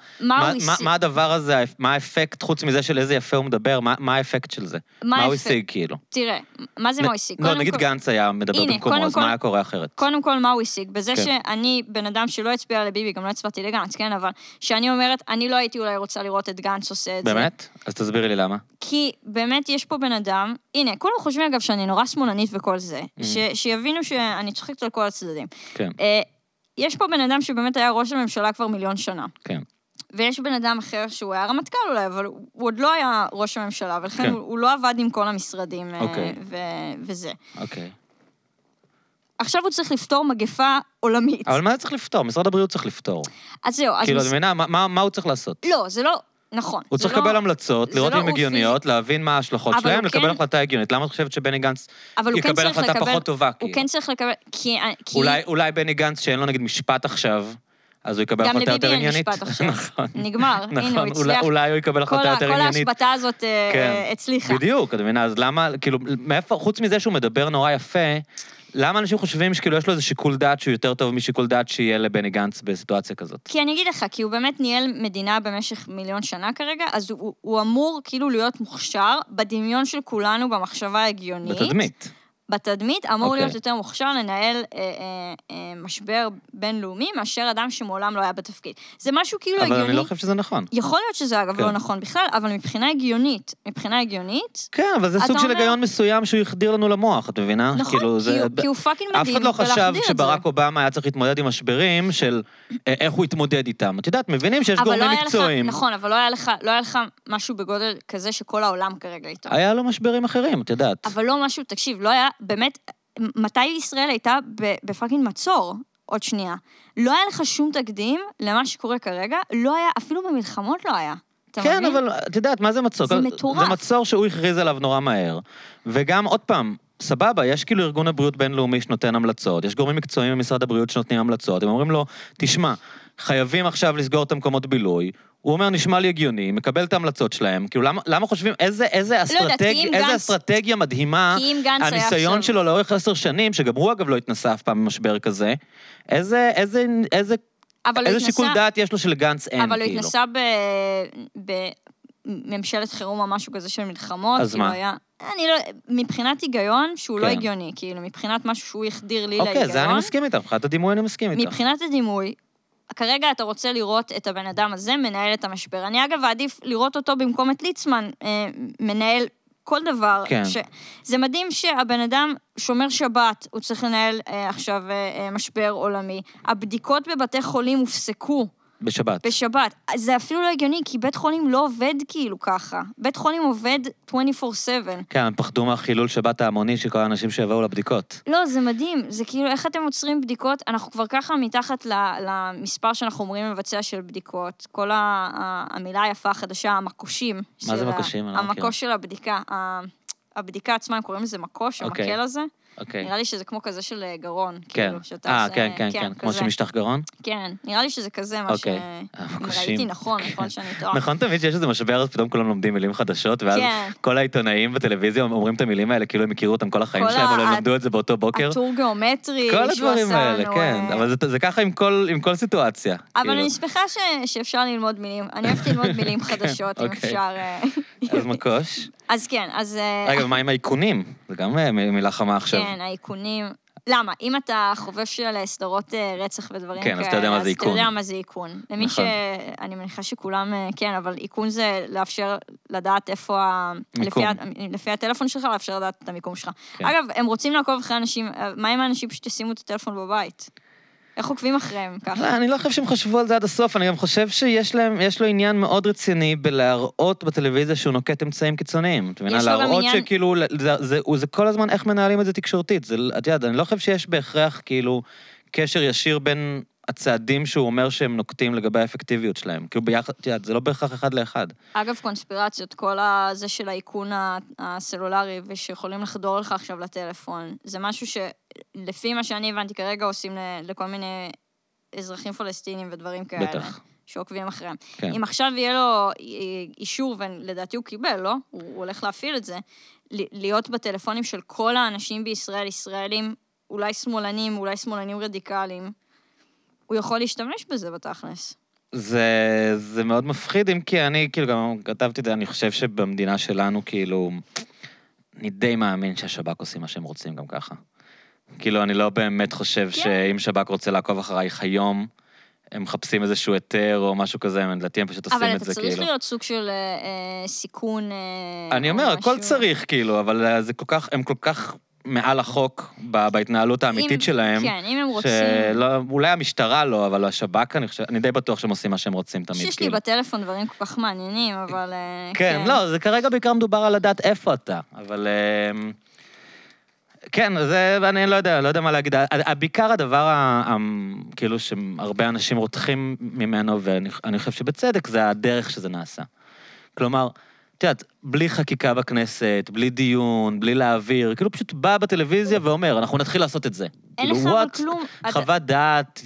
הדבר הזה, מה האפקט, חוץ מזה של איזה יפה הוא מדבר, מה האפקט של זה? מה הוא השיג כאילו? תראה, מה זה מה הוא השיג? לא, נגיד גנץ היה מדבר במקומו, אז מה היה קורה אחרת? קודם כל, מה הוא השיג? בזה שאני בן אדם שלא הצביע לביבי, גם לא הצבעתי לגנץ, כן? אבל שאני אומרת, אני לא הייתי אולי רוצה לראות את גנץ עושה את זה. באמת? אז תסבירי לי למה. כי באמת יש פה בן אדם, הנה, כולם חושבים אגב שאני נורא שמאלנית וכל זה, שיבינו שאני צוחקת על כל הצדדים. כן. יש פה בן אדם שבאמת היה ראש הממשלה כבר מיליון שנה. כן. ויש בן אדם אחר שהוא היה רמטכ"ל אולי, אבל הוא עוד לא היה ראש הממשלה, ולכן כן. הוא לא עבד עם כל המשרדים וזה. אוקיי. עכשיו הוא צריך לפתור מגפה עולמית. אבל מה זה צריך לפתור? משרד הבריאות צריך לפתור. אז זהו. כאילו, אז מנה, מה הוא צריך לעשות? לא, זה לא... נכון. הוא צריך לקבל המלצות, לראות אם הגיוניות, להבין מה ההשלכות שלהם, לקבל החלטה הגיונית. למה את חושבת שבני גנץ יקבל החלטה פחות טובה? הוא כן צריך לקבל... אולי בני גנץ שאין לו נגיד משפט עכשיו, אז הוא יקבל החלטה יותר עניינית. גם לביבי אין משפט עכשיו. נכון. נגמר. הנה, הוא הצליח. אולי הוא יקבל החלטה יותר עניינית. כל ההשפטה הזאת הצליחה. בדיוק, אז למה, כאילו, חוץ מזה שהוא מדבר נורא יפה, למה אנשים חושבים שכאילו יש לו איזה שיקול דעת שהוא יותר טוב משיקול דעת שיהיה לבני גנץ בסיטואציה כזאת? כי אני אגיד לך, כי הוא באמת ניהל מדינה במשך מיליון שנה כרגע, אז הוא אמור כאילו להיות מוכשר בדמיון של כולנו במחשבה הגיונית. בתדמית. בתדמית אמור להיות יותר מוכשר לנהל משבר בינלאומי מאשר אדם שמעולם לא היה בתפקיד. זה משהו כאילו הגיוני. אבל אני לא חושב שזה נכון. יכול להיות שזה אגב לא נכון בכלל, אבל מבחינה הגיונית, כן, אבל זה סוג של הגיון מסוים שהוא יחדיר לנו למוח, את מבינה? נכון, כי הוא פאקינג מדהים. אף אחד לא חשב שברק אובמה היה צריך להתמודד עם משברים של איך הוא התמודד איתם. את יודעת, מבינים שיש גורמים מקצועיים. נכון, אבל לא היה לך משהו בגודל כזה שכל העולם כרגע איתו. היה לו משברים אחרים, את יודעת. אבל לא משהו, תקשיב, לא היה באמת, מתי ישראל הייתה בפאקינג מצור, עוד שנייה, לא היה לך שום תקדים למה שקורה כרגע, לא היה, אפילו במלחמות לא היה. כן, אבל את יודעת, מה זה מצור? זה מטורף. זה מצור שהוא הכריז עליו נורא מהר, וגם עוד פעם, סבבה, יש כאילו ארגון הבריאות בינלאומי שנותן המלצות, יש גורמים מקצועיים במשרד הבריאות שנותנים המלצות, הם אומרים לו, תשמע, חייבים עכשיו לסגור את המקומות בילוי, הוא אומר, נשמע לי הגיוני, מקבל את ההמלצות שלהם, כאילו, למה חושבים, איזה אסטרטגיה מדהימה, הניסיון שלו לאורך 10 שנים, שגם הוא אגב לא התנסה אף פעם במשבר כזה, איזה שיקול דעת יש לו של גנץ אין, אבל הוא התנסה בממשלת חירום או משהו כזה של מלחמות, אז מה? אני לא, מבחינת היגיון שהוא לא הגיוני, כאילו, מבחינת משהו שהוא יחדיר לי להיגיון. אוקיי, זה אני מסכים איתך, מבחינת הדימוי אני מסכים איתך. מבחינת הדימוי, כרגע אתה רוצה לראות את הבן אדם הזה מנהל את המשבר. אני אגב עדיף לראות אותו במקום את ליצמן, מנהל כל דבר. כן. זה מדהים שהבן אדם שומר שבת, הוא צריך לנהל עכשיו משבר עולמי. הבדיקות בבתי חולים הופסקו. בשבת. בשבת. זה אפילו לא הגיוני, כי בית חולים לא עובד כאילו ככה. בית חולים עובד 24/7. כן, הם פחדו מהחילול שבת ההמוני שכל האנשים שיבואו לבדיקות. לא, זה מדהים. זה כאילו, איך אתם עוצרים בדיקות? אנחנו כבר ככה מתחת למספר שאנחנו אומרים מבצע של בדיקות. כל המילה היפה החדשה, המקושים. מה זה מקושים? המקוש של הבדיקה. הבדיקה עצמה, הם קוראים לזה מקוש, המקל הזה. Okay. נראה לי שזה כמו כזה של גרון. כן, כאילו, כן, כן, כן, כמו שמשטח גרון? כן, נראה לי שזה כזה מה שראיתי נכון, נכון שאני טועה. נכון תמיד שיש איזה משבר, אז פתאום כולם לומדים מילים חדשות, ואז כל העיתונאים בטלוויזיה אומרים את המילים האלה, כאילו הם הכירו אותם כל החיים שלהם, או לא למדו את זה באותו בוקר. הטור גיאומטרי, כל הדברים האלה, כן, אבל זה ככה עם כל סיטואציה. אבל אני שמחה שאפשר ללמוד מילים, אני אוהבת ללמוד מילים חדשות, אם אפשר. אז מקוש. אז כן, אז... רגע, מה עם האיכונים? זה גם מילה חמה עכשיו. כן, האיכונים. למה? אם אתה חובב של סדרות רצח ודברים כאלה, אז אתה יודע מה זה איכון. אז אתה יודע מה זה איכון. למי שאני מניחה שכולם, כן, אבל איכון זה לאפשר לדעת איפה... לפי הטלפון שלך, לאפשר לדעת את המיקום שלך. אגב, הם רוצים לעקוב אחרי אנשים, מה עם האנשים שתשימו את הטלפון בבית? איך עוקבים אחריהם ככה? לא, אני לא חושב שהם חשבו על זה עד הסוף, אני גם חושב שיש לו עניין מאוד רציני בלהראות בטלוויזיה שהוא נוקט אמצעים קיצוניים. להראות שכאילו, זה כל הזמן איך מנהלים את זה תקשורתית. אני לא חושב שיש בהכרח כאילו קשר ישיר בין הצעדים שהוא אומר שהם נוקטים לגבי האפקטיביות שלהם. כאילו ביחד, זה לא בהכרח אחד לאחד. אגב, קונספירציות, כל הזה של האיכון הסלולרי, ושיכולים לחדור לך עכשיו לטלפון, זה משהו שלפי מה שאני הבנתי כרגע עושים לכל מיני אזרחים פלסטינים ודברים כאלה. בטח. שעוקבים אחריהם. כן. אם עכשיו יהיה לו אישור, ולדעתי הוא קיבל, לא? הוא הולך להפעיל את זה. להיות בטלפונים של כל האנשים בישראל, ישראלים, אולי שמאלנים רדיקליים, הוא יכול להשתמש בזה בתכלס. זה מאוד מפחיד, אם כי אני, כאילו, גם כתבתי את זה, אני חושב שבמדינה שלנו, כאילו, אני די מאמין שהשב"כ עושים מה שהם רוצים גם ככה. כאילו, אני לא באמת חושב שאם שב"כ רוצה לעקוב אחרייך היום, הם מחפשים איזשהו היתר או משהו כזה, הם לדעתי הם פשוט עושים את זה, כאילו. אבל אתה צריך להיות סוג של סיכון... אני אומר, הכל צריך, כאילו, אבל זה כל כך, הם כל כך... מעל החוק, בהתנהלות האמיתית שלהם. כן, אם הם רוצים. אולי המשטרה לא, אבל השב"כ, אני די בטוח שהם עושים מה שהם רוצים תמיד. שיש לי בטלפון דברים כל כך מעניינים, אבל... כן, לא, זה כרגע בעיקר מדובר על לדעת איפה אתה, אבל... כן, זה, אני לא יודע מה להגיד. בעיקר הדבר, כאילו, שהרבה אנשים רותחים ממנו, ואני חושב שבצדק, זה הדרך שזה נעשה. כלומר... תיאת, בלי חקיקה בכנסת, בלי דיון, בלי להעביר, כאילו פשוט בא בטלוויזיה ואומר, אנחנו נתחיל לעשות את זה. אין לך אבל כלום. חוות דעת,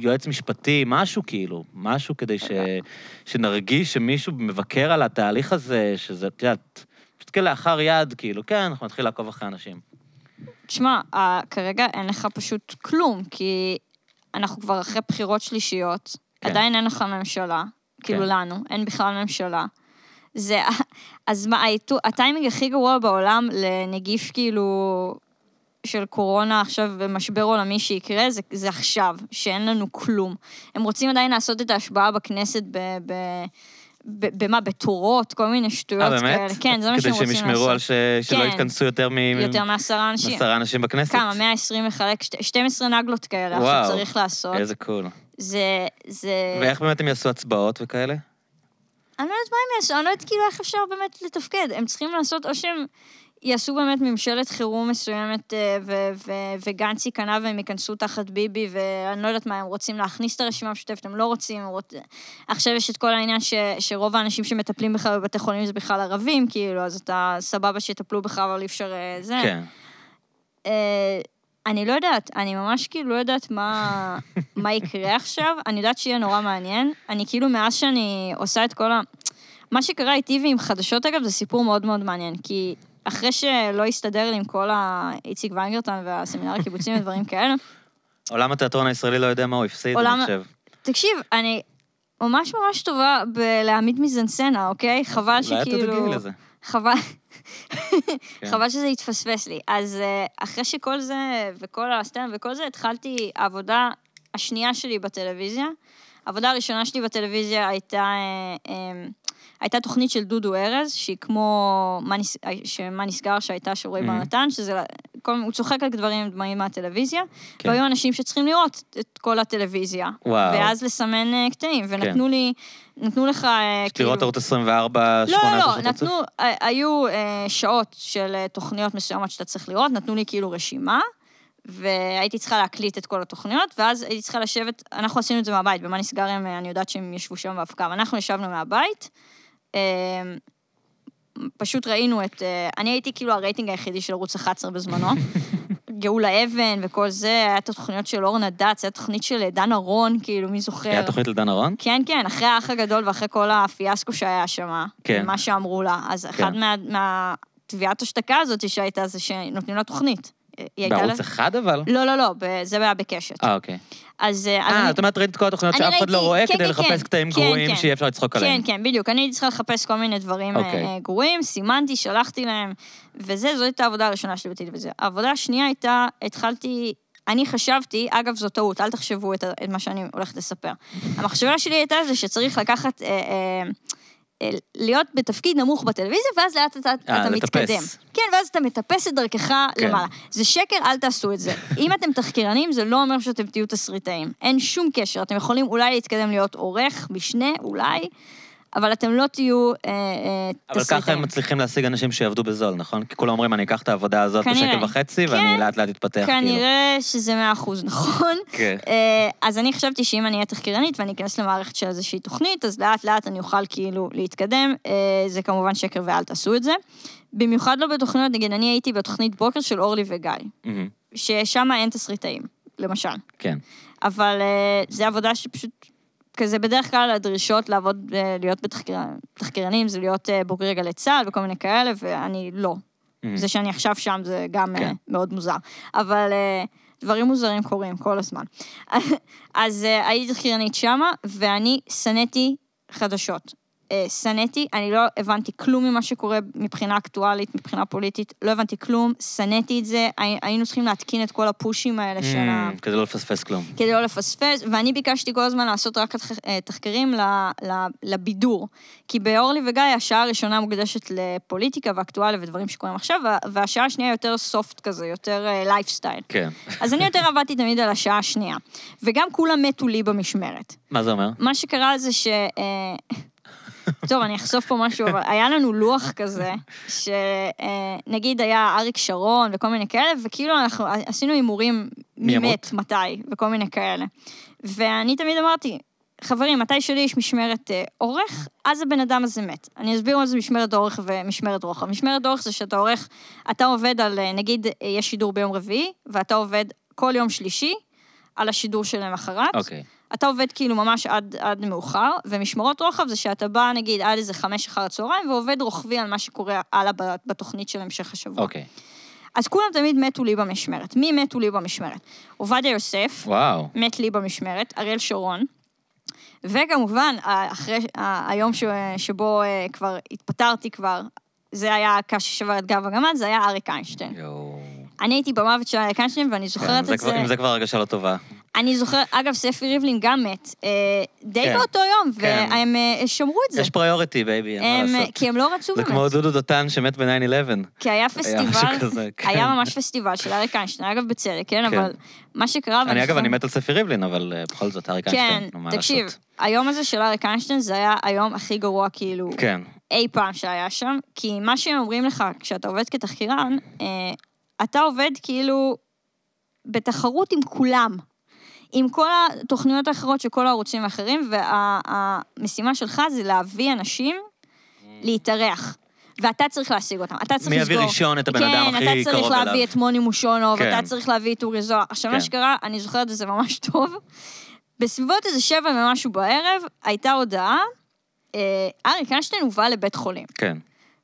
יועץ משפטי, משהו כאילו, משהו כדי שנרגיש שמישהו מבקר על התהליך הזה, שזה, תיאת, פשוט כלאחר יד, כאילו, כן, אנחנו נתחיל לעקוב אחרי אנשים. תשמע, כרגע אין לך פשוט כלום, כי אנחנו כבר אחרי בחירות שלישיות, עדיין אין לך ממשלה, כאילו לנו, אין בכלל ממשלה. זה, אז מה, הטיימינג הכי גרוע בעולם לנגיף כאילו של קורונה עכשיו במשבר עולמי שיקרה, זה עכשיו, שאין לנו כלום. הם רוצים עדיין לעשות את ההשבעה בכנסת במה? בתורות, כל מיני שטויות כאלה. כן, זה מה שהם רוצים לעשות. כדי שהם ישמרו על שלא יתכנסו יותר מ10 אנשים בכנסת. כמה, 120 מחלק, 12 נגלות כאלה, עכשיו צריך לעשות. איזה קול. ואיך באמת הם יעשו הצבעות וכאלה? אני לא יודעת מה הם יעשו, אני לא יודעת כאילו איך אפשר באמת לתפקד. הם צריכים לעשות, או שהם יעשו באמת ממשלת חירום מסוימת, וגנצי קנה והם ייכנסו תחת ביבי, ואני לא יודעת מה, הם רוצים להכניס את הרשימה המשותפת, הם לא רוצים, עכשיו יש את כל העניין שרוב האנשים שמטפלים בכלל בבתי חולים זה בכלל ערבים, כאילו, אז אתה סבבה שיטפלו בכלל, אבל אי אפשר זה. כן. אני לא יודעת, אני ממש כאילו לא יודעת מה יקרה עכשיו, אני יודעת שיהיה נורא מעניין, אני כאילו מאז שאני עושה את כל מה שקרה איתי ועם חדשות אגב, זה סיפור מאוד מאוד מעניין, כי אחרי שלא הסתדר לי עם כל איציק ונגרטן והסמינר הקיבוצים ודברים כאלה. עולם התיאטרון הישראלי לא יודע מה הוא הפסיד, אני חושב. תקשיב, אני ממש ממש טובה בלהעמיד מזנסנה, אוקיי? חבל שכאילו... אולי אתה תגיעי לזה. חבל שזה יתפספס לי. אז אחרי שכל זה וכל הסטנדאפ וכל זה, התחלתי העבודה השנייה שלי בטלוויזיה. העבודה הראשונה שלי בטלוויזיה הייתה תוכנית של דודו ארז, שהיא כמו מה נסגר שהייתה של רוי ליונתן, הוא צוחק על דברים דמיים מהטלוויזיה, והיו אנשים שצריכים לראות את כל הטלוויזיה, ואז לסמן קטעים, ונתנו לי, נתנו לך... שתראות ערוץ 24, 18... לא, נתנו, היו שעות של תוכניות מסוימת שאתה צריך לראות, נתנו לי כאילו רשימה, והייתי צריכה להקליט את כל התוכניות, ואז הייתי צריכה לשבת, אנחנו עשינו את זה מהבית, במה נסגר הם, אני יודעת שהם ישבו שם בהפקה, ואנחנו ישבנו מהבית, פשוט ראינו את, אני הייתי כאילו הרייטינג היחידי של ערוץ 11 בזמנו, גאולה אבן וכל זה, היה את התוכניות של אורנה דאץ, היה תוכנית של דן ארון, כאילו מי זוכר. היה תוכנית לדן ארון? כן, כן, אחרי האח הגדול ואחרי כל הפיאסקו שהיה שם, מה שאמרו לה, אז אחד מהתביעת השתקה הזאת שהייתה זה שנותנים לה תוכנית. בערוץ אחד אבל? לא, לא, לא, זה היה בקשת. אוקיי. אז... זאת אומרת, ראית את כל התוכניות שאף אחד לא רואה כדי לחפש קטעים גרועים שיהיה אפשר לצחוק עליהם. כן, כן, בדיוק. אני צריכה לחפש כל מיני דברים גרועים, סימנתי, שלחתי להם, וזאת הייתה העבודה הראשונה שלי בטלוויזיה. העבודה השנייה הייתה, התחלתי, אני חשבתי, אגב זו טעות, אל תחשבו את מה שאני הולכת לספר. המחשבה שלי הייתה זה שצריך לקחת... להיות בתפקיד נמוך בטלוויזיה, ואז לאט אתה מתקדם. כן, ואז אתה מטפס את דרכך למעלה. זה שקר, אל תעשו את זה. אם אתם תחקירנים, זה לא אומר שאתם תהיו תסריטאים. אין שום קשר. אתם יכולים אולי להתקדם להיות עורך, משנה, אולי, אבל אתם לא תהיו תסריטאים. אבל ככה הם מצליחים להשיג אנשים שיעבדו בזול, נכון? כי כולם אומרים, אני אקח את העבודה הזאת בשקל וחצי, ואני לאט לאט אתפתח. כנראה שזה 100%, נכון? אז אני חשבתי שאם אני אהיה תחקירנית, ואני אכנס למערכת של איזושהי תוכנית, אז לאט לאט אני אוכל כאילו להתקדם, זה כמובן שקר ואל תעשו את זה. במיוחד לא בתוכניות, נגיד אני הייתי בתוכנית בוקר של אורלי וגיא, ששם אין תסריטאים, למשל. כן. אבל זה עבודה שפשוט כזה בדרך כלל הדרישות לעבוד, להיות בתחקירנים, זה להיות בוגרי גלי צה"ל וכל מיני כאלה, ואני לא. זה שאני עכשיו שם זה גם מאוד מוזר. אבל דברים מוזרים קורים כל הזמן. אז הייתי תחקירנית שמה, ואני סניתי חדשות. סניתי, אני לא הבנתי כלום ממה שקורה מבחינה אקטואלית, מבחינה פוליטית, לא הבנתי כלום, סניתי את זה, היינו צריכים להתקין את כל הפושים האלה של ה... כדי לא לפספס כלום. כדי לא לפספס, ואני ביקשתי כל הזמן לעשות רק תחקרים לבידור, כי באורלי וגיא השעה הראשונה מוקדשת לפוליטיקה ואקטואליה ודברים שקוראים עכשיו, והשעה השנייה יותר סופט כזה, יותר לייפסטייל. כן. אז אני יותר עבדתי תמיד על השעה השנייה, וגם כולם מתו לי במשמרת. מה זה אומר? מה שקרה זה ש... טוב, אני אחשוף פה משהו, אבל היה לנו לוח כזה, שנגיד היה אריק שרון וכל מיני כאלה, וכאילו אנחנו עשינו אימורים ממת, מתי, וכל מיני כאלה. ואני תמיד אמרתי, חברים, מתי שלי יש משמרת אורך, אז הבן אדם הזה מת. אני אסביר מה זה משמרת אורך ומשמרת רוחב. משמרת אורך זה שאתה עורך, אתה עובד על, נגיד, יש שידור ביום רביעי, ואתה עובד כל יום שלישי על השידור שלהם אחרת. אוקיי. אתה עובד כאילו ממש עד מאוחר, ומשמרות רוחב זה שאתה בא, נגיד, עד איזה 5 אחר הצהריים, ועובד רוחבי על מה שקורה הלאה בתוכנית של המשך השבוע. אוקיי. אז כולם תמיד מתו לי במשמרת. מי מתו לי במשמרת? עובדיה יוסף. וואו. מת לי במשמרת, אריאל שרון. וכמובן, אחרי היום שבו כבר התפטרתי כבר, זה היה קש שבר את גב הגמד, זה היה אריק איינשטיין. יואו. אני הייתי במוות של אריק איינשטיין, ואני זוכרת את זה. אם זה כבר הרגשה לא טובה. אני זוכרת, אגב, ספי ריבלין גם מת, די באותו יום, והם שמרו את זה. יש פריוריטי, בייבי, מה לעשות? כי הם לא רצו באמת. זה כמו דודו דותן שמת ב-9/11. כי היה פסטיבל, היה ממש פסטיבל של אריק איינשטיין, אגב בצערי, כן, אבל מה שקרה... אני אגב, אני מת על ספי ריבלין, אבל בכל זאת, אריק איינשטיין, מה לעשות? תקשיב, היום הזה של אריק איינשטיין, זה היה היום הכי גרוע כאילו, אי פעם שהיה שם, כי מה שהם אומרים לך, כשאתה עובד כתחקירן, אתה עובד כאילו בתחרות עם כולם. עם כל התוכניות האחרות של כל הערוצים האחרים, והמשימה שלך זה להביא אנשים להתארח. ואתה צריך להשיג אותם. אתה צריך לסגור. מי יביא ראשון את הבן אדם הכי קרוב אליו. כן, אתה צריך להביא את מוני מושונוב, ואתה צריך להביא את אורי זוהר. עכשיו מה שקרה, אני זוכרת את זה ממש טוב. בסביבות איזה 7 ומשהו בערב, הייתה הודעה, אריק אינשטיין הובא לבית חולים. כן.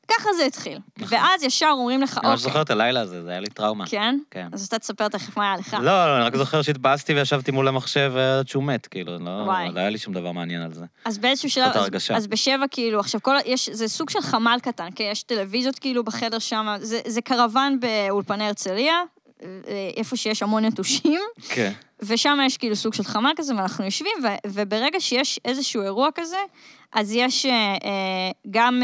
ככה זה התחיל. ואז ישר אומרים לך, אוקיי. אני זוכרת הלילה הזה, זה היה לי טראומה. כן? כן. אז אתה תספר תכף מה היה לך. לא, אני רק זוכר שהתבאסתי וישבתי מול המחשב עד שהוא מת, כאילו, לא היה לי שום דבר מעניין על זה. אז באיזשהו שלב, אז בשבע, כאילו, עכשיו, זה סוג של חמל קטן, כי יש טלוויזיות כאילו בחדר שם, זה קרוון באולפני הרצליה, איפה שיש המון נטושים. כן. ושם יש כאילו סוג של חמל כזה, ואנחנו יושבים, וברגע שיש איזשהו אירוע כזה, אז יש גם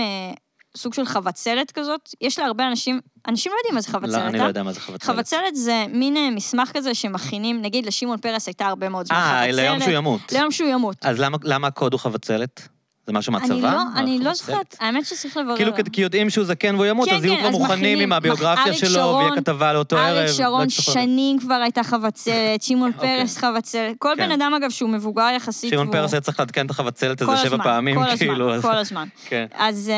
סוג של חבצלת כזאת, יש לה הרבה אנשים, אנשים לא יודעים מה זה חבצלת. לא, אני לא יודע מה זה חבצלת. חבצלת זה מין מסמך כזה שמכינים, נגיד לשמעון פרס הייתה הרבה מאוד זמן חבצלת. ליום שהוא ימות. ליום שהוא ימות. אז למה הקוד הוא חבצלת? זה משהו מהצבא? אני לא זוכרת, האמת שצריך לברר. כאילו כי יודעים שהוא זקן והוא ימות, אז יהיו כבר מוכנים עם הביוגרפיה שלו, ויהיה כתבה לאותו ערב. אריק שרון שנים כבר הייתה חבצלת, שמעון פרס חבצלת, כל בן אדם אגב שהוא מבוגר יחסית. שמעון פרס היה צריך להתקן את החבצלת איזה 7 פעמים. כל הזמן. אז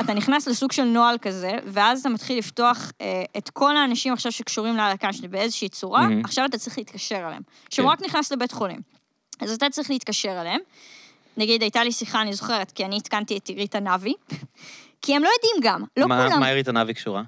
אתה נכנס לסוג של נועל כזה, ואז אתה מתחיל לפתוח את כל האנשים עכשיו שקשורים להלקה שלי באיזושהי צורה, עכשיו אתה צריך להתקשר אליהם. שרק נכנס לבית חולים. אז אתה צריך להתקשר אליהם. נגיד, הייתה לי שיחה, אני זוכרת, כי אני התקנתי את אירית הנאבי, כי הם לא יודעים גם, לא כולם. מה אירית הנאבי קשורה?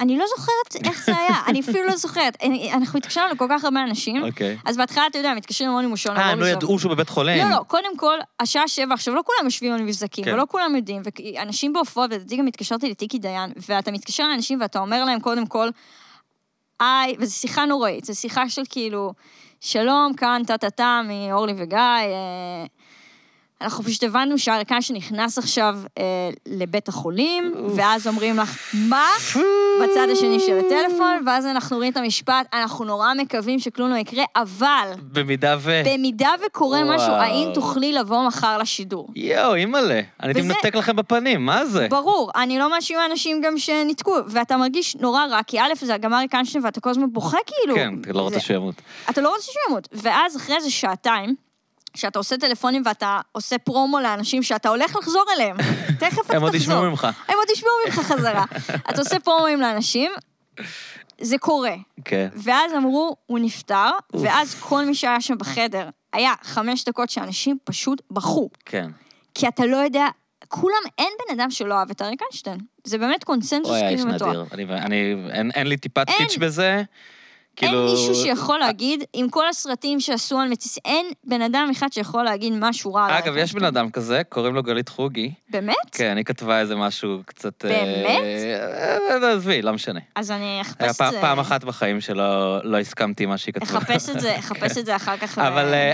אני לא זוכרת איך זה היה, אני אפילו לא זוכרת. אנחנו התקשרנו לכל כך הרבה אנשים, אז בהתחלה, אתה יודע, מתקשרים למוני מושון. לא ידעו שהוא בבית חולים. לא, קודם כל, השעה 7, עכשיו לא כולם יושבים ונבזקים, ולא כולם יודעים, ואנשים בהופעות, ואתה גם התקשרתי לתיקי דיין, ואתה מתקשר לאנשים, ואתה אומר להם קודם כל, וזו שיחה נוראית, זו שיחה של כאילו, שלום, כאן, טה-טה-טה, מאורלי וגיא, אנחנו פשוט הבנו שאריק שנכנס עכשיו לבית החולים, ואז אומרים לך, מה? בצד השני של הטלפון, ואז אנחנו רואים את המשפט, אנחנו נורא מקווים שכלום לא יקרה, אבל במידה וקורה משהו, האם תוכלי לבוא מחר לשידור? יואו, אימאלה, אני תמנתק לכם בפנים, מה זה? ברור, אני לא מאשים אנשים גם שניתקו, ואתה מרגיש נורא רע, כי א' זה גם אריק אינשטיין, ואתה כל הזמן בוכה כאילו. כן, אתה לא רוצה שימות. אתה לא רוצה שימות, ואז אחרי זה שעתיים, שאתה עושה טלפונים ואתה עושה פרומו לאנשים שאתה הולך לחזור אליהם. תכף אתה תחזור. הם עוד ישמעו ממך חזרה. אתה עושה פרומו לאנשים, זה קורה. ואז אמרו, הוא נפטר, ואז כל מי שהיה שם בחדר, היה 5 דקות שאנשים פשוט בחו. כן. כי אתה לא יודע, כולם, אין בן אדם שלא אוהב את אריק אינשטיין. זה באמת קונצנזוס כאילו מתואר. אין לי טיפת פיץ' בזה. אין מישהו שיכול להגיד, עם כל הסרטים שעשו על מציס, אין בן אדם אחד שיכול להגיד משהו רע. אגב, יש בן אדם כזה, קוראים לו גלית חוגי. באמת? כן, היא כתבה איזה משהו קצת... באמת? עזבי, לא משנה. אז אני אחפש את זה... פעם אחת בחיים שלא הסכמתי מה שהיא כתבה. אחפש את זה אחר כך.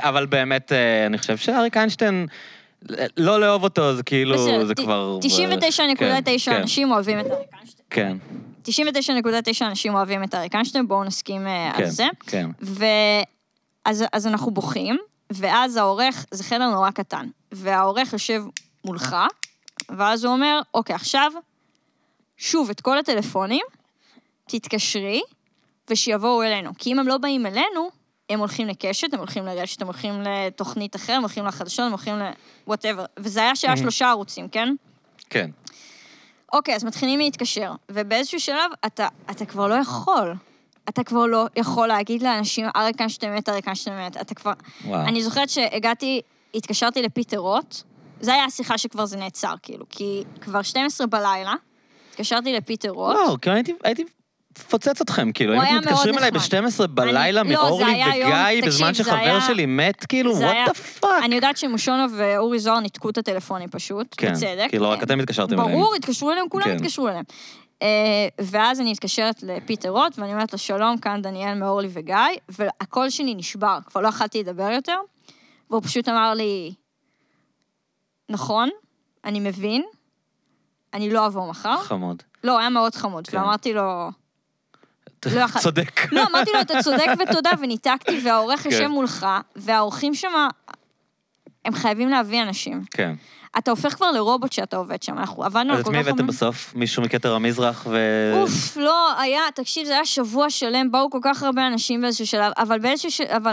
אבל באמת, אני חושב שאריק אינשטיין... לא לאהוב אותו, זה כאילו, זה כבר... 99.9 אנשים אוהבים את אריק אינשטיין. כן. 99.9 אנשים אוהבים את אריק אינשטיין, בואו נסכים על זה. כן, כן. אז אנחנו בוכים, ואז העורך, זה חדר נורא קטן, והעורך יושב מולך, ואז הוא אומר, אוקיי, עכשיו, שוב את כל הטלפונים, תתקשרי, ושיבואו אלינו. כי אם הם לא באים אלינו, הם הולכים לקשת, הם הולכים לרשת, הם הולכים לתוכנית אחרת, הם הולכים לחדשות, הם הולכים ל-whatever. וזה היה שהיה 3 ערוצים, כן? כן. אוקיי, אז מתחילים להתקשר, ובאיזשהו שלב אתה כבר לא יכול. אתה כבר לא יכול להגיד לאנשים, אריק אינשטיין מת, אריק אינשטיין מת. אתה כבר... אני זוכרת שהגעתי, התקשרתי לפיטרות, זה היה השיחה שכבר זה נעצר, כאילו, כי כבר 12 בלילה, התקשרתי לפיטרות. וואו, כי הייתי... פוצץ אתכם, כאילו, אם אתם מתקשרים אליי ב-12 בלילה מאורלי וגיא, בזמן שחבר שלי מת, כאילו, what the fuck? אני יודעת שמושונוב ואורי זוהר ניתקו את הטלפונים פשוט, בצדק. כי לא רק אתם התקשרתם אליהם. ברור, התקשרו אליהם, כולם התקשרו אליהם. ואז אני מתקשרת לפיטרות, ואני אומרת לו, שלום, כאן דניאל מאורלי וגיא, והקול שלי נשבר, כבר לא יכולתי לדבר יותר, והוא פשוט אמר לי, נכון, אני מבין, אני לא אבוא מחר. חמוד. לא, היה מאוד חמוד, ואמרתי לו... צודק. לא, אמרתי לו, אתה צודק ותודה, וניתקתי, והעורך יושב מולך, והעורכים שם, הם חייבים להביא אנשים. כן. אתה הופך כבר לרובוט שאתה עובד שם, אנחנו עבדנו על כל כך... אז את מי הבאתם בסוף? מישהו מקטר המזרח ו... אוף, לא, היה, תקשיב, זה היה שבוע שלם, באו כל כך הרבה אנשים באיזשהו שלב, אבל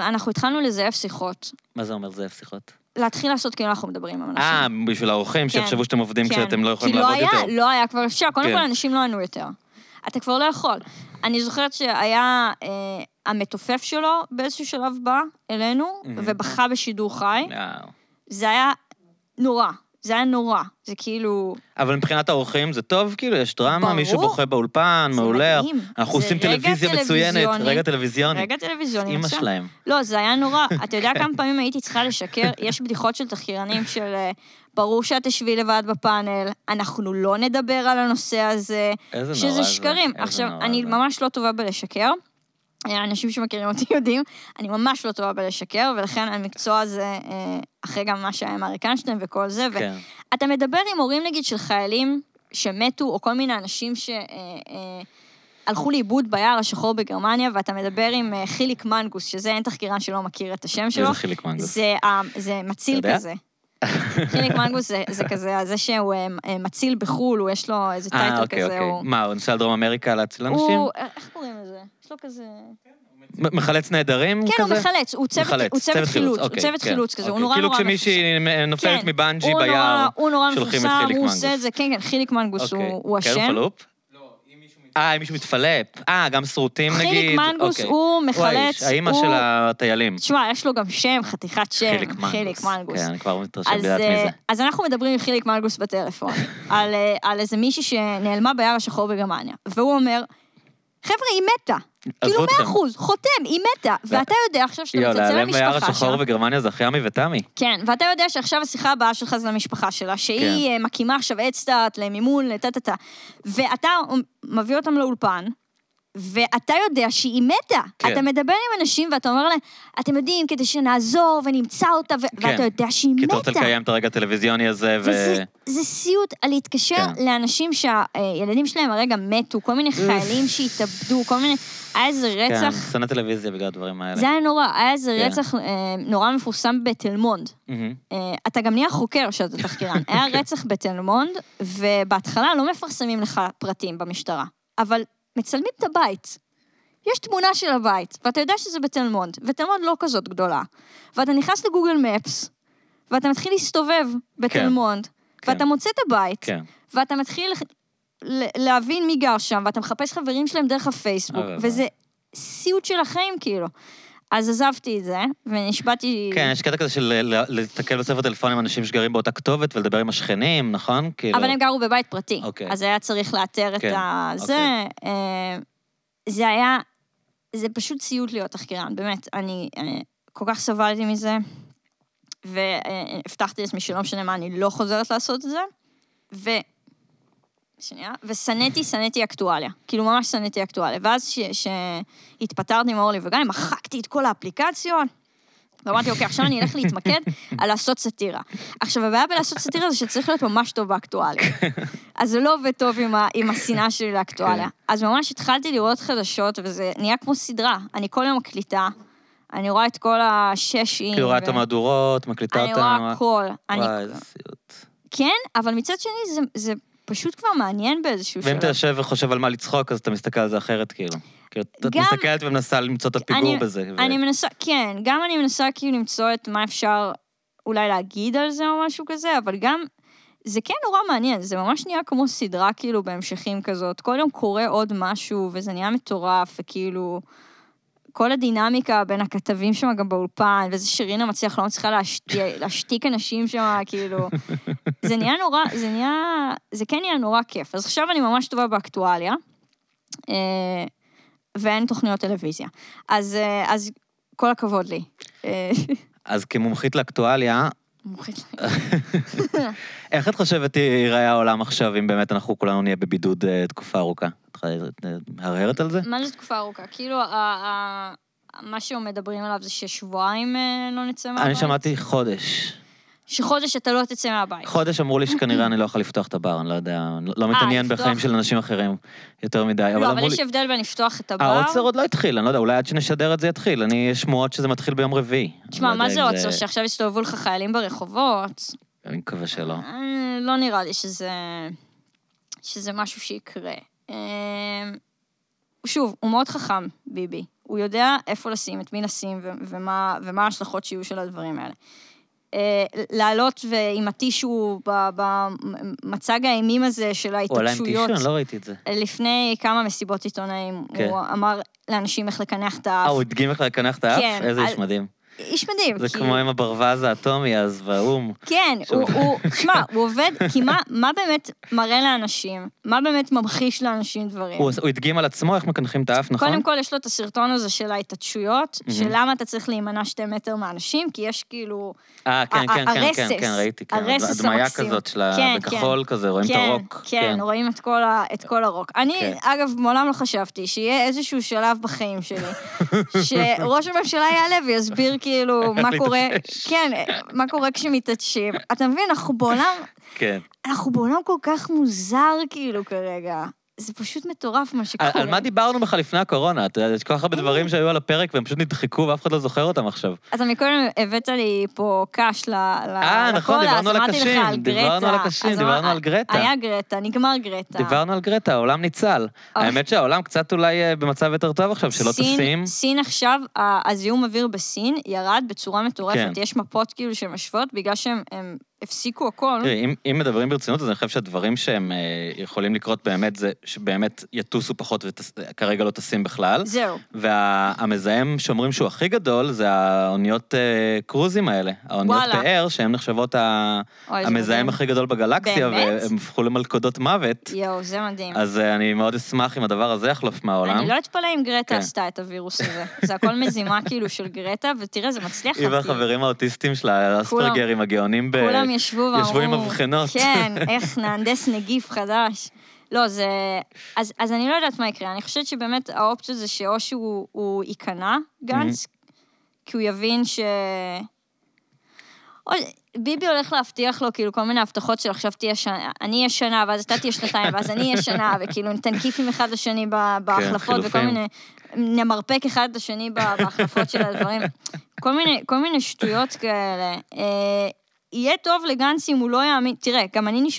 אנחנו התחלנו לזהף שיחות. מה זה אומר זהף שיחות? להתחיל לעשות כאילו אנחנו מדברים עם אנשים. בשביל האורחים שיחשבו שאתם עובדים שאתם לא יכולים לעבוד יותר. כי לא היה כבר אפשר, קודם כל אנשים לא ענו יותר. אתה כבר לא יכול. אני זוכרת שהיה המתופף שלו באיזשהו שלב בא אלינו, ובכה בשידור חי. זה היה נורא. זה היה נורא. זה כאילו... אבל מבחינת האורחים זה טוב, כאילו, יש דרמה, מישהו בוכה באולפן, מעולה. אנחנו עושים טלוויזיה מצוינת. רגע טלוויזיוני. רגע טלוויזיוני. אמא שלהם. לא, זה היה נורא. אתה יודע כמה פעמים הייתי צריכה לשקר? יש בדיחות של תחקירנים של... ברור שאת תשבי לבד בפאנל, אנחנו לא נדבר על הנושא הזה, שזה שקרים. עכשיו, אני ממש לא טובה בלשקר, אנשים שמכירים אותי יודעים, אני ממש לא טובה בלשקר, ולכן המקצוע הזה, אחרי גם מה שהיה עם אריק אינשטיין וכל זה, ואתה מדבר עם הורים, נגיד, של חיילים שמתו, או כל מיני אנשים שהלכו לאיבוד ביער השחור בגרמניה, ואתה מדבר עם חיליק מנגוס, שזה אין תחקירן שלא מכיר את השם שלו. איזה חיליק מנגוס? זה מציל כזה. חיליק מנגוס זה כזה, זה שהוא מציל בחול, הוא יש לו איזה טייטל כזה. מה, הוא נוסע לדרום אמריקה להציל אנשים? איך קוראים לזה? יש לו כזה... מחלץ נהדרים? כן, הוא מחלץ, הוא צוות חילוץ, הוא צוות חילוץ כזה, הוא נורא נורא מפורסם. כאילו כשמישהי נופלת מבנג'י ביער, שולחים את חיליק מנגוס. כן, כן, חיליק מנגוס הוא השם. כן, הוא פלופ? אם מישהו מתפלפ. גם סרוטים נגיד. חיליק מנגוס הוא מחלץ. האמא של הטיילים. תשמע, יש לו גם שם, חתיכת שם. חיליק מנגוס. כן, אני כבר מתרשם בידעת מזה. אז אנחנו מדברים עם חיליק מנגוס בטלפון, על איזה מישהי שנעלמה ביער השחור בגרמניה. והוא אומר, חבר'ה, היא מתה. כאילו 100%, חותם, היא מתה. ואתה יודע עכשיו שאתה מצצה למשפחה שלה. להיעלם ביער השחור בגרמניה זה אחי אמי ותמי. כן, ואתה יודע שעכשיו השיחה הבאה שלך זה למשפחה שלה, שהיא מקימה עכשיו אצטאט, למימון, לטטטה. ואתה מביא אותם לאולפן, ואתה יודע שהיא מתה. אתה מדבר עם אנשים ואתה אומר להם, אתם יודעים, כדי שנעזור ונמצא אותה, ואתה יודע שהיא מתה. כתוב תלקיים את הרגע הטלוויזיוני הזה. זה סיוט על להתקשר לאנשים שהילדים שלהם הרגע מתו, כל מיני חיילים שהתאבדו, כל מיני... היה איזה רצח... כן, סנה טלוויזיה בגלל הדברים האלה. זה היה נורא, היה איזה רצח נורא מפורסם בתל-מונד. אתה גם נהיה חוקר שאתה תחקירן. היה רצח בתל-מונד, ובהתחלה לא מפרסמים לך פרטים במשטרה, אבל מצלמים את הבית. יש תמונה של הבית, ואתה יודע שזה בתל-מונד, ותל-מונד לא כזאת גדולה. ואתה נכנס לגוגל מפס, ואתה מתחיל להסתובב בתל-מונד, ואתה מוצא את הבית, ואתה מתחיל להבין מי גר שם, ואתה מחפש חברים שלהם דרך הפייסבוק, וזה סיוט של החיים, כאילו. אז עזבתי את זה, ונשבעתי... כן, יש קטע כזה של להתקל בספר טלפון עם אנשים שגרים באותה כתובת, ולדבר עם השכנים, נכון? אבל הם גרו בבית פרטי, אז היה צריך לאתר את זה. זה היה... זה פשוט סיוט להיות תחקירן, באמת. אני כל כך סבלתי מזה, והבטחתי לעצמי שלא משנה מה, אני לא חוזרת לעשות את זה, ושנאתי אקטואליה. כאילו ממש שנאתי אקטואליה. ואז שהתפטרתי עם אורלי וגיא, מחקתי את כל האפליקציות, ואמרתי, אוקיי, עכשיו אני אלך להתמקד על לעשות סטירה. עכשיו, הבעיה בלעשות סטירה זה שצריך להיות ממש טוב באקטואליה. אז זה לא עובד טוב עם השנאה שלי לאקטואליה. אז ממש התחלתי לראות חדשות, וזה נהיה כמו סדרה. אני כל יום מקליטה, אני רואה את כל השש-אין. כאילו רואה את המהדורות, מקליטה אותם. אני רואה הכל. וואי, איזה סיוט. כן, אבל מצד שני זה פשוט כבר מעניין באיזשהו שלב. ואם אתה יושב וחושב על מה לצחוק, אז אתה מסתכל על זה אחרת, כאילו. את מסתכלת ומנסה למצוא את הפיגור בזה. אני מנסה, כן, גם אני מנסה כאילו למצוא את מה אפשר אולי להגיד על זה או משהו כזה, אבל גם, זה כן נורא מעניין, זה ממש נהיה כמו סדרה כאילו בהמשכים כזאת, כל יום קורה עוד משהו, וזה נהיה מטורף, וכאילו, כל הדינמיקה בין הכתבים שם גם באולפן, ואיזה שירינה מצליח, לא מצליחה להשתיק אנשים שם, כאילו, זה נהיה נורא, זה כן נהיה נורא כיף. אז עכשיו אני ממש טובה באקטואליה, ואין תוכניות טלוויזיה. אז כל הכבוד לי. אז כמומחית לאקטואליה... מומחית לאקטואליה. איך את חושבת ייראה העולם עכשיו, אם באמת אנחנו כולנו נהיה בבידוד תקופה ארוכה? את הרהרת על זה? מה זה תקופה ארוכה? כאילו, מה שמדברים עליו זה ששבועיים לא נצא מהבית? אני שמעתי חודש. שחודש אתה לא תצא מהבית. חודש אמרו לי שכנראה אני לא יכול לפתוח את הבר, אני לא יודע, לא מתעניין בחיים של אנשים אחרים יותר מדי. לא, אבל יש הבדל בין לפתוח את הבר. העוצר עוד לא התחיל, אני לא יודע, אולי עד שנשדר את זה יתחיל, אני שמועות שזה מתחיל ביום רביעי. תשמע, מה זה עוצר? שעכשיו יסתובבו לך חיילים ברחובות? אני מקווה שלא. לא נראה לי שזה משהו שיקרה. שוב, הוא מאוד חכם, ביבי. הוא יודע איפה לשים, את מי לשים, ומה ההשלכות שיהיו של הדברים האלה. לעלות עם הטישו במצג האימים הזה של ההתעקשויות. לא ראיתי את זה. לפני כמה מסיבות עיתונאים, הוא אמר לאנשים איך לקנח את האף. הוא הדגים איך לקנח את האף? איזה איש מדהים. איש מדהים. זה כמו עם הברווז האטומי, אז והאום. כן, שמה, הוא עובד, כי מה באמת מראה לאנשים? מה באמת ממחיש לאנשים דברים? הוא הדגים על עצמו איך מקנחים את האף, נכון? קודם כל, יש לו את הסרטון הזה של ההתעטשויות, של למה אתה צריך להימנע 2 מטר מהאנשים, כי יש כאילו... כן, ראיתי. הרסס הדמיה כזאת, בכחול כזה, רואים את הרוק. כן, רואים את כל הרוק. אני, אגב, מעולם לא חשבתי שיהיה איזשהו שלב בחיים שלי, שראש הממשלה יעלה ויסביר כאילו, מה קורה, כן, מה קורה כשמתעטשים. אתה מבין, אנחנו בעולם כל כך מוזר, כאילו, כרגע. זה פשוט מטורף מה שקורה. על מה דיברנו בכלל לפני הקורונה? אתה יודע, יש כל כך הרבה דברים שהיו על הפרק, והם פשוט נדחיקו, ואף אחד לא זוכר אותם עכשיו. אתה מקודם הבאת לי פה קש לקולה, נכון, דיברנו על הקשים, דיברנו על גרטה. היה גרטה, נגמר גרטה. דיברנו על גרטה, העולם ניצל. האמת שהעולם קצת אולי במצב יותר טוב עכשיו, שלא תשים. סין עכשיו, הזיהום אוויר בסין ירד בצורה מטורפת. יש מפות כאילו שמשוות, בגלל שהם הפסיקו הכל. אם מדברים ברצינות, אז אני חושב שהדברים שהם יכולים לקרות באמת, זה שבאמת יטוסו פחות וכרגע לא טסים בכלל. זהו. והמזהם שאומרים שהוא הכי גדול, זה האוניות קרוזים האלה. האוניות פאר, שהן נחשבות המזהם הכי גדול בגלקסיה, והם הפכו למלכודות מוות. יואו, זה מדהים. אז אני מאוד אשמח אם הדבר הזה יחלוף מהעולם. אני לא אתפלא אם גרטה עשתה את הווירוס הזה. זה הכל מזימה כאילו של גרטה, ותראה, זה מצליח. היא והחברים האוטיסטים שלה, האספרגרים הגאונים ישבו עם הבחינות. כן, איך נהנדס נגיף חדש. לא, זה... אז אני לא יודעת מה יקרה. אני חושבת שבאמת האופציה זה שאו שהוא ייכנע, גנץ, כי הוא יבין ש... ביבי הולך להבטיח לו כאילו כל מיני הבטחות של עכשיו תהיה שנה, אני אהיה שנה, ואז אתה תהיה שנתיים, ואז אני אהיה שנה, וכאילו נתנקיפים אחד לשני בהחלפות, וכל מיני... נמרפק אחד לשני בהחלפות של הדברים. כל מיני שטויות כאלה. יהיה טוב לגנץ אם הוא לא יאמין, תראה, גם אני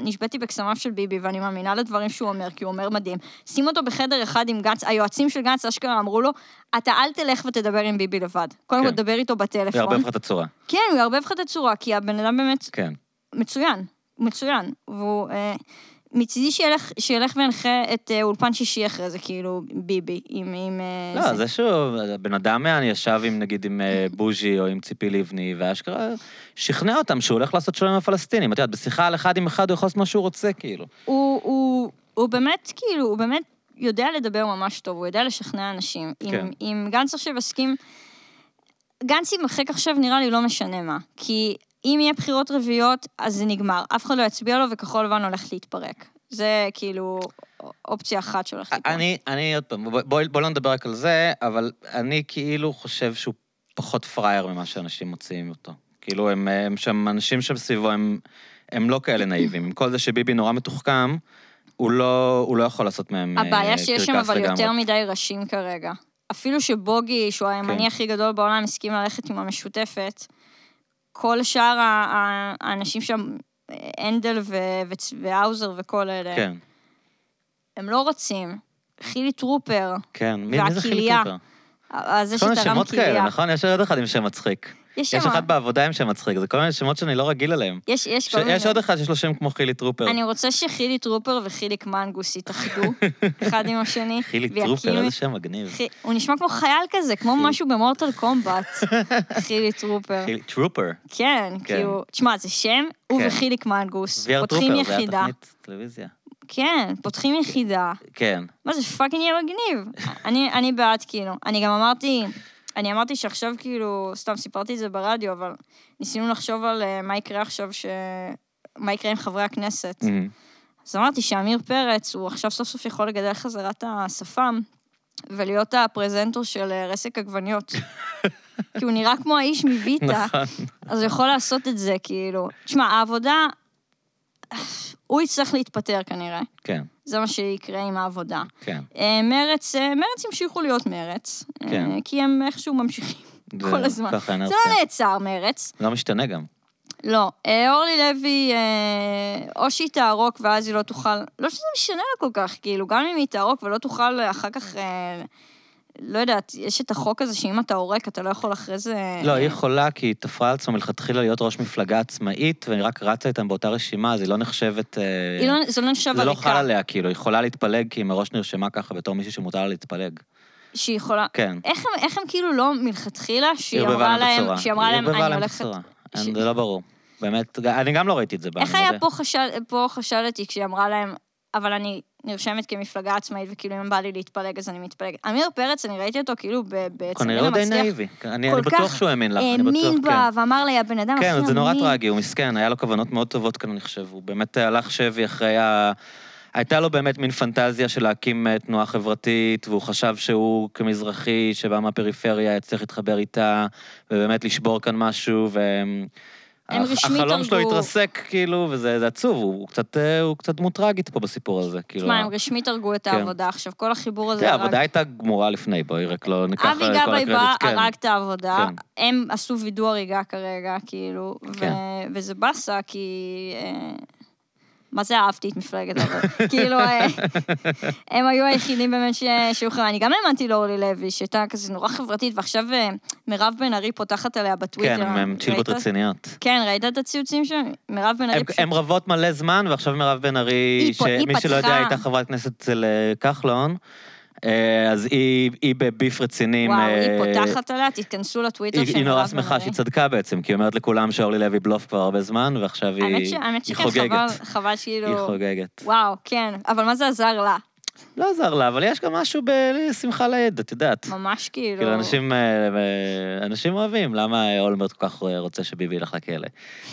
נשבעתי בקסמיו של ביבי, ואני מאמינה לדברים שהוא אומר, כי הוא אומר מדהים, שים אותו בחדר אחד עם גנץ, היועצים של גנץ אשכרה אמרו לו, אתה אל תלך ותדבר עם ביבי לבד, קודם כל תדבר איתו בטלפון. הוא יערבב לך את הצורה. כן, הוא יערבב לך את הצורה, כי הבן אדם באמת מצוין, והוא... מצידי שילך והנחה את אולפן שישי אחרי זה, כאילו, ביבי, עם... לא, זה שוב, בן אדם אני ישב עם, נגיד, עם בוז'י או עם ציפי לבני, והאשכרה שכנע אותם שהוא הולך לעשות שלום עם הפלסטינים. אתה יודע, בשיחה על אחד עם אחד הוא יכול לעשות מה שהוא רוצה, כאילו. הוא באמת, כאילו, הוא באמת יודע לדבר ממש טוב, הוא יודע לשכנע אנשים. אם גנץ עכשיו הסכים... גנץ עם אחרי עכשיו נראה לי לא משנה מה, כי... אם יהיה בחירות רביעיות, אז זה נגמר. אף אחד לא יצביע לו, וכחול לבן הולך להתפרק. זה כאילו אופציה אחת שהולך להתפרק. אני עוד פעם, בואו לא נדבר רק על זה, אבל אני כאילו חושב שהוא פחות פרייר ממה שאנשים מוציאים אותו. כאילו, הם שם, אנשים שבסביבו, הם לא כאלה נאיבים. עם כל זה שביבי נורא מתוחכם, הוא לא יכול לעשות מהם קרקס לגמרי. הבעיה שיש שם אבל יותר מדי ראשים כרגע. אפילו שבוגי, שהוא הימני הכי גדול בעולם, הסכים ללכת עם המשותפת, כל שאר האנשים שם, אנדל ואוזר וכל אלה, כן. הם לא רוצים. חילי טרופר. כן, מי זה חילי טרופר? אז זה שתרם קיליה. כל מיני שמות כאלה, נכון? יש עוד אחד עם שם מצחיק. יש אחד בעבודה עם שם מצחיק, זה כל מיני שמות שאני לא רגיל עליהם. יש כל מיני. יש עוד אחד שיש לו שם כמו חילי טרופר. אני רוצה שחילי טרופר וחיליק מנגוס יתאחדו, אחד עם השני. חילי טרופר, איזה שם מגניב. הוא נשמע כמו חייל כזה, כמו משהו במורטל קומבט. חילי טרופר. חילי טרופר. כן, כאילו, תשמע, זה שם, הוא וחיליק מנגוס. פותחים יחידה. כן, פותחים יחידה. כן. מה זה, פאקינג יהיה מגניב. אני בעד, כאילו. אני גם אמרתי שעכשיו כאילו, סתם סיפרתי את זה ברדיו, אבל ניסינו לחשוב על מה יקרה עכשיו, מה יקרה עם חברי הכנסת. אז אמרתי שאמיר פרץ, הוא עכשיו סוף סוף יכול לגדל חזרת השפם, ולהיות הפרזנטור של רסק עגבניות. כי הוא נראה כמו האיש מביטה, אז הוא יכול לעשות את זה, כאילו. תשמע, העבודה, הוא יצטרך להתפטר כנראה. כן. זה מה שיקרה עם העבודה. כן. מרץ המשיכו להיות מרץ, כן. כי הם איכשהו ממשיכים כל הזמן. זה לא נעצר מרץ. זה לא משתנה גם. לא. אורלי לוי, או שהיא תערוק ואז היא לא תוכל, לא שזה משנה לה כל כך, כאילו, גם אם היא תערוק ולא תוכל אחר כך לא יודעת, יש את החוק הזה שאם אתה עורק, אתה לא יכול אחרי זה... לא, היא יכולה, כי היא תפרה על עצמה מלכתחילה להיות ראש מפלגה עצמאית, והיא רק רצה איתם באותה רשימה, אז היא לא נחשבת... זה לא נחשב עריקה. זה לא חל עליה, כאילו, היא יכולה להתפלג, כי היא מראש נרשמה ככה בתור מישהי שמותר לה להתפלג. שהיא יכולה... כן. איך הם כאילו לא מלכתחילה, שהיא אמרה להם... שהיא אמרה להם, אני הולכת... זה לא ברור. באמת, אני גם לא ראיתי את זה. איך היה פה חשדתי כשהיא אמרה להם, אבל אני נרשמת כמפלגה עצמאית, וכאילו אם בא לי להתפלג, אז אני מתפלג. אמיר פרץ, אני ראיתי אותו כאילו בעצם... הוא די נאיבי. אני בטוח שהוא האמין לך. האמין בה, ואמר לי, הבן אדם הכי אמין. כן, זה נורא טרגי, הוא מסכן, היה לו כוונות מאוד טובות כאן, אני חושב. הוא באמת הלך שבי אחרי ה... הייתה לו באמת מין פנטזיה של להקים תנועה חברתית, והוא חשב שהוא כמזרחי, שבא מהפריפריה, יצטרך להתחבר איתה, ובאמת לשבור כאן משהו, החלום שלו התרסק, כאילו, וזה עצוב, הוא קצת מוטרגית פה בסיפור הזה. תשמע, הם רשמית הרגו את העבודה, עכשיו כל החיבור הזה... העבודה הייתה גמורה לפני, בואי רק לא ניקח כל הקרדיט. אבי גבי בא, הרג את העבודה, הם עשו וידוא הריגה כרגע, כאילו, וזה בסה, כי... מה זה אהבתי את מפלגת הזאת? כאילו, הם היו היחידים באמת שהוכרע. אני גם האמנתי לאורלי לוי, שהייתה כזה נורא חברתית, ועכשיו מרב בן ארי פותחת עליה בטוויטר. כן, הם צ'ילבות רציניות. כן, ראית את הציוצים שם? מרב בן ארי... הם רבות מלא זמן, ועכשיו מרב בן ארי, שמי שלא יודע, הייתה חברת כנסת אצל כחלון, אז היא בביף רצינים... וואו, היא פותחת עליה, תתכנסו לטוויטר של מרב בן ארי. היא נורא שמחה שהיא צדקה בעצם, כי היא אומרת לכולם שאורלי לוי בלוף כבר הרבה זמן, ועכשיו היא חוגגת. חבל שהיא לא... היא חוגגת. וואו, כן, אבל מה זה עזר לה? לא עזר לה, אבל יש גם משהו בשמחה ליד, את יודעת. ממש כאילו... כאילו, אנשים אוהבים, למה אולמרט כל כך רוצה שביבי ילך לכלא?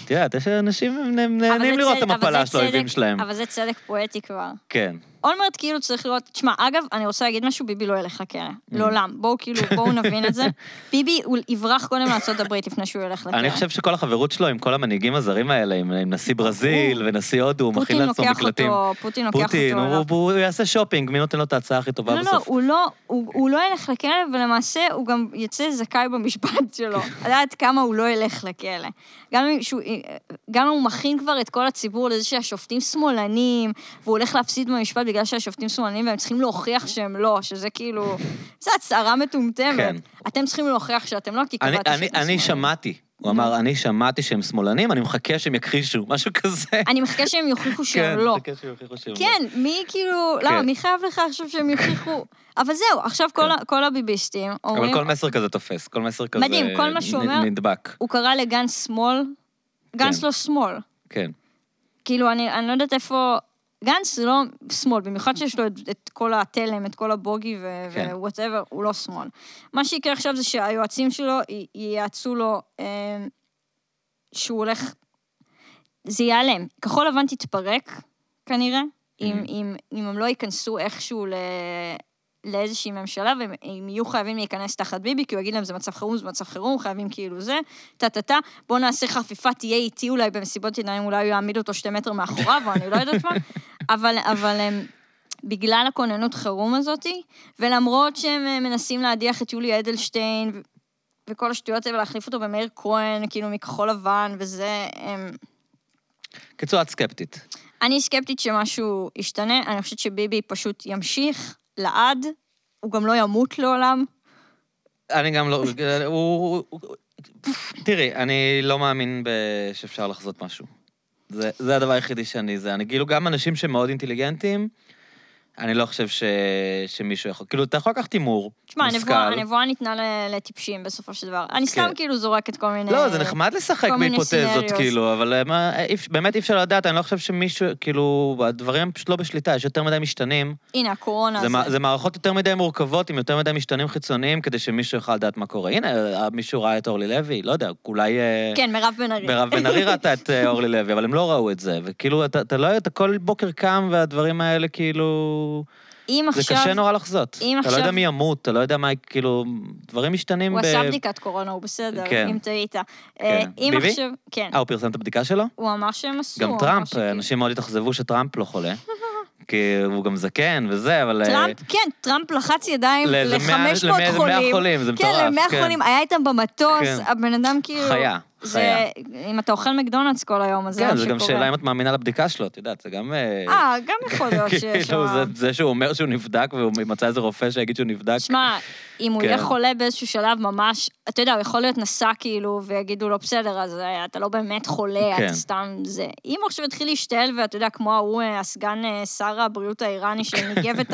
את יודעת, יש אנשים נהנים לראות את המפלה של האויבים שלהם. אבל זה צדק פואטי כבר. כן. אולמרט כאילו צריך לראות, תשמע, אגב, אני רוצה להגיד משהו, ביבי לא ילך לכלא. לעולם, בואו נבין את זה. ביבי הוא יברח קודם לארצות הברית לפני שהוא ילך לכלא. אני חושב שכל החברות שלו עם כל המנהיגים הזרים האלה, עם נשיא ברזיל ונשיא הודו, מכין לעצמו מקלטים. פוטין, הוא יעשה שופינג, מי נותן לו את ההצעה הכי טובה בסוף? לא, הוא לא ילך לכלא, ולמעשה הוא גם יצא זכאי במשפט שלו. עד כמה הוא לא ילך לכלא. גם הוא מכין כבר את כל הציבור לזה שהשופטים שמאלנים, והוא הולך להפסיד במשפט בגלל שהשופטים שמאלנים, והם צריכים להוכיח שהם לא, שזה כאילו, זה הצערה מטומטמת. אתם צריכים להוכיח שאתם לא, כי קבעתם שהם שמאלנים. אני שמעתי, הוא אמר, אני שמעתי שהם שמאלנים, אני מחכה שהם יכחישו, משהו כזה. אני מחכה שהם יוכיחו שהם לא. כן, מחכה שהם יוכיחו שהם לא. כן, מי כאילו, למה, מי חייב לך עכשיו שהם יוכיחו? אבל זהו, עכשיו כל הביביסטים אומרים... אבל כל מסר כזה תופס, כל מסר כזה נדבק. מדהים, כל מה שהוא אומר, הוא קרא לגנץ שמאל, גנץ לא שמאל. כן. כאילו, אני לא יודעת איפה... גנץ זה לא שמאל, במיוחד שיש לו את כל התלם, את כל הבוגי ווואטאבר, הוא לא שמאל. מה שיקרה עכשיו זה שהיועצים שלו ייעצו לו שהוא הולך... זה ייעלם. כחול לבן תתפרק, כנראה, אם הם לא ייכנסו איכשהו לאיזושהי ממשלה, והם יהיו חייבים להיכנס תחת ביבי, כי הוא יגיד להם, זה מצב חירום, חייבים כאילו זה, תתתה, בואו נעשה חפיפה, תהיה איתי אולי במסיבות עיניים, אולי הוא יעמיד אותו 2 מטר מאחוריו, או אני לא יודעת מה, אבל בגלל הכוננות חירום הזאת, ולמרות שהם מנסים להדיח את יולי אדלשטיין, וכל השטויות האלה, ולהחליף אותו במאיר כהן, כאילו מכחול לבן, וזה... קיצור, את סקפטית. אני סקפטית שמשהו ישתנה, אני חושבת שביבי פשוט ימשיך לעד, הוא גם לא ימות לעולם. אני גם לא... תראי, אני לא מאמין שאפשר לחזות משהו. זה הדבר היחידי שאני... אני כאילו גם אנשים שמאוד אינטליגנטים, אני לא חושב שמישהו יכול... כאילו, אתה יכול לקחת תימור, מושכל. תשמע, הנבואה ניתנה לטיפשים בסופו של דבר. אני סתם כאילו זורקת כל מיני... לא, זה נחמד לשחק בהיפותזות, כאילו, אבל באמת אי אפשר לדעת, אני לא חושב שמישהו, כאילו, הדברים פשוט לא בשליטה, יש יותר מדי משתנים. הנה, הקורונה זה... זה מערכות יותר מדי מורכבות, עם יותר מדי משתנים חיצוניים, כדי שמישהו יוכל לדעת מה קורה. הנה, מישהו ראה את אורלי לוי, לא יודע, אולי... כן, מרב בן ארי ראתה את אורלי לוי, אבל הם לא ראו את זה. וכאילו, אתה לא יודע, אתה כל בוקר קם, והדברים האלה, כאילו... זה קשה נורא לחזות. אתה לא יודע מי ימות, אתה לא יודע מה, כאילו, דברים משתנים הוא עשה בדיקת קורונה, הוא בסדר, אם תהיית. ביבי? כן. הוא פרסם את הבדיקה שלו? הוא אמר שהם עשו. גם טראמפ, אנשים מאוד התאכזבו שטראמפ לא חולה. כי הוא גם זקן וזה, אבל... טראמפ, כן, טראמפ לחץ ידיים ל-500 חולים. ל-100 חולים, זה מטורף. כן, ל-100 חולים, היה איתם במטוס, הבן אדם כאילו... חיה. חיה. אם אתה אוכל מקדונלדס כל היום, אז זה מה שקורה. כן, זה גם שאלה אם את מאמינה לבדיקה שלו, את יודעת, זה גם... גם יכול להיות שיש לו... זה שהוא אומר שהוא נבדק, והוא מצא איזה רופא שיגיד שהוא נבדק. שמע, אם הוא יהיה חולה באיזשהו שלב ממש, אתה יודע, הוא יכול להיות נסע כאילו, ויגידו לו בסדר, אז אתה לא באמת חולה, אתה סתם זה. אם הוא עכשיו התחיל להשתעל, ואתה יודע, כמו הוא, הסגן שר הבריאות האיראני, שניגב את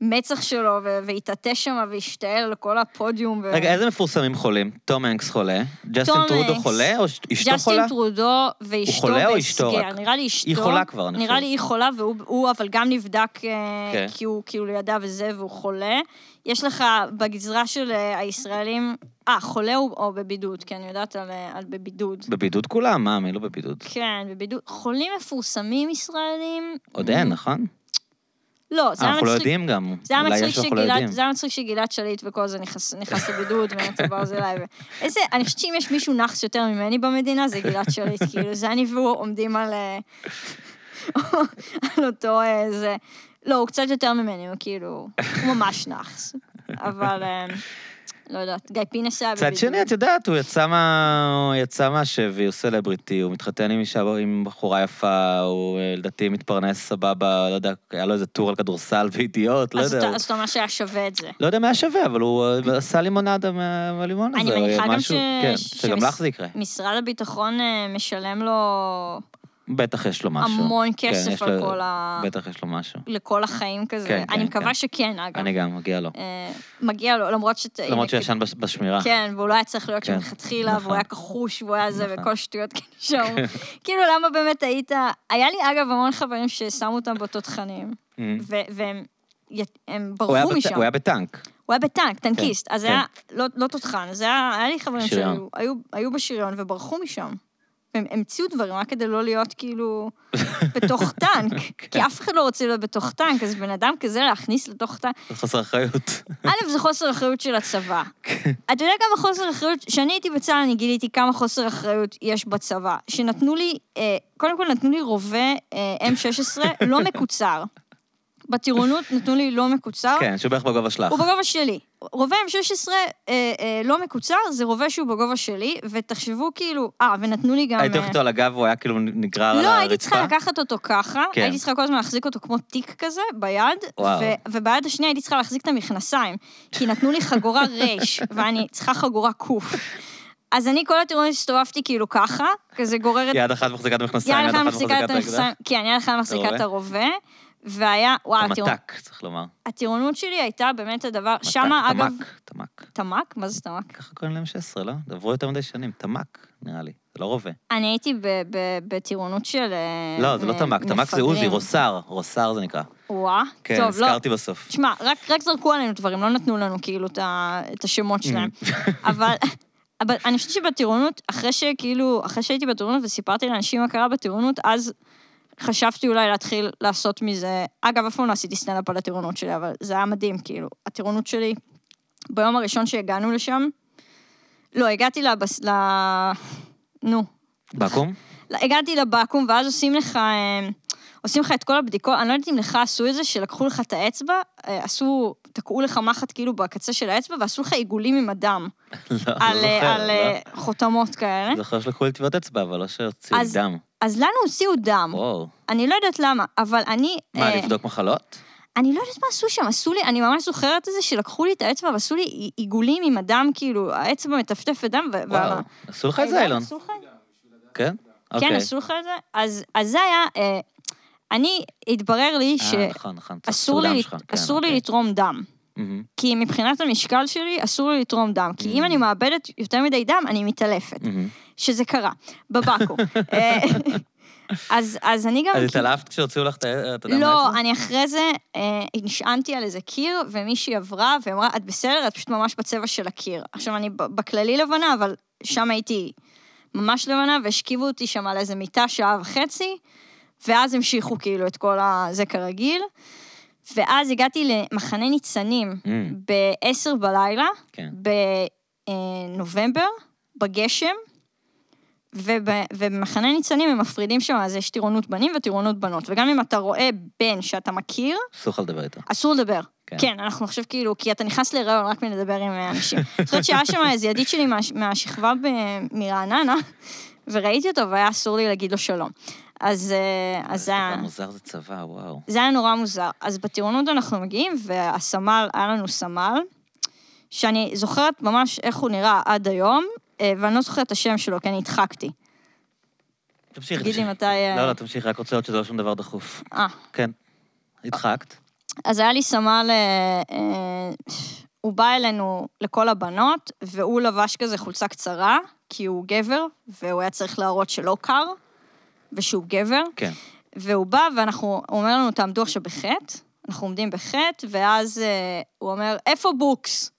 המצח שלו, והתעטש שם והשתעל על כל הפודיום. רגע, איזה מפורסמים חולים? תום הנקס חולה? ג'סטין טרודו חולה? או אשתו חולה? ג'סטין טרודו ואשתו בסגר. נראה לי אשתו. היא חולה כבר, אני חושב. נראה לי היא חולה, והוא אבל גם נבדק, כי הוא כאילו לידע וזה, והוא חולה. יש לך בגזרה של הישראלים, חולה או בבידוד, כן, אני יודעת על בבידוד. בבידוד כולם, מה, מי לא בבידוד? כן, בבידוד. חולים מפורסמים ישראלים. עוד אין, נכון? לא, זה אנחנו לא יודעים גם. זה היה מצחיק שגילת שליט וכל זה נכנס לבידוד, ונצבר הזה אליי. אני חושבת שאם יש מישהו נחס יותר ממני במדינה, זה גילת שליט, כאילו, זה אני והוא עומדים על אותו איזה... לא, הוא קצת יותר ממני, הוא כאילו, הוא ממש נחס. אבל, לא יודעת, גיא פינס היה בבידוד. צד שני, את יודעת, הוא יצא מהשבי, הוא סלבריטי, הוא מתחתן עם בחורה יפה, הוא לדעתי מתפרנס סבבה, לא יודע, היה לו איזה טור על כדורסל וידיעות, לא יודע. אז אתה אומר שהיה שווה את זה. לא יודע מה היה שווה, אבל הוא עשה לימונד מהלימון הזה. אני מניחה גם שגם לך זה יקרה. משרד הביטחון משלם לו... בטח יש לו משהו. המון כסף כן, על כל ה... בטח יש לו משהו. לכל החיים כזה. כן, אני כן, מקווה כן. שכן, אגב. אני גם, מגיע לו. מגיע לו, למרות ש... למרות שישן בשמירה. כן, והוא לא היה צריך להיות כן. שמתחילה, נכון. והוא היה כחוש, והוא היה זה, נכון. וכל שטויות כאלה שם. כאילו, למה באמת היית... היה לי, אגב, המון חברים ששמו אותם באותו תכנים, והם ברחו משם. הוא היה בטנק. הוא היה בטנק, טנקיסט. אז היה, לא תותחן, אז היה לי חברים שהיו בשריון, וברחו משם. והם המציאו דברים, רק כדי לא להיות כאילו בתוך טנק, כי אף אחד לא רוצה להיות בתוך טנק, אז בן אדם כזה להכניס לתוך טנק. זה חוסר אחריות. א', זה חוסר אחריות של הצבא. אתה יודע כמה חוסר אחריות, כשאני הייתי בצה"ל, אני גיליתי כמה חוסר אחריות יש בצבא, שנתנו לי, קודם כל נתנו לי רובה M16 לא מקוצר. בטירונות נתנו לי לא מקוצר. כן, שהוא בערך בגובה שלך. הוא בגובה שלי. רובה M16 לא מקוצר, זה רובה שהוא בגובה שלי, ותחשבו כאילו, ונתנו לי גם... הייתי הולכת אותו על הגב, הוא היה כאילו נגרר על הרצפה? לא, הייתי צריכה לקחת אותו ככה, כן. הייתי צריכה כל הזמן להחזיק אותו כמו תיק כזה, ביד, וביד השנייה הייתי צריכה להחזיק את המכנסיים, כי נתנו לי חגורה רש, ואני צריכה חגורה קוף. אז אני כל התירון הסתובבתי כאילו ככה, כזה גוררת... יד אחת מחזיקת המכנסיים, יד אחת מחזיקת המכנסיים, כן, יד אחת מחזיקת הרובה. והיה, וואו, המתק, צריך לומר. הטירונות שלי הייתה באמת הדבר, שמה אגב... תמק. תמק? מה זה תמק? ככה קוראים להם 16, לא? דברו יותר מדי שנים, תמק, נראה לי, זה לא רובה. אני הייתי בטירונות של... לא, זה לא תמק, תמק זה עוזי, רוסר זה נקרא. וואה, טוב, לא. כן, הזכרתי בסוף. תשמע, רק זרקו עלינו דברים, לא נתנו לנו כאילו את השמות שלהם, אבל אני חושבת שבטירונות, אחרי שהייתי בטירונות וסיפרתי לאנשים מה קרה בטירונות, אז חשבתי אולי להתחיל לעשות מזה, אגב, אף פעם לא עשיתי סטנדאפ על הטירונות שלי, אבל זה היה מדהים, כאילו, הטירונות שלי, ביום הראשון שהגענו לשם, לא, הגעתי בקום? הגעתי לבקום, ואז עושים לך את כל הבדיקות, אני לא יודעת אם לך עשו את זה, שלקחו לך את האצבע, תקעו לך מחט כאילו בקצה של האצבע, ועשו לך עיגולים עם אדם. לא, על חותמות כאלה. זוכר שלקחו לי טביעת אצבע, אבל לא שהוציאו דם. אז לנו הוציאו דם. אני לא יודעת למה, אבל אני... מה, לבדוק מחלות? אני לא יודעת מה עשו שם, עשו לי, אני ממש זוכרת את זה, שלקחו לי את האצבע, ועשו לי עיגולים עם אדם, כאילו, האצבע מטפטפת דם, וואו, עשו לך את זה, אילון. כן? כן, עשו לך את זה. אז זה היה... אני, התברר לי שאסור לי לתרום דם. כי מבחינת המשקל שלי, אסור לי לתרום דם. כי אם אני מאבדת יותר מדי דם, אני מתעלפת. שזה קרה, בבקו. אז אני גם... אז התעלפת כשהוציאו לך את הדם? לא, אני אחרי זה נשענתי על איזה קיר, ומישהי עברה ואמרה, את בסדר, את פשוט ממש בצבע של הקיר. עכשיו, אני בכללי לבנה, אבל שם הייתי ממש לבנה, והשכיבו אותי שם על איזה מיטה שעה וחצי, ואז המשיכו כאילו את כל זה כרגיל, ואז הגעתי למחנה ניצנים ב-10 בלילה, בנובמבר, בגשם, ובמחנה ניצנים הם מפרידים שם, אז יש טירונות בנים וטירונות בנות, וגם אם אתה רואה בן שאתה מכיר, אסור לדבר איתו. אסור לדבר. כן, אנחנו חושב כאילו, כי אתה נכנס לרעיון רק מלדבר עם אנשים. זאת אומרת שהיה שם איזו ידיד שלי מהשכבה מרעננה, וראיתי אותו, והיה אסור לי להגיד לו שלום. אז זה היה... מוזר זה צבא, וואו. זה היה נורא מוזר. אז בטירונות אנחנו מגיעים, והסמל, היה לנו סמל, שאני זוכרת ממש איך הוא נראה עד היום, ואני לא זוכרת את השם שלו, כי אני התחקתי. תמשיך. תגיד לי מתי... לא, תמשיך, רק רוצה עוד שזה לא שום דבר דחוף. כן. התחקת. אז היה לי סמל, הוא בא אלינו לכל הבנות, והוא לבש כזה חולצה קצרה, כי הוא גבר, והוא היה צריך להראות שלא קר, ושהוא גבר. כן. והוא בא, ואנחנו, הוא אומר לנו, תעמדו עכשיו בחטא, אנחנו עומדים בחטא, ואז הוא אומר, איפה בוקס?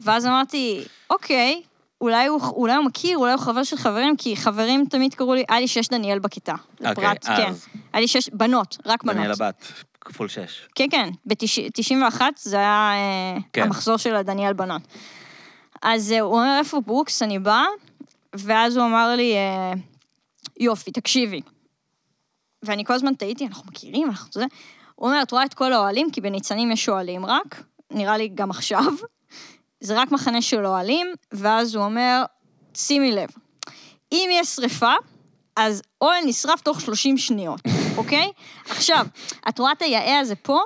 ואז אמרתי, אוקיי, אולי הוא מכיר, אולי הוא חבר של חברים, כי חברים תמיד קראו לי, היה לי 6 דניאל בכיתה. לפרט, כן. היה לי 6 בנות, רק בנות. דניאל הבת. כפול 6. כן, כן. ב-91 זה היה המחזור של דניאל בנות. אז הוא אומר, איפה בוקס? אני באה, ואז הוא אמר לי, יופי, תקשיבי. ואני כל הזמן טעיתי, אנחנו מכירים, אנחנו זה. הוא אומר, את רואה את כל האוהלים, כי בניצנים יש אוהלים רק, נראה לי גם עכשיו. זה רק מחנה של אוהלים, ואז הוא אומר, שימי לב, אם יש שריפה, אז אוהל נשרף תוך 30 שניות. אוקיי? עכשיו, את רואה את היעי הזה פה,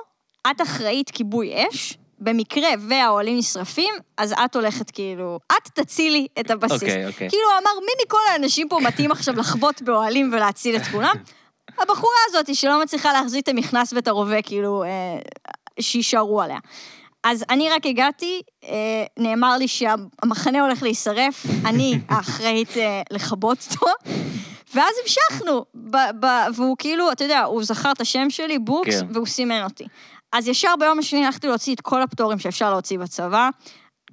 את אחראית כיבוי אש, במקרה והעולים נשרפים, אז את הולכת כאילו, את תצילי את הבסיס. כאילו הוא אמר, מי מכל האנשים פה מתאים עכשיו לחבוט באוהלים ולהציל את כולם? הבחורה הזאת שלא מצליחה להחזיק את המכנס ואת הרובה, כאילו, שישארו עליה. אז אני רק הגעתי, נאמר לי שהמחנה הולך להישרף, אני האחראית לחבוט אותו, ואז המשכנו, והוא כאילו, אתה יודע, הוא זכר את השם שלי, בוקס, כן. והוא סימן אותי. אז ישר ביום השני הלכתי להוציא את כל הפטורים שאפשר להוציא בצבא.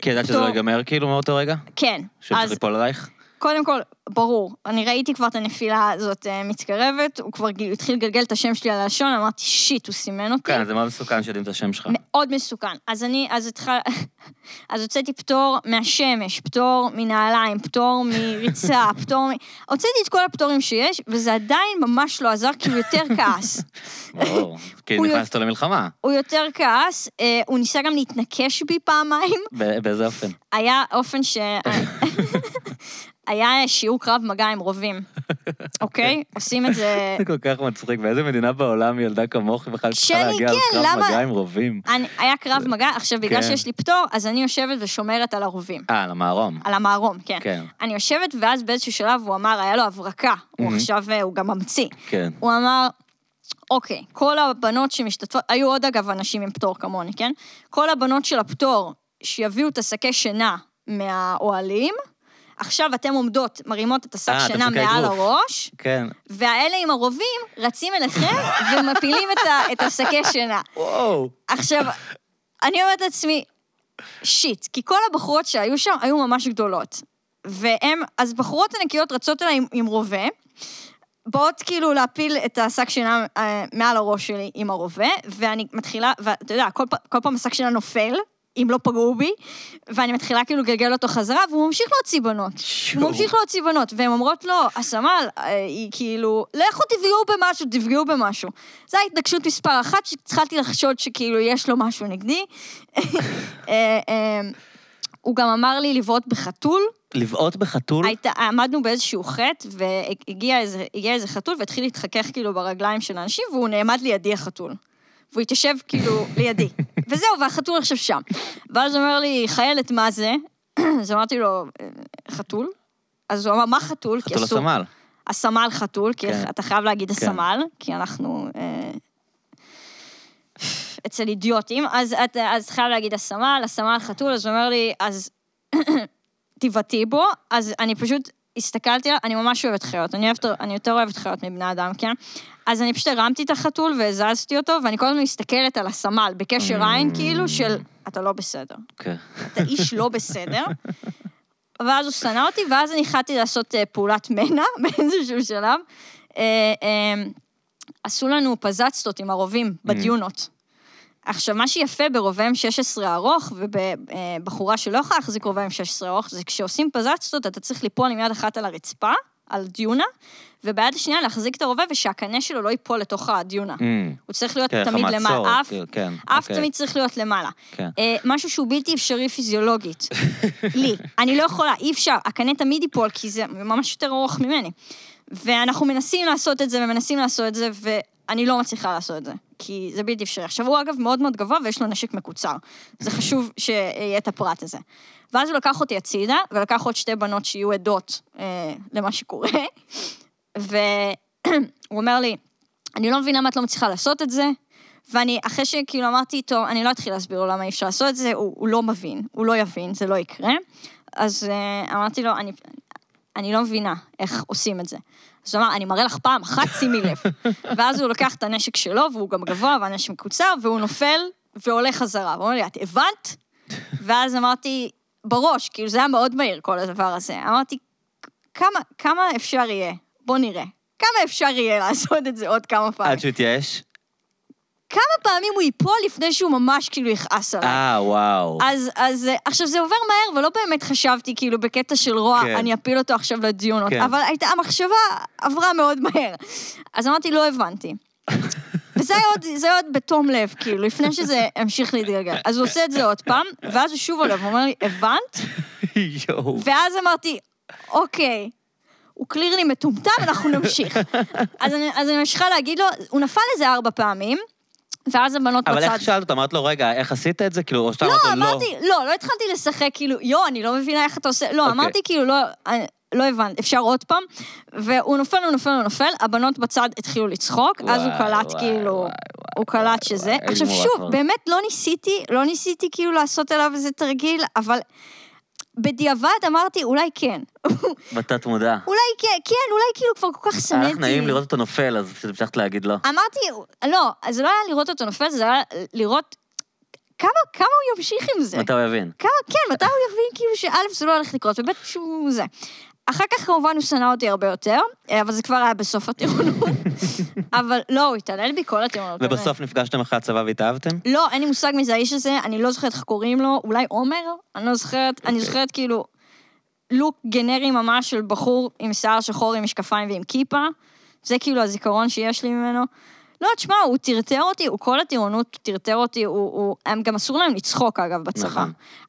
כי ידעת שזה ייגמר כאילו מאותו רגע? כן. שצריך ליפול עלייך? קודם כל, ברור, אני ראיתי כבר את הנפילה הזאת מתקרבת, הוא כבר התחיל לגלגל את השם שלי על הלשון, אמרתי, שיט, הוא סימן אותי. כן, זה מה מסוכן שיודעים את השם שלך? מאוד מסוכן. אז הוצאתי פטור מהשמש, פטור מנעליים, פטור מריצה, פטור... הוצאתי את כל הפטורים שיש, וזה עדיין ממש לא עזר, כי הוא יותר כעס. ברור, כי נכנסת לו למלחמה. הוא יותר כעס, הוא ניסה גם להתנקש בי פעמיים. באיזה אופן? היה אופן ש... היה שיעור קרב מגע עם רובים, אוקיי? עושים את זה... זה כל כך מצחיק, באיזה מדינה בעולם ילדה כמוך בכלל צריכה להגיע על קרב מגע עם רובים? היה קרב מגע, עכשיו בגלל שיש לי פטור, אז אני יושבת ושומרת על הרובים. על המערום. על המערום, כן. אני יושבת, ואז באיזשהו שלב הוא אמר, היה לו הברקה, הוא עכשיו, הוא גם ממציא. הוא אמר, אוקיי, כל הבנות שמשתתפות, היו עוד אגב אנשים עם פטור כמוני, כן? כל הבנות של הפטור שיביאו את השקי שינה מהאוהלים, עכשיו אתם עומדות, מרימות את השק שינה מעל הראש, כן. והאלה עם הרובים רצים אליכם ומפילים את השקי שינה. וואו. עכשיו, אני אומרת לעצמי, שיט, כי כל הבחורות שהיו שם היו ממש גדולות, אז בחורות הנקיות רצות אליי עם רובה, באות כאילו להפיל את השק שינה מעל הראש שלי עם הרובה, ואני מתחילה, ואתה יודע, כל פעם השק שינה נופל, אם לא פגעו בי, ואני מתחילה כאילו גלגל אותו חזרה, והוא ממשיך להוציא בנות. הוא ממשיך להוציא בנות, והן אומרות לו, הסמל, היא כאילו, לכו תפגעו במשהו. זו ההתנגשות מספר אחת, שהתחלתי לחשוד שכאילו יש לו משהו נגדי. הוא גם אמר לי לבעוט בחתול. לבעוט בחתול? עמדנו באיזשהו חטא, והגיע איזה חתול, והתחיל להתחכך כאילו ברגליים של האנשים, והוא נעמד לידי החתול. והוא התיישב כאילו לידי. וזהו, והחתול עכשיו שם. ואז הוא אומר לי, חיילת, מה זה? אז אמרתי לו, חתול? אז הוא אמר, מה חתול? חתול הסמל. הסמל חתול, כי אתה חייב להגיד הסמל, כי אנחנו אצל אידיוטים, אז חייב להגיד הסמל חתול, אז הוא אומר לי, אז תיבטי בו, אז אני פשוט הסתכלתי, אני ממש אוהבת חיות, אני יותר אוהבת חיות מבני אדם, כן? אז אני פשוט הרמתי את החתול והזזתי אותו, ואני כל הזמן מסתכלת על הסמל, בקשר עין כאילו של, אתה לא בסדר. אתה איש לא בסדר. ואז הוא סנה אותי, ואז אני חייתי לעשות פעולת מנע, באיזשהו שלב. עשו לנו פזצתות עם הרובים בדיונות. עכשיו, מה שיפה ברובה M16 ארוך, ובבחורה שלא יכולה להחזיק רובה M16 ארוך, זה כשעושים פזצתות, אתה צריך ליפול עם יד אחת על הרצפה, על דיונה, וביד השנייה להחזיק את הרובה ושהקנה שלו לא ייפול לתוך הדיונה. הוא צריך להיות תמיד למעלה. אף תמיד צריך להיות למעלה. משהו שהוא בלתי אפשרי פיזיולוגית. לי. אני לא יכולה, אי אפשר. הקנה תמיד ייפול, כי זה ממש יותר ארוך ממני. ואנחנו מנסים לעשות את זה, ואני לא מצליחה לעשות את זה. כי זה בלתי אפשרי. עכשיו הוא אגב מאוד מאוד גבוה, ויש לו נשק מקוצר. זה חשוב שיהיה את הפרט הזה. ואז הוא לקח אותי הצידה, ולקח עוד שתי בנות שיהיו עדות למה שקורה. והוא אומר לי, אני לא מבינה מה את לא מצליחה לעשות את זה, ואני, אחרי שכאילו אמרתי איתו, אני לא אתחיל להסביר לו למה אי אפשר לעשות את זה, הוא לא מבין, הוא לא יבין, זה לא יקרה. אז אמרתי לו, אני לא מבינה איך עושים את זה. אז הוא אמר, אני מראה לך פעם אחת, שימי לב. ואז הוא לוקח את הנשק שלו, והוא גם גבוה, והנשק מקוצר, והוא נופל, והולך חזרה. והוא אומר לי, את הבנת? ואז אמרתי, בראש, כאילו זה היה מאוד מהיר כל הדבר הזה. אמרתי, כמה אפשר יהיה? בוא נראה. כמה אפשר יהיה לעשות את זה עוד כמה פעמים? עד שתייאש? כמה פעמים הוא ייפול לפני שהוא ממש כאילו יכעס עליי. וואו. אז עכשיו זה עובר מהר, ולא באמת חשבתי כאילו בקטע של רוע, כן. אני אפיל אותו עכשיו לדיונות, כן. אבל הייתה, המחשבה עברה מאוד מהר. אז אמרתי, לא הבנתי. וזה היה עוד בתום לב, כאילו, לפני שזה המשיך להתגלגל. אז הוא עושה את זה עוד פעם, ואז הוא שוב עולה, והוא אומר לי, הבנת? ואז אמרתי, אוקיי, הוא קליר לי מטומטם, אנחנו נמשיך. אז אני ממשיכה להגיד לו, הוא נפל לזה 4 פעמים, ואז הבנות בצד. אבל איך שאלת אותה? אמרת לו, רגע, איך עשית את זה? כאילו, או שאתה אמרת לו, לא. לא, אמרתי, לא התחלתי לשחק, כאילו, אני לא מבינה איך אתה עושה, לא, אמרתי, כאילו, לא הבנת, אפשר עוד פעם, והוא נופל, הבנות בצד התחילו לצחוק, אז הוא קלט כאילו, הוא קלט שזה, עכשיו שוב, באמת לא ניסיתי כאילו לעשות אליו איזה תרגיל, אבל בדיעבד אמרתי, אולי כן. בתת מודע. אולי כן, אולי כאילו כבר כל כך סנאתי. היה נעים לראות אותו נופל, אז פשוט להגיד לא. אמרתי, לא, זה לא היה לראות אותו נופל, זה היה לראות כמה הוא ימשיך עם זה? מתי הוא יבין? כן, מתי הוא יבין כאילו שא' זה לא הולך לקרות, וב' שהוא זה. אחר כך כמובן הוא שנא אותי הרבה יותר, אבל זה כבר היה בסוף הטירונות. אבל לא, הוא התעלל בי כל הטירונות. ובסוף נפגשתם אחרי הצבא והתאהבתם? לא, אין לי מושג מזה האיש הזה, אני לא זוכרת איך קוראים לו, אולי עומר? אני לא זוכרת, אני זוכרת כאילו לוק גנרי ממש של בחור עם שיער שחור, עם משקפיים ועם כיפה, זה כאילו הזיכרון שיש לי ממנו. לא, תשמע, הוא טרטר אותי, הוא כל הטירונות טרטר אותי, הם גם אסור להם לצחוק, אגב, בצבא.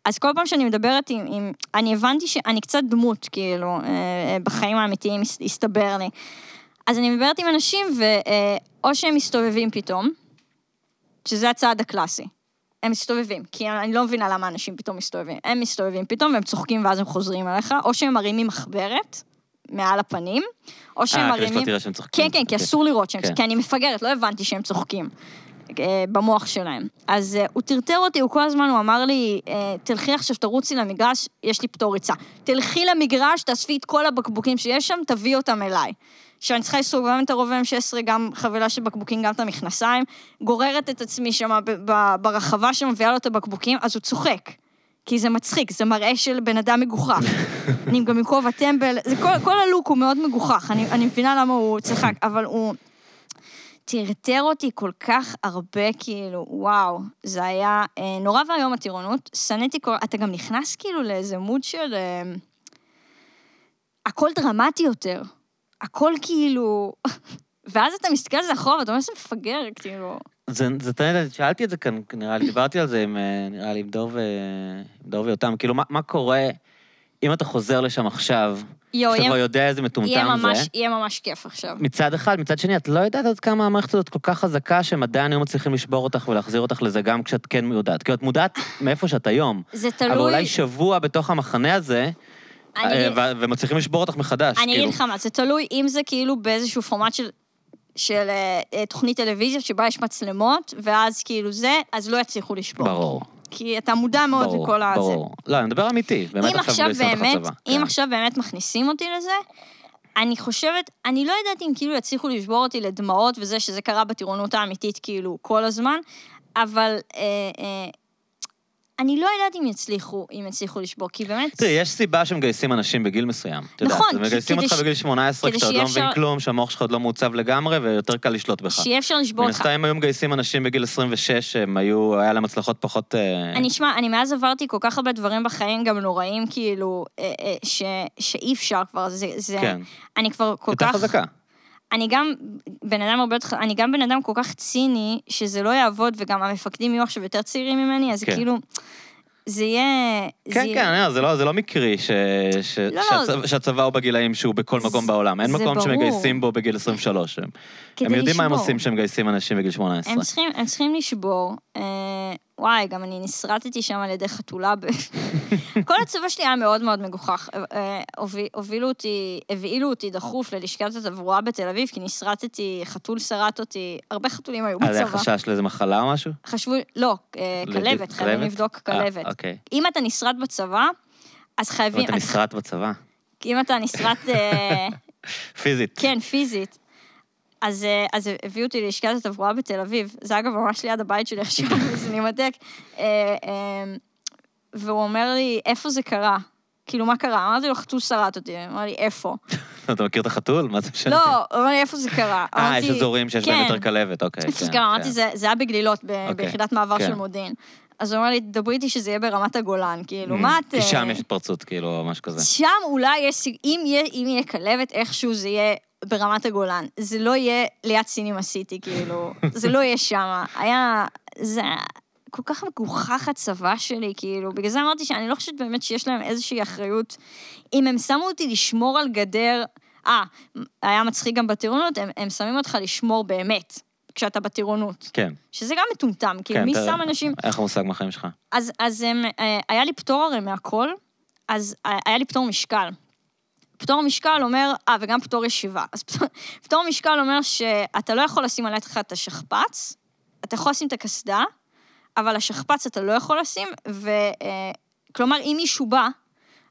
אז כל פעם שאני מדברת עם... אני הבנתי שאני קצת דמות, כאילו, בחיים האמיתיים, הסתבר לי. אז אני מדברת עם אנשים, או שהם מסתובבים פתאום, שזה הצעד הקלאסי. הם מסתובבים, כי אני לא מבינה למה אנשים פתאום מסתובבים. הם מסתובבים פתאום, והם צוחקים ואז הם חוזרים עליך, או שהם מרימים מחברת, מעל הפנים, או שהם מרימים... כדי שלא תראה שהם צוחקים. כן, כי אסור לראות שהם צוחקים, כי אני מפגרת, לא הבנתי שהם צוחקים במוח שלהם. אז הוא טרטר אותי, הוא כל הזמן, הוא אמר לי, תלכי עכשיו, תרוצי למגרש, יש לי פתור ריצה. תלכי למגרש, תאספי את כל הבקבוקים שיש שם, תביא אותם אליי. שאני צריכה לסוג גם את הרוב M16, גם חבילה של בקבוקים, גם את המכנסיים, גוררת את עצמי שם ברחבה שמביאה לו את הבקבוקים, אז הוא צוחק. כי זה מצחיק, זה מראה של בן אדם מגוחך. אני גם עם כובע טמבל, כל הלוק הוא מאוד מגוחך, אני מבינה למה הוא צחק, אבל הוא טרטר אותי כל כך הרבה, כאילו, וואו, זה היה נורא והיום הטירונות, סניתי כל... אתה גם נכנס כאילו לאיזה מוד של... הכל דרמטי יותר, הכל כאילו... ואז אתה מסתכל על זה אחורה, ואתה אומר שזה מפגר, כאילו... שאלתי את זה כאן, נראה לי, דיברתי על זה עם, נראה לי, עם דור ויותם, כאילו, מה קורה אם אתה חוזר לשם עכשיו, שאתה כבר יודע איזה מטומטם זה? יהיה ממש כיף עכשיו. מצד אחד, מצד שני, את לא יודעת עוד כמה המערכת הזאת כל כך חזקה, שמדען היום מצליחים לשבור אותך ולהחזיר אותך לזה גם כשאת כן מיודעת. כי את מודעת מאיפה שאת היום. זה תלוי... אבל אולי שבוע בתוך המחנה הזה... ומצליחים לשבור אותך מחדש. אני אגיד לך מה, זה תלוי אם זה כאילו באיזשהו פורמט של תוכנית טלוויזיה שבה יש מצלמות, ואז כאילו זה, אז לא יצליחו לשבור. ברור. כי אתה מודע מאוד לכל הזה. ברור. לא, אני מדבר אמיתי. אם עכשיו באמת מכניסים אותי לזה, אני חושבת, אני לא יודעת אם כאילו יצליחו לשבור אותי לדמעות, וזה שזה קרה בטירונות האמיתית כאילו כל הזמן, אבל אני לא יודעת אם יצליחו לשבור, כי באמת... תראי, יש סיבה שמגייסים אנשים בגיל מסוים. נכון. מגייסים אותך בגיל 18, כשאתה עוד לא מבין כלום, שהמוח שלך עוד לא מעוצב לגמרי, ויותר קל לשלוט בך. שיהיה אפשר לשבור אותך. מנסתיים היו מגייסים אנשים בגיל 26, היה להם הצלחות פחות... אני מאז עברתי כל כך הרבה דברים בחיים, גם נוראים, כאילו, שאי אפשר כבר, זה... כן. אני כבר כל כך... יותר חזקה. אני גם בן אדם כל כך ציני, שזה לא יעבוד, וגם המפקדים יהיו עכשיו יותר צעירים ממני, אז כאילו, זה יהיה... כן, זה לא מקרי שהצבא הוא בגילאים שהוא בכל מקום בעולם. אין מקום שמגייסים בו בגיל 23. הם יודעים מה הם עושים שהם מגייסים אנשים בגיל 18. הם צריכים לשבור. וואי, גם אני נשרטתי שם על ידי חתולה. כל הצבא שלי היה מאוד מאוד מגוחך. הבאילו אותי דחוף ללשכת התברואה בתל אביב, כי נשרטתי, חתול שרט אותי, הרבה חתולים היו בצבא. אז היה חשש לאיזה מחלה או משהו? חשבו, לא, כלבת, חייבים לבדוק כלבת. אם אתה נשרט בצבא, אז חייבים... אם אתה נשרט בצבא. אם אתה נשרט... פיזית. כן, פיזית. אז הביאו אותי להשקעת התברואה בתל אביב, זה אגב ממש ליד הבית שלי עכשיו, אז אני מתק, והוא אומר לי, איפה זה קרה? כאילו, מה קרה? אמרתי לו, חתול שרט אותי, אמר לי, איפה? אתה מכיר את החתול? מה זה משנה? לא, הוא אומר לי, איפה זה קרה? יש אזורים שיש בהם יותר כלבת, אוקיי. איפה זה קרה, אמרתי, זה היה בגלילות, ביחידת מעבר של מודיעין. אז הוא אומר לי, דברי איתי שזה יהיה ברמת הגולן, כאילו, מה את... כי שם יש התפרצות, כאילו, משהו כזה. שם אולי יש, אם יהיה כלבת, איכשהו זה יהיה ברמת הגולן. זה לא יהיה ליד סינמה סיטי, כאילו, זה לא יהיה שם. זה כל כך מגוחך הצבא שלי, כאילו, בגלל זה אמרתי שאני לא חושבת באמת שיש להם איזושהי אחריות. אם הם שמו אותי לשמור על גדר, היה מצחיק גם בטירונות, הם שמים אותך לשמור באמת. כשאתה בטירונות. כן. שזה גם מטומטם, כי מי שם אנשים... איך המושג מהחיים שלך? אז היה לי פטור הרי מהכל, אז היה לי פטור משקל. פטור משקל אומר, וגם פטור ישיבה. אז פטור משקל אומר שאתה לא יכול לשים עליך את השכפץ, אתה יכול לשים את הכסדה, אבל השכפץ אתה לא יכול לשים, כלומר, אם מישהו בא,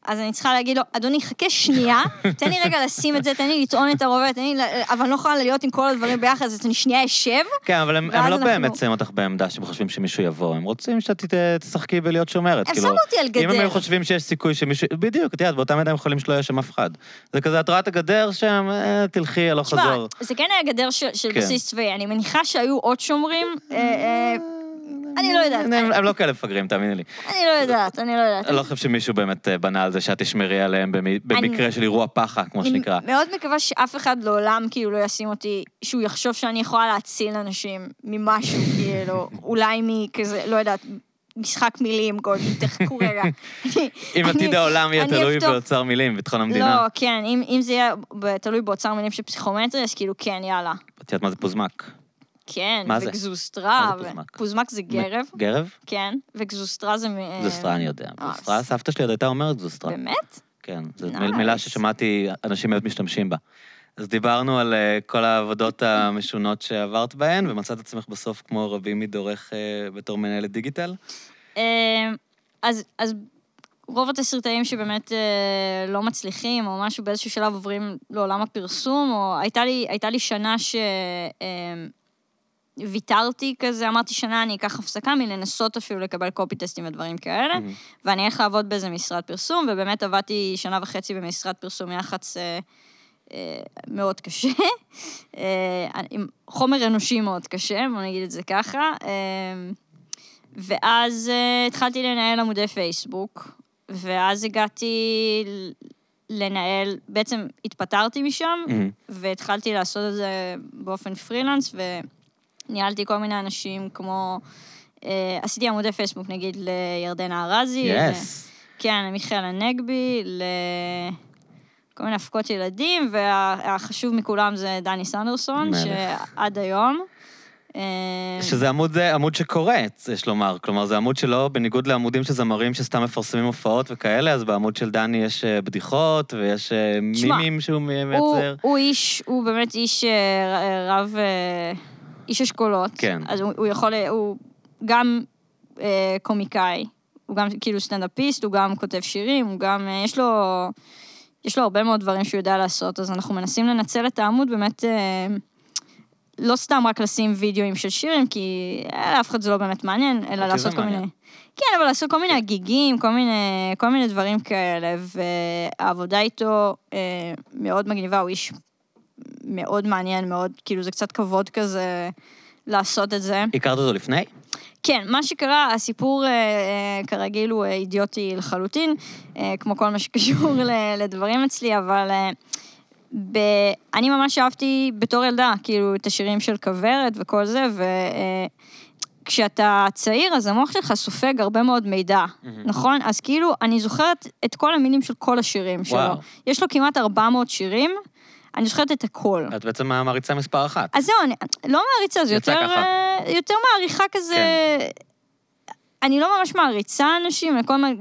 אז אני צריכה להגיד לו, אדוני, חכה שנייה, תן לי רגע לשים את זה, תן לי לטעון את הרובד, אבל אני לא יכולה להיות עם כל הדברים ביחד, אז אני שנייה אשב. כן, אבל הם לא באמת שמים אותך בעמדה שהם חושבים שמישהו יבוא, הם רוצים שאתה תשחקי ולהיות שומרת. הם שמו אותי על גדר. אם הם חושבים שיש סיכוי שמישהו, בדיוק, תראה, באותם ידיים יכולים שלא יהיה שם אף אחד. זה כזה, את רואה את הגדר שם, תלכי, לא חזור. זה כן היה גדר של בסיס צבאי, אני מניחה שהיו עוד שומרים אני לא יודעת. הם לא כאלה מפגרים, תאמיני לי. אני לא יודעת. אני לא חושב שמישהו באמת בנה על זה, שאת תשמרי עליהם במקרה של אירוע פחה, כמו שנקרא. אני מאוד מקווה שאף אחד לעולם כאילו לא ישים אותי, שהוא יחשוב שאני יכולה להציל אנשים ממשהו, כאילו, אולי מכזה, לא יודעת, משחק מילים, תחכו רגע. אם עתיד העולם יהיה תלוי באוצר מילים, בתחום המדינה. לא, כן, אם זה יהיה תלוי באוצר מילים של פסיכומטרי, אז כאילו כן, יאללה. את יודעת מה זה פוזמק? כן, וגזוסטרה, פוזמק זה גרב. גרב? כן, וגזוסטרה זה... גזוסטרה אני יודע. גזוסטרה, סבתא שלי עוד הייתה אומרת גזוסטרה. באמת? כן, זו מילה ששמעתי אנשים מאוד משתמשים בה. אז דיברנו על כל העבודות המשונות שעברת בהן, ומצאת עצמך בסוף כמו רבים מדורך בתור מנהלת דיגיטל? אז רוב התסריטאים שבאמת לא מצליחים, או משהו באיזשהו שלב עוברים לעולם הפרסום, או הייתה לי שנה ש... ויתרתי כזה, אמרתי שנה, אני אקח הפסקה מלנסות אפילו לקבל קופי טסטים ודברים כאלה, ואני איך לעבוד באיזה משרד פרסום, ובאמת עבדתי שנה וחצי במשרד פרסום, יחץ מאוד קשה, עם חומר אנושי מאוד קשה, בוא נגיד את זה ככה, ואז התחלתי לנהל עמודי פייסבוק, ואז הגעתי לנהל, בעצם התפטרתי משם, והתחלתי לעשות את זה באופן פרילנס, ניהלתי כל מיני אנשים כמו, עשיתי עמודי פייסבוק, נגיד, לירדן הערזי. כן, למיכאל הנגבי, לכל מיני הפקות ילדים, והחשוב מכולם זה דני סנדרסון, שעד היום. שזה עמוד שקורץ, יש לומר. כלומר, זה עמוד שלו, בניגוד לעמודים שזמרים שסתם מפרסמים הופעות וכאלה, אז בעמוד של דני יש בדיחות, ויש מימים שהוא מייצר. הוא באמת איש רב... איש אשכולות, כן. אז הוא גם קומיקאי, הוא גם כאילו סטנדאפיסט, הוא גם כותב שירים, הוא גם, יש לו הרבה מאוד דברים שהוא יודע לעשות, אז אנחנו מנסים לנצל את העמוד באמת לא סתם רק לשים וידאוים של שירים, כי אף אחד זה לא באמת מעניין, אלא לעשות כל מיני... כן, אבל לעשות כל מיני הגיגים, כל מיני דברים כאלה, והעבודה איתו מאוד מגניבה, הוא איש מאוד מעניין, מאוד, כאילו זה קצת כבוד כזה לעשות את זה. הכרת אותו לפני? כן, מה שקרה, הסיפור כרגיל הוא אידיוטי לחלוטין, כמו כל מה שקשור לדברים אצלי, אבל... אני ממש אהבתי בתור ילדה, כאילו, את השירים של כברת וכל זה, וכשאתה צעיר, אז המוח שלך סופג הרבה מאוד מידע, נכון? אז כאילו, אני זוכרת את כל המילים של כל השירים שלו. יש לו כמעט 400 שירים, אני זוכרת את הכל. את בעצם מעריצה מספר אחת. אז זהו, לא מעריצה, זה יותר מעריכה כזה... אני לא ממש מעריצה אנשים,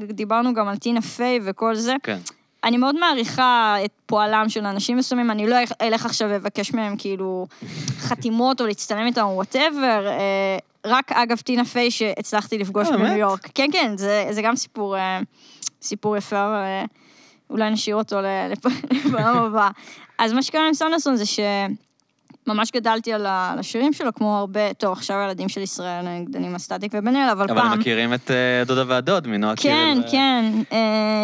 דיברנו גם על טינה פיי וכל זה. כן. אני מאוד מעריכה את פועלם של אנשים מסוימים, אני לא אלך עכשיו לבקש מהם כאילו חתימות או להצטלם איתם או whatever, רק אגב טינה פיי שהצלחתי לפגוש בניו יורק. כן, כן, זה גם סיפור יפה, אולי נשאיר אותו לפעם הבאה. אז מה שקרה עם סנדרסון זה שממש גדלתי על השירים שלו, כמו הרבה, טוב, עכשיו הילדים של ישראל גדלים סטטיק ובניאל, אבל פעם... אבל הם מכירים את דודה והדוד, מנוע כאילו... כן, כן,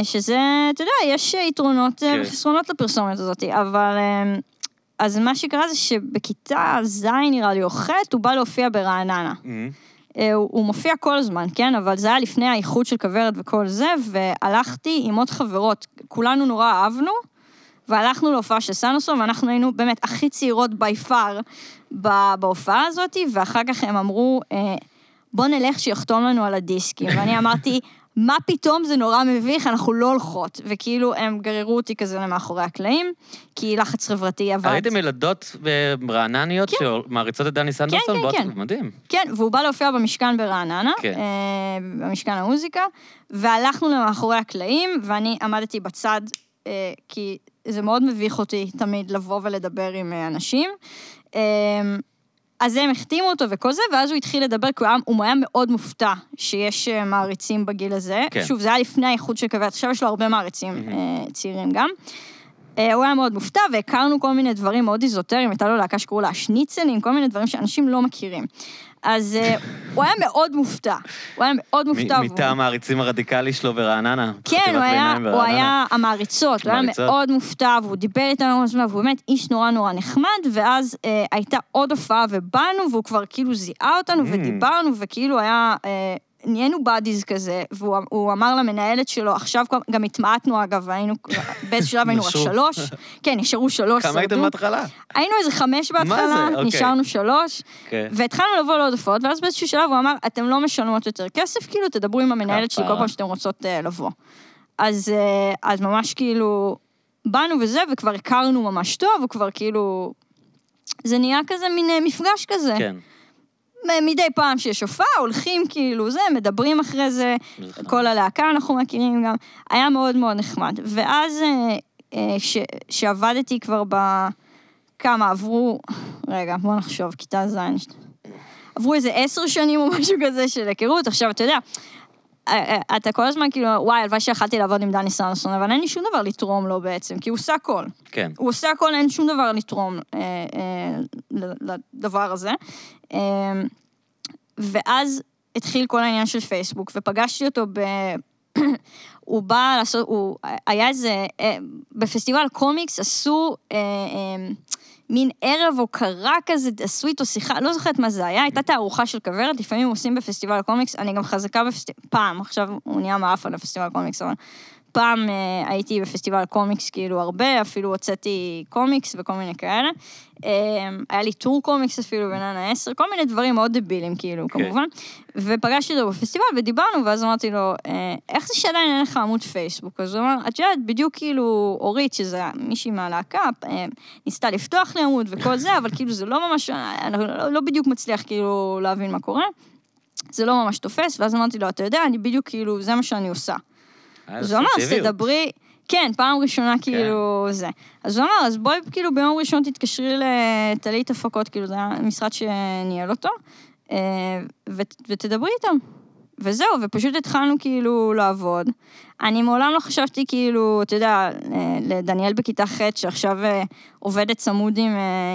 שזה, אתה יודע, יש יתרונות וחסרונות לפרסומת הזאת, אבל... אז מה שקרה זה שבכיתה זין נראה לי אוכת, הוא בא להופיע ברעננה. הוא מופיע כל הזמן, כן, אבל זה היה לפני האיחוד של כברת וכל זה, והלכתי עם עוד חברות, כולנו נורא אהבנו, והלכנו להופעה של סנדרסון, ואנחנו היינו באמת הכי צעירות by far בהופעה הזאת, ואחר כך הם אמרו, בוא נלך שיחתום לנו על הדיסקים, ואני אמרתי, מה פתאום זה נורא מביך, אנחנו לא הולכות, וכאילו הם גררו אותי כזה למאחורי הקלעים, כי לחץ חברתי עבד. הייתם ילדות ברענניות כן. שמעריצות את דני סנדרסון? כן, כן, כן. מדהים. כן, והוא בא להופיע במשכן ברעננה, כן. במשכן המוזיקה, והלכנו למאחורי הקלעים, ואני עמדתי בצד, כי זה מאוד מביך אותי תמיד לבוא ולדבר עם אנשים, אז הם החתימו אותו וכל זה, ואז הוא התחיל לדבר, כי הוא היה מאוד מופתע שיש מעריצים בגיל הזה. כן. שוב, זה היה לפני האיחוד של כברת, עכשיו יש לו הרבה מעריצים צעירים גם. הוא היה מאוד מופתע, והכרנו כל מיני דברים מאוד איזוטריים, הייתה לו להקה שקראו לה שניצלים, כל מיני דברים שאנשים לא מכירים. אז הוא היה מאוד מופתע. הוא היה מאוד מופתע. מטעם המעריצים הרדיקלי שלו ברעננה. כן, הוא היה המעריצות, הוא היה מאוד מופתע, והוא דיבר איתנו, והוא באמת איש נורא נורא נחמד, ואז הייתה עוד הופעה ובאנו, והוא כבר כאילו זיהה אותנו, ודיברנו, וכאילו היה... נהיינו בדיז כזה, והוא אמר למנהלת שלו, עכשיו גם התמעטנו אגב, והיינו, באיזה שלב היינו רק 3, כן, נשארו 3. כמה הייתם בהתחלה? היינו איזה 5 בהתחלה, נשארנו 3, והתחלנו לבוא לעוד הופעות, ואז באיזשהו שלב הוא אמר, אתם לא משלמות יותר כסף, כאילו תדברו עם המנהלת שלי כל פעם שאתם רוצות לבוא. אז ממש כאילו, באנו וזה, וכבר הכרנו ממש טוב, וכבר כאילו, זה נהיה כזה מין מפגש כזה. כן. מדי פעם שיש הופעה, הולכים כאילו זה, מדברים אחרי זה, כל הלהקה אנחנו מכירים גם, היה מאוד מאוד נחמד. ואז שעבדתי כבר בכמה, עברו, רגע, בוא נחשוב, כיתה זין, עברו איזה 10 שנים או משהו כזה של הכירות, עכשיו אתה יודע, אתה כל הזמן כאילו, וואי, הלוואי שיכלתי לעבוד עם דני סנדרסון, אבל אין לי שום דבר לתרום לו בעצם, כי הוא עושה הכל. כן. הוא עושה הכל, אין שום דבר לתרום לדבר הזה. ואז התחיל כל העניין של פייסבוק, ופגשתי אותו הוא בא לעשות, הוא היה איזה, בפסטיבל קומיקס עשו... מין ערב או קרה כזה, עשו איתו שיחה, לא זוכרת מה זה היה, הייתה תערוכה של כברת, לפעמים עושים בפסטיבל הקומיקס, אני גם חזקה בפסטיבל, פעם, עכשיו הוא נהיה מעף על הפסטיבל הקומיקס, אבל פעם הייתי בפסטיבל קומיקס כאילו הרבה, אפילו הוצאתי קומיקס וכל מיני כאלה, היה לי טור קומיקס אפילו בינן 10, כל מיני דברים מאוד דבילים כאילו, כמובן, ופגשתי אותו בפסטיבל ודיברנו, ואז אמרתי לו, איך זה שעדיין אין לך עמוד פייסבוק? אז הוא אמר, את יודעת, בדיוק כאילו אורית, שזה מישהי מהלהקה, ניסתה לפתוח לי עמוד וכל זה, אבל כאילו זה לא ממש, לא בדיוק מצליח כאילו להבין מה קורה, זה לא ממש תופס, ואז אמרתי לו, אתה יודע, אני בדיוק כאילו, זה מה שאני עושה. אז הוא אמר, אז תדברי, כן, פעם ראשונה כאילו זה. אז הוא אמר, אז בואי כאילו ביום ראשון תתקשרי לתלית הפקות, כאילו זה היה משרד שניהל אותו, ותדברי איתם. וזהו, ופשוט התחלנו כאילו לעבוד. אני מעולם לא חשבתי כאילו, אתה יודע, לדניאל בכיתה ח' שעכשיו עובדת צמוד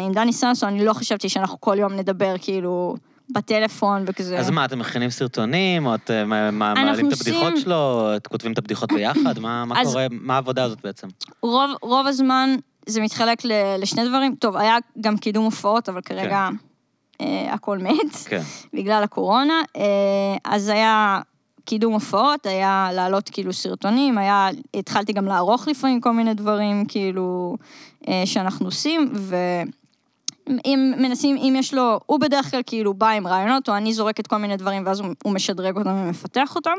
עם דני סנדרסון, אני לא חשבתי שאנחנו כל יום נדבר כאילו בטלפון וכזה. אז מה, אתם מכינים סרטונים, או אתם מעלים את הבדיחות שלו, אתם כותבים את הבדיחות ביחד, מה קורה, מה העבודה הזאת בעצם? רוב הזמן זה מתחלק לשני דברים, טוב, היה גם קידום הופעות, אבל כרגע הכל מת, בגלל הקורונה, אז היה קידום הופעות, היה לעלות כאילו סרטונים, היה, התחלתי גם לערוך לפעמים כל מיני דברים כאילו שאנחנו עושים, אם מנסים, אם יש לו, הוא בדרך כלל כאילו בא עם רעיונות, או אני זורקת כל מיני דברים, ואז הוא משדרג אותם ומפתח אותם.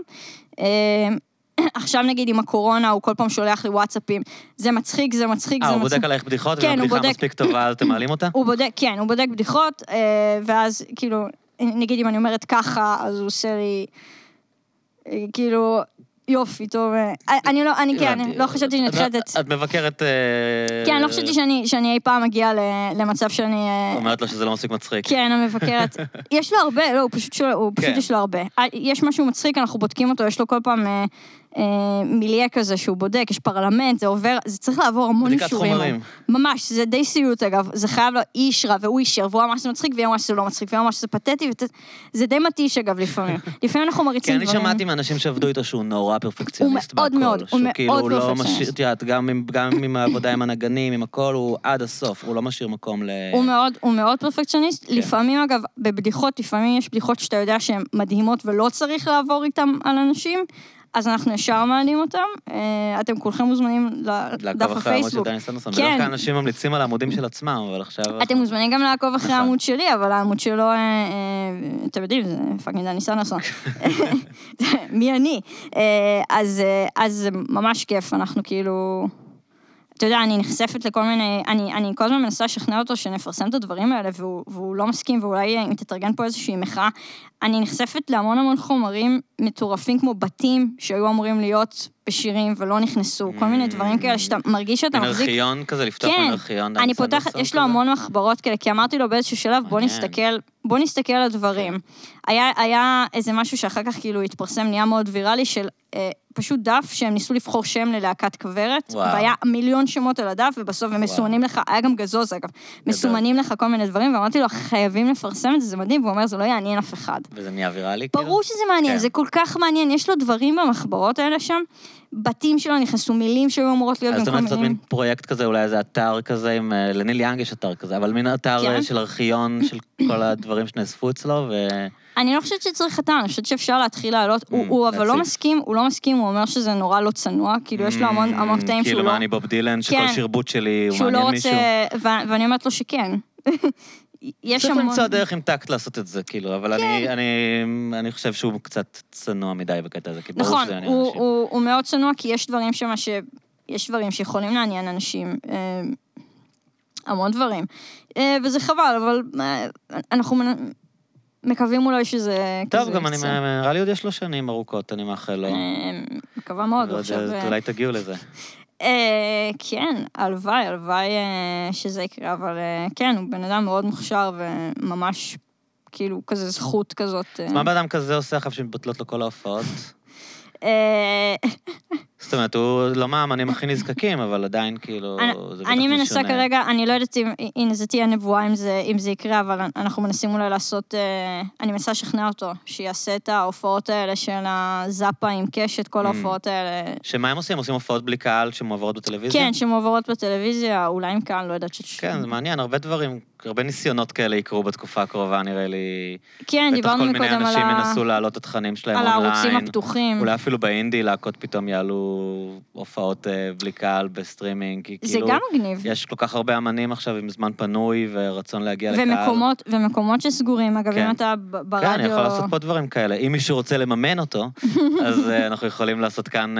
עכשיו נגיד עם הקורונה, הוא כל פעם שולח לי וואטסאפים, זה מצחיק, זה מצחיק, זה מצחיק. הוא בודק עלייך בדיחות, והבדיחה מספיק טובה, אז אתם מעלים אותה? כן, הוא בודק בדיחות, ואז כאילו, נגיד אם אני אומרת ככה, אז הוא עושה לי, כאילו, יופי, טוב. אני לא חשבתי שאני התחלת. את מבקרת... כן, אני לא חשבתי שאני אי פעם מגיעה למצב שאני... אומרת לו שזה לא מספיק מצחיק. כן, אני מבקרת. יש לו הרבה, לא, הוא פשוט יש לו הרבה. יש משהו מצחיק, אנחנו בודקים אותו, יש לו כל פעם מיליה כזה שהוא בודק, יש פרלמנט, זה עובר, זה צריך לעבור המון אישורים. בדיקת חומרים. ממש, זה די סיוט, אגב. זה חייב לו איש רע, והוא אישר, והוא אמר שזה מצחיק, והוא אמר שזה לא מצחיק, והוא אמר שזה פתטי, זה די מתיש, אגב, לפעמים. לפעמים אנחנו מריצים דברים. כי אני שמעתי מאנשים שעבדו איתו שהוא נורא פרפקציוניסט בכל. הוא מאוד, הוא מאוד פרפקציוניסט. גם עם העבודה עם הנגנים, עם הכל, הוא עד הסוף, הוא לא משאיר מקום ל... הוא מאוד פרפקציוניסט. לפעמים, אגב, בבדיחות, לפעמים יש בדיחות שאתה יודע שהן מדהימות ולא צריך לעבור איתן על אנשים. אז אנחנו ישר מעלים אותם, אתם כולכם מוזמנים לדף הפייסבוק. בדרך כלל אנשים ממליצים על העמודים של עצמם, אבל עכשיו... אתם מוזמנים גם לעקוב אחרי העמוד שלי, אבל העמוד שלו, אתם יודעים, זה פאקינג דני סנדרסון. מי אני? אז זה ממש כיף, אנחנו כאילו... אתה יודע, אני נחשפת לכל מיני... אני כל הזמן מנסה לשכנע אותו שנפרסם את הדברים האלה, והוא לא מסכים, ואולי אם תתארגן פה איזושהי מחאה, אני נחשפת להמון המון חומרים מטורפים כמו בתים, שהיו אמורים להיות בשירים ולא נכנסו, כל מיני דברים כאלה שאתה מרגיש שאתה מחזיק... אנרכיון כזה, לפתוח אנרכיון. כן, אני פותחת, יש לו המון מחברות כאלה, כי אמרתי לו באיזשהו שלב, בוא נסתכל על הדברים. היה איזה משהו שאחר כך כאילו התפרסם, נהיה מאוד ויראלי של... פשוט דף שהם ניסו לבחור שם ללהקת כברת, והיה מיליון שמות על הדף, ובסוף הם מסומנים לך, היה גם גזוז אגב, מסומנים לך כל מיני דברים, ואמרתי לו, חייבים לפרסם את זה, זה מדהים, והוא אומר, זה לא יעניין אף אחד. וזה נהיה ויראלי? ברור שזה מעניין, זה כל כך מעניין, יש לו דברים במחברות האלה שם, בתים שלו נכנסו, מילים שהיו אמורות להיות... אז זאת אומרת, זאת מין פרויקט כזה, אולי איזה אתר כזה, לניל יאנג יש אתר כזה, אבל מין אתר של ארכיון, של כל הדברים שנאספו אצלו, ו... אני לא חושבת שצריך אתר, אני חושבת שאפשר להתחיל לעלות, הוא אבל לא מסכים, הוא לא מסכים, הוא אומר שזה נורא לא צנוע, כאילו יש לו המון המופתעים שהוא לא... כאילו מה אני בוב דילן, שכל שרבוט שלי הוא מעניין מישהו. ואני אומרת לו שכן. צריך למצוא דרך עם טקט לעשות את זה, כאילו, אבל אני חושב שהוא קצת צנוע מדי בקטע הזה. נכון, הוא מאוד צנוע, כי יש דברים שמה ש... יש דברים שיכולים לעניין אנשים, המון דברים. וזה חבל, אבל אנחנו... מקווים אולי שזה... טוב, גם אני מראה לי עוד יש לו שנים ארוכות, אני מאחל לו. מקווה מאוד, עכשיו... אולי תגיעו לזה. כן, הלוואי, הלוואי שזה יקרה, אבל כן, הוא בן אדם מאוד מוכשר וממש כאילו כזה זכות כזאת. מה בן אדם כזה עושה אחרי שמתבטלות לו כל ההופעות? זאת אומרת, הוא לא מהאמנים הכי נזקקים, אבל עדיין כאילו... אני מנסה כרגע, אני לא יודעת אם זה תהיה נבואה, אם זה יקרה, אבל אנחנו מנסים אולי לעשות, אני מנסה לשכנע אותו, שיעשה את ההופעות האלה של הזאפה עם קשת, כל ההופעות האלה. שמה הם עושים? עושים הופעות בלי קהל שמועברות בטלוויזיה? כן, שמועברות בטלוויזיה, אולי עם קהל, לא יודעת שתשמע. כן, זה מעניין, הרבה דברים, הרבה ניסיונות כאלה יקרו בתקופה הקרובה, נראה לי. כן, דיברנו מקודם על... בטח כל מיני אנשים ינסו להעלות את התכנים שלהם אונליין. על הערוצים הפתוחים. אולי אפילו באינדי, להקות פתאום יעלו הופעות בלי קהל בסטרימינג, כי זה כאילו... זה גם מגניב. יש כל כך הרבה אמנים עכשיו עם זמן פנוי ורצון להגיע ומקומות, לקהל. ומקומות שסגורים, אגב, כן. אם אתה ברדיו... כן, אני יכול לעשות פה דברים כאלה. אם מישהו רוצה לממן אותו, אז אנחנו יכולים לעשות כאן,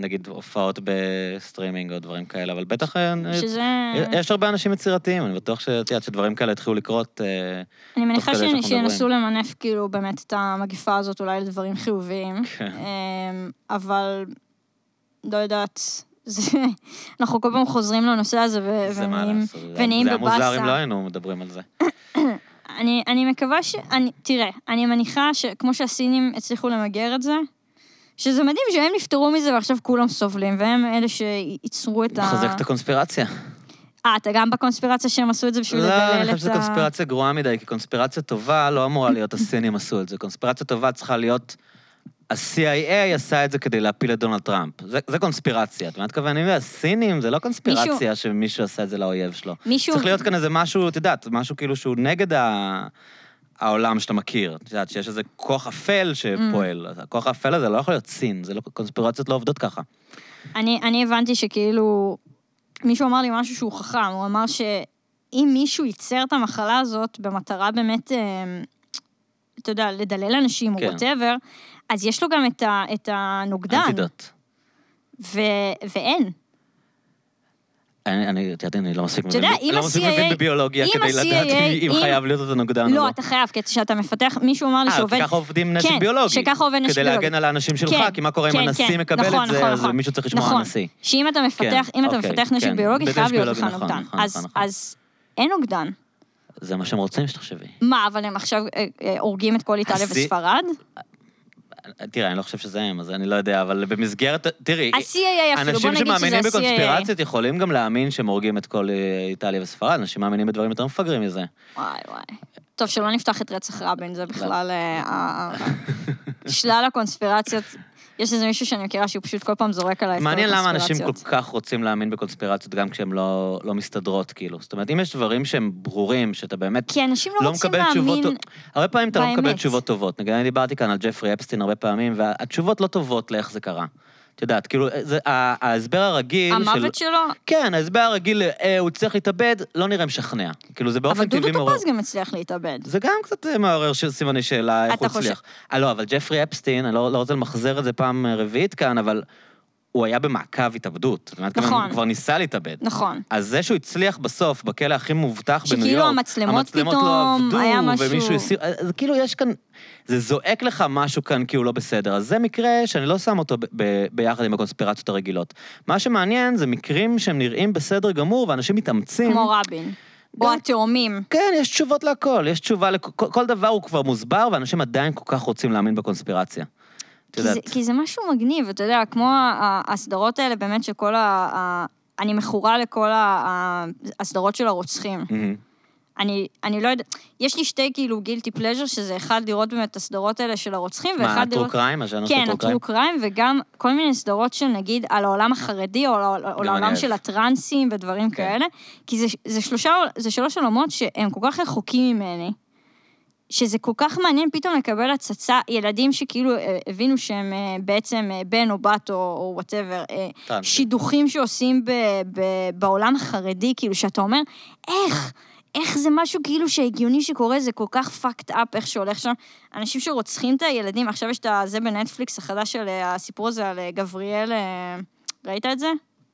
נגיד, הופעות בסטרימינג או דברים כאלה, אבל בטח... שזה... יש הרבה אנשים יצירתיים, אני בטוח שדברים כאלה התחילו לקרות... אני מניחה שינסו למנף כאילו באמת את המגיפה הזאת אולי לדברים חיוביים, אבל לא יודעת, אנחנו כל פעם חוזרים לנושא הזה ונעים בבאסה. זה המוזר אם לא היינו מדברים על זה. אני מקווה ש... תראה, אני מניחה שכמו שהסינים הצליחו למגר את זה, שזה מדהים שהם נפטרו מזה ועכשיו כולם סובלים, והם אלה שייצרו את ה... מחזק את הקונספירציה. אתה גם בקונספירציה שהם עשו את זה בשביל לדלל את ה... לא, אני חושב שזו קונספירציה גרועה מדי, כי קונספירציה טובה לא אמורה להיות הסינים עשו את זה. קונספירציה טובה צריכה להיות... ה-CIA עשה את זה כדי להפיל את דונלד טראמפ. זה קונספירציה. אתה מתכוון, הסינים זה לא קונספירציה שמישהו עשה את זה לאויב שלו. צריך להיות כאן איזה משהו, תדעת, משהו כאילו שהוא נגד העולם שאתה מכיר. תדעת, שיש איזה כוח אפל שפועל. הכוח האפל הזה לא יכול להיות סין. קונספירציות לא עובדות ככה. אני הבנתי שכאילו... מישהו אמר לי משהו שהוא חכם, הוא אמר שאם מישהו ייצר את המחלה הזאת במטרה באמת, אתה יודע, לדלל אנשים או whatever, אז יש לו גם את הנוגדן. אנטידוט. ואין. אני לא מספיק מבין בביולוגיה כדי לדעת אם חייב להיות את הנוגדן או לא. לא, אתה חייב, כי שאתה מפתח, מישהו אמר לי שעובד... ככה עובדים נשק ביולוגי. שככה עובד נשק ביולוגי. כדי להגן על האנשים שלך, כי מה קורה אם הנשיא מקבל את זה, אז מישהו צריך לשמוע הנשיא. שאם אתה מפתח נשק ביולוגי, חייב להיות לך נוגדן. אז אין נוגדן. זה מה שהם רוצים שתחשבי. מה, אבל הם עכשיו הורגים את כל איטליה וספרד? תראה, אני לא חושב שזה הם, אז אני לא יודע, אבל במסגרת, תראי, אנשים שמאמינים בקונספירציות יכולים גם להאמין שהם הורגים את כל איטליה וספרד, אנשים מאמינים בדברים יותר מפגרים מזה. וואי, וואי. טוב, שלא נפתח את רצח רבין, זה בכלל שלל הקונספירציות. יש איזה מישהו שאני מכירה שהוא פשוט כל פעם זורק עליי את כל הקונספירציות. מעניין למה אנשים כל כך רוצים להאמין בקונספירציות, גם כשהם לא מסתדרות, כאילו. זאת אומרת, אם יש דברים שהם ברורים, שאתה באמת לא מקבל תשובות... הרבה פעמים אתה לא מקבל תשובות טובות. נגיד, אני דיברתי כאן על ג'פרי אפסטין הרבה פעמים, והתשובות לא טובות לאיך זה קרה. אתה יודעת, כאילו, ההסבר הרגיל... המוות שלו? כן, ההסבר הרגיל, הוא צריך להתאבד, לא נראה משכנע. כאילו, זה באופן טבעי... אבל דודו טופז גם הצליח להתאבד. זה גם קצת מעורר סימני שאלה איך הוא הצליח. לא, אבל ג'פרי אפסטין, אני לא רוצה למחזר את זה פעם רביעית כאן, אבל הוא היה במעקב התאבדות. נכון. הוא כבר ניסה להתאבד. נכון. אז זה שהוא הצליח בסוף, בכלא הכי מובטח בניו יורק, המצלמות לא עבדו, זה זועק לך משהו כאן כי הוא לא בסדר. אז זה מקרה שאני לא שם אותו ביחד עם הקונספירציות הרגילות. מה שמעניין זה מקרים שהם נראים בסדר גמור, ואנשים מתאמצים. כמו רבין. או התאומים. כן, יש תשובות לכל. יש תשובה לכל. כל דבר הוא כבר מוסבר, ואנשים עדיין כל כך רוצים להאמין בקונספירציה. כי זה משהו מגניב, אתה יודע, כמו הסדרות האלה, באמת שכל אני מכורה לכל הסדרות של הרוצחים. אני לא יודע, יש לי שתי כאילו גילטי פלז'ר, שזה אחד לראות באמת את הסדרות האלה של הרוצחים, מה, הטרו קריים? כן, הטרו קריים, וגם כל מיני סדרות של נגיד על העולם החרדי, או על העולם של הטרנסים ודברים כאלה, כי זה שלוש עולמות שהם כל כך רחוקים ממני, שזה כל כך מעניין פתאום לקבל הצצה, ילדים שכאילו הבינו שהם בעצם בן או בת או וואטאבר, שידוכים שעושים בעולם החרדי, כאילו שאתה אומר, איך זה משהו כאילו שהגיוני שקורה, זה כל כך פאקט אפ, איך שהולך שם. אנשים שרוצחים את הילדים, עכשיו יש את זה בנטפליקס החדש של הסיפור הזה על גבריאל, ראית את זה?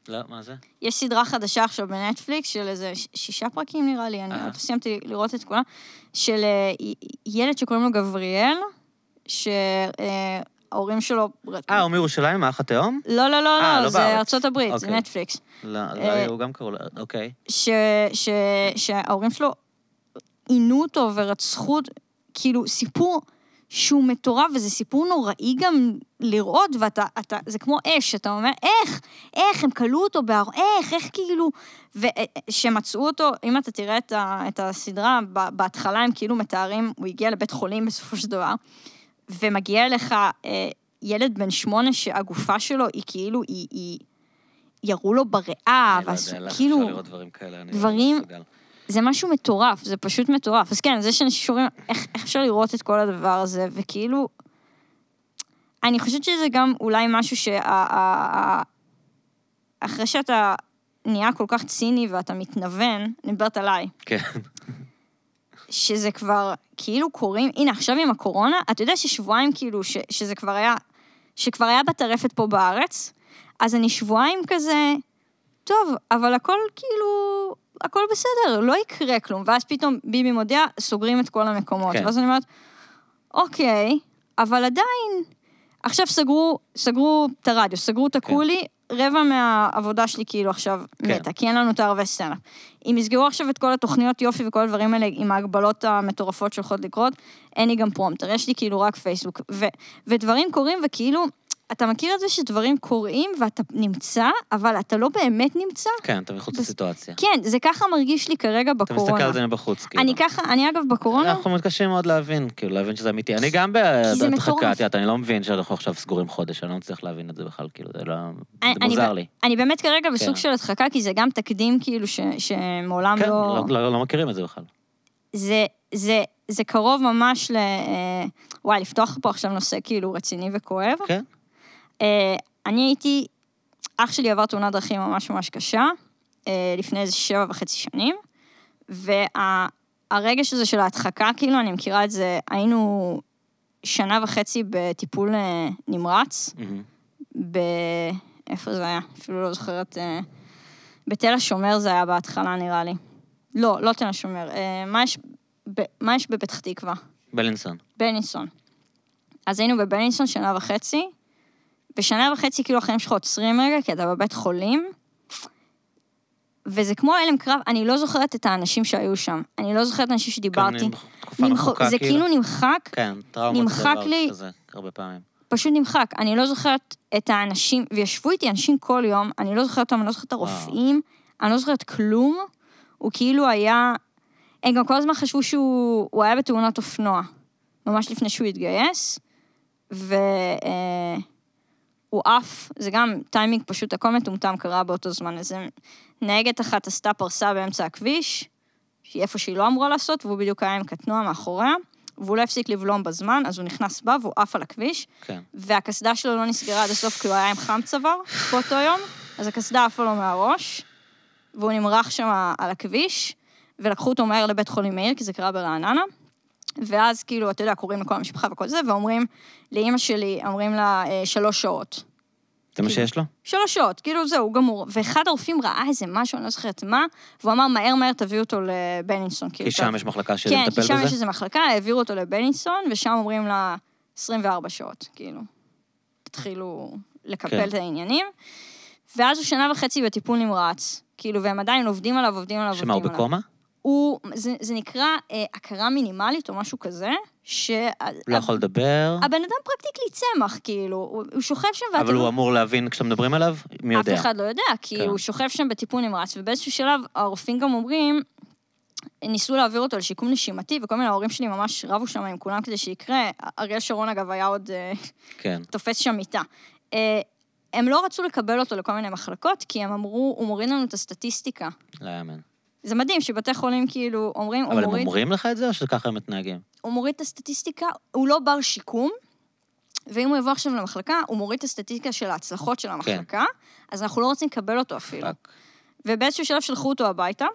לא, מה זה? יש סדרה חדשה עכשיו בנטפליקס של איזה 6 פרקים נראה לי, אני עוד סיימתי לראות את כולה, של ילד שקוראים לו גבריאל, שההורים שלו... הוא מירושלים, האח התאום? לא, לא, לא, לא, זה ארצות הברית, זה נטפליקס. לא, הוא גם קורא, אוקיי. שההורים שלו עינו אותו ורצחו, כאילו סיפור... שהוא מטורף, וזה סיפור נוראי גם לראות, זה כמו אש, אתה אומר, איך הם קלו אותו בהר, איך כאילו, ושמצאו אותו, אם אתה תראה את הסדרה, בהתחלה הם כאילו מתארים, הוא הגיע לבית חולים בסופו של דבר, ומגיע אליך ילד בן 8, שהגופה שלו היא כאילו, היא ירו לו בריאה, כאילו, דברים... זה משהו מטורף, זה פשוט מטורף. אז כן, זה שנשורים, איך אפשר לראות את כל הדבר הזה, וכאילו, אני חושבת שזה גם אולי משהו אחרי שאתה נהיה כל כך ציני ואתה מתנוון, נדברת עליי. כן. שזה כבר כאילו קוראים, הנה עכשיו עם הקורונה, אתה יודע ששבועיים כאילו, שזה כבר היה, שכבר היה בטרפת פה בארץ, אז אני שבועיים כזה, טוב, אבל הכל כאילו... הכל בסדר, לא יקרה כלום, ואז פתאום ביבי מודיע, סוגרים את כל המקומות, ואז אני אומרת, אוקיי, אבל עדיין, עכשיו סגרו את הרדיו, סגרו את הקולי, רבע מהעבודה שלי כאילו עכשיו מתה, כי אין לנו תאר וסצנה. אם יסגרו עכשיו את כל התוכניות יופי וכל הדברים האלה, עם ההגבלות המטורפות שהולכות לקרות, אין לי גם פרומטר, יש לי כאילו רק פייסבוק. ודברים קורים וכאילו, אתה מכיר את זה שדברים קוראים ואתה נמצא, אבל אתה לא באמת נמצא. כן, אתה מחוץ לסיטואציה. כן, זה ככה מרגיש לי כרגע בקורונה. אתה מסתכל על זה מבחוץ, כאילו. אני ככה, אני אגב בקורונה... אנחנו מתקשים מאוד להבין, כאילו, להבין שזה אמיתי. אני גם בהדחקה, אני לא מבין שאנחנו עכשיו סגורים חודש, אני לא מצליח להבין את זה בכלל, כאילו, זה לא... זה מוזר לי. אני באמת כרגע בסוג של הדחקה, כי זה גם תקדים, כאילו, שמעולם לא... כן, לא מכירים את זה בכלל. זה קרוב ממש ל... וואי, לפתוח פה עכשיו נושא, כאילו, רציני וכואב. כן. אני הייתי, אח שלי עבר תאונת דרכים ממש ממש קשה, לפני איזה 7.5 שנים, והרגש הזה של ההדחקה, כאילו, אני מכירה את זה, היינו 1.5 שנה בטיפול נמרץ, איפה זה היה? אפילו לא זוכרת, בתל השומר זה היה בהתחלה, נראה לי. לא תל השומר, מה יש בפתח תקווה? בלינסון. בלינסון. אז היינו בבלינסון 1.5 שנה, ב1.5 שנה, כאילו, החיים שלך עוצרים רגע, כי אתה בבית חולים, וזה כמו אלם קרב, אני לא זוכרת את האנשים שהיו שם, אני לא זוכרת אנשים שדיברתי. זה כאילו נמחק, נמחק לי, פשוט נמחק, אני לא זוכרת את האנשים, וישבו איתי אנשים כל יום, אני לא זוכרת אותם, אני לא זוכרת את הרופאים, אני לא זוכרת כלום, הוא כאילו היה, הם גם כל הזמן חשבו שהוא היה בתאונת אופנוע, ממש לפני שהוא התגייס, הוא אף, זה גם טיימינג פשוט, הכל מטומטם קרה באותו זמן, אז נהגת אחת עשתה פרסה באמצע הכביש, איפה שהיא לא אמורה לעשות, והוא בדיוק היה עם קטנוע מאחוריה, והוא לא הפסיק לבלום בזמן, אז הוא נכנס בה, והוא אף על הכביש, והכסדה שלו לא נסגרה עד הסוף, כי הוא היה עם חם צוואר באותו יום, אז הכסדה אף לו מהראש, והוא נמרח שם על הכביש, ולקחו אותו מהר לבית חולים מהיר, כי זה קרה ברעננה, ואז כאילו, אתה יודע, קוראים לכל המשפחה וכל זה, ואומרים, לאמא שלי, אומרים לה 3 שעות. זה מה שיש לו? 3 שעות, כאילו זהו, גמור. ואחד הרופאים ראה איזה משהו, אני לא זוכרת מה, והוא אמר, מהר תביאו אותו לבנינסון. כי שם יש מחלקה שזה מטפל בזה? כן, כי שם יש איזו מחלקה, העבירו אותו לבנינסון, ושם אומרים לה 24 שעות, כאילו. התחילו לקפל את העניינים. ואז הוא 1.5 שנה בטיפול נמרץ, כאילו, והם עדיין עובדים עליו. שמה, הוא בקומה? זה נקרא הכרה מינימלית או משהו כזה, לא יכול לדבר. הבן אדם פרקטיקלי צמח, כאילו, הוא שוכב שם ואתה... אבל הוא אמור להבין כשאתם מדברים עליו, מי יודע? אף אחד לא יודע, כי הוא שוכב שם בטיפול נמרץ, ובאיזשהו שלב הרופאים גם אומרים, ניסו להעביר אותו לשיקום נשימתי, וכל מיני ההורים שלי ממש רבו שם עם כולם כדי שיקרה, אריאל שרון אגב היה עוד תופס שם מיטה. הם לא רצו לקבל אותו לכל מיני מחלקות, כי הם אמרו, הוא מוריד לנו את הסטטיסטיקה. לא יאמן. זה מדהים שבתי חולים כאילו אומרים... אבל הם אומרים לך את זה או שככה הם מתנהגים? הוא מוריד את הסטטיסטיקה, הוא לא בר שיקום, ואם הוא יבוא עכשיו למחלקה, הוא מוריד את הסטטיסטיקה של ההצלחות של המחלקה, אז אנחנו לא רוצים לקבל אותו אפילו. ובאיזשהו שלב שלחו אותו הביתה,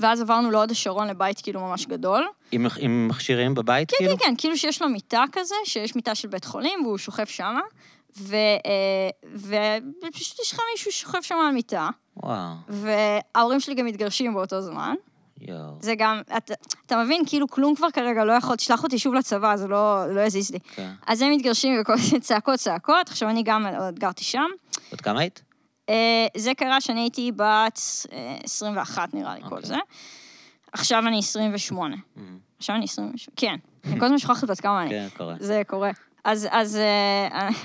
ואז עברנו לעוד השרון לבית כאילו ממש גדול. עם מכשירים בבית כאילו? כן, כאילו שיש לו מיטה כזה, שיש מיטה של בית חולים, והוא שוכב שמה, ופשוט יש לך מישהו ששוכב שם על מיטה, וההורים שלי גם מתגרשים באותו זמן, זה גם, אתה מבין, כאילו כלום כבר כרגע לא יכול, תשלח אותי שוב לצבא, זה לא יזיז לי. אז הם מתגרשים וצעקות, עכשיו אני גם גרתי שם. עוד כמה היית? זה קרה שאני הייתי בת 21 נראה לי כל זה, עכשיו אני 28, כן, אני כל הזמן שוכחת בת כמה אני, זה קורה. אז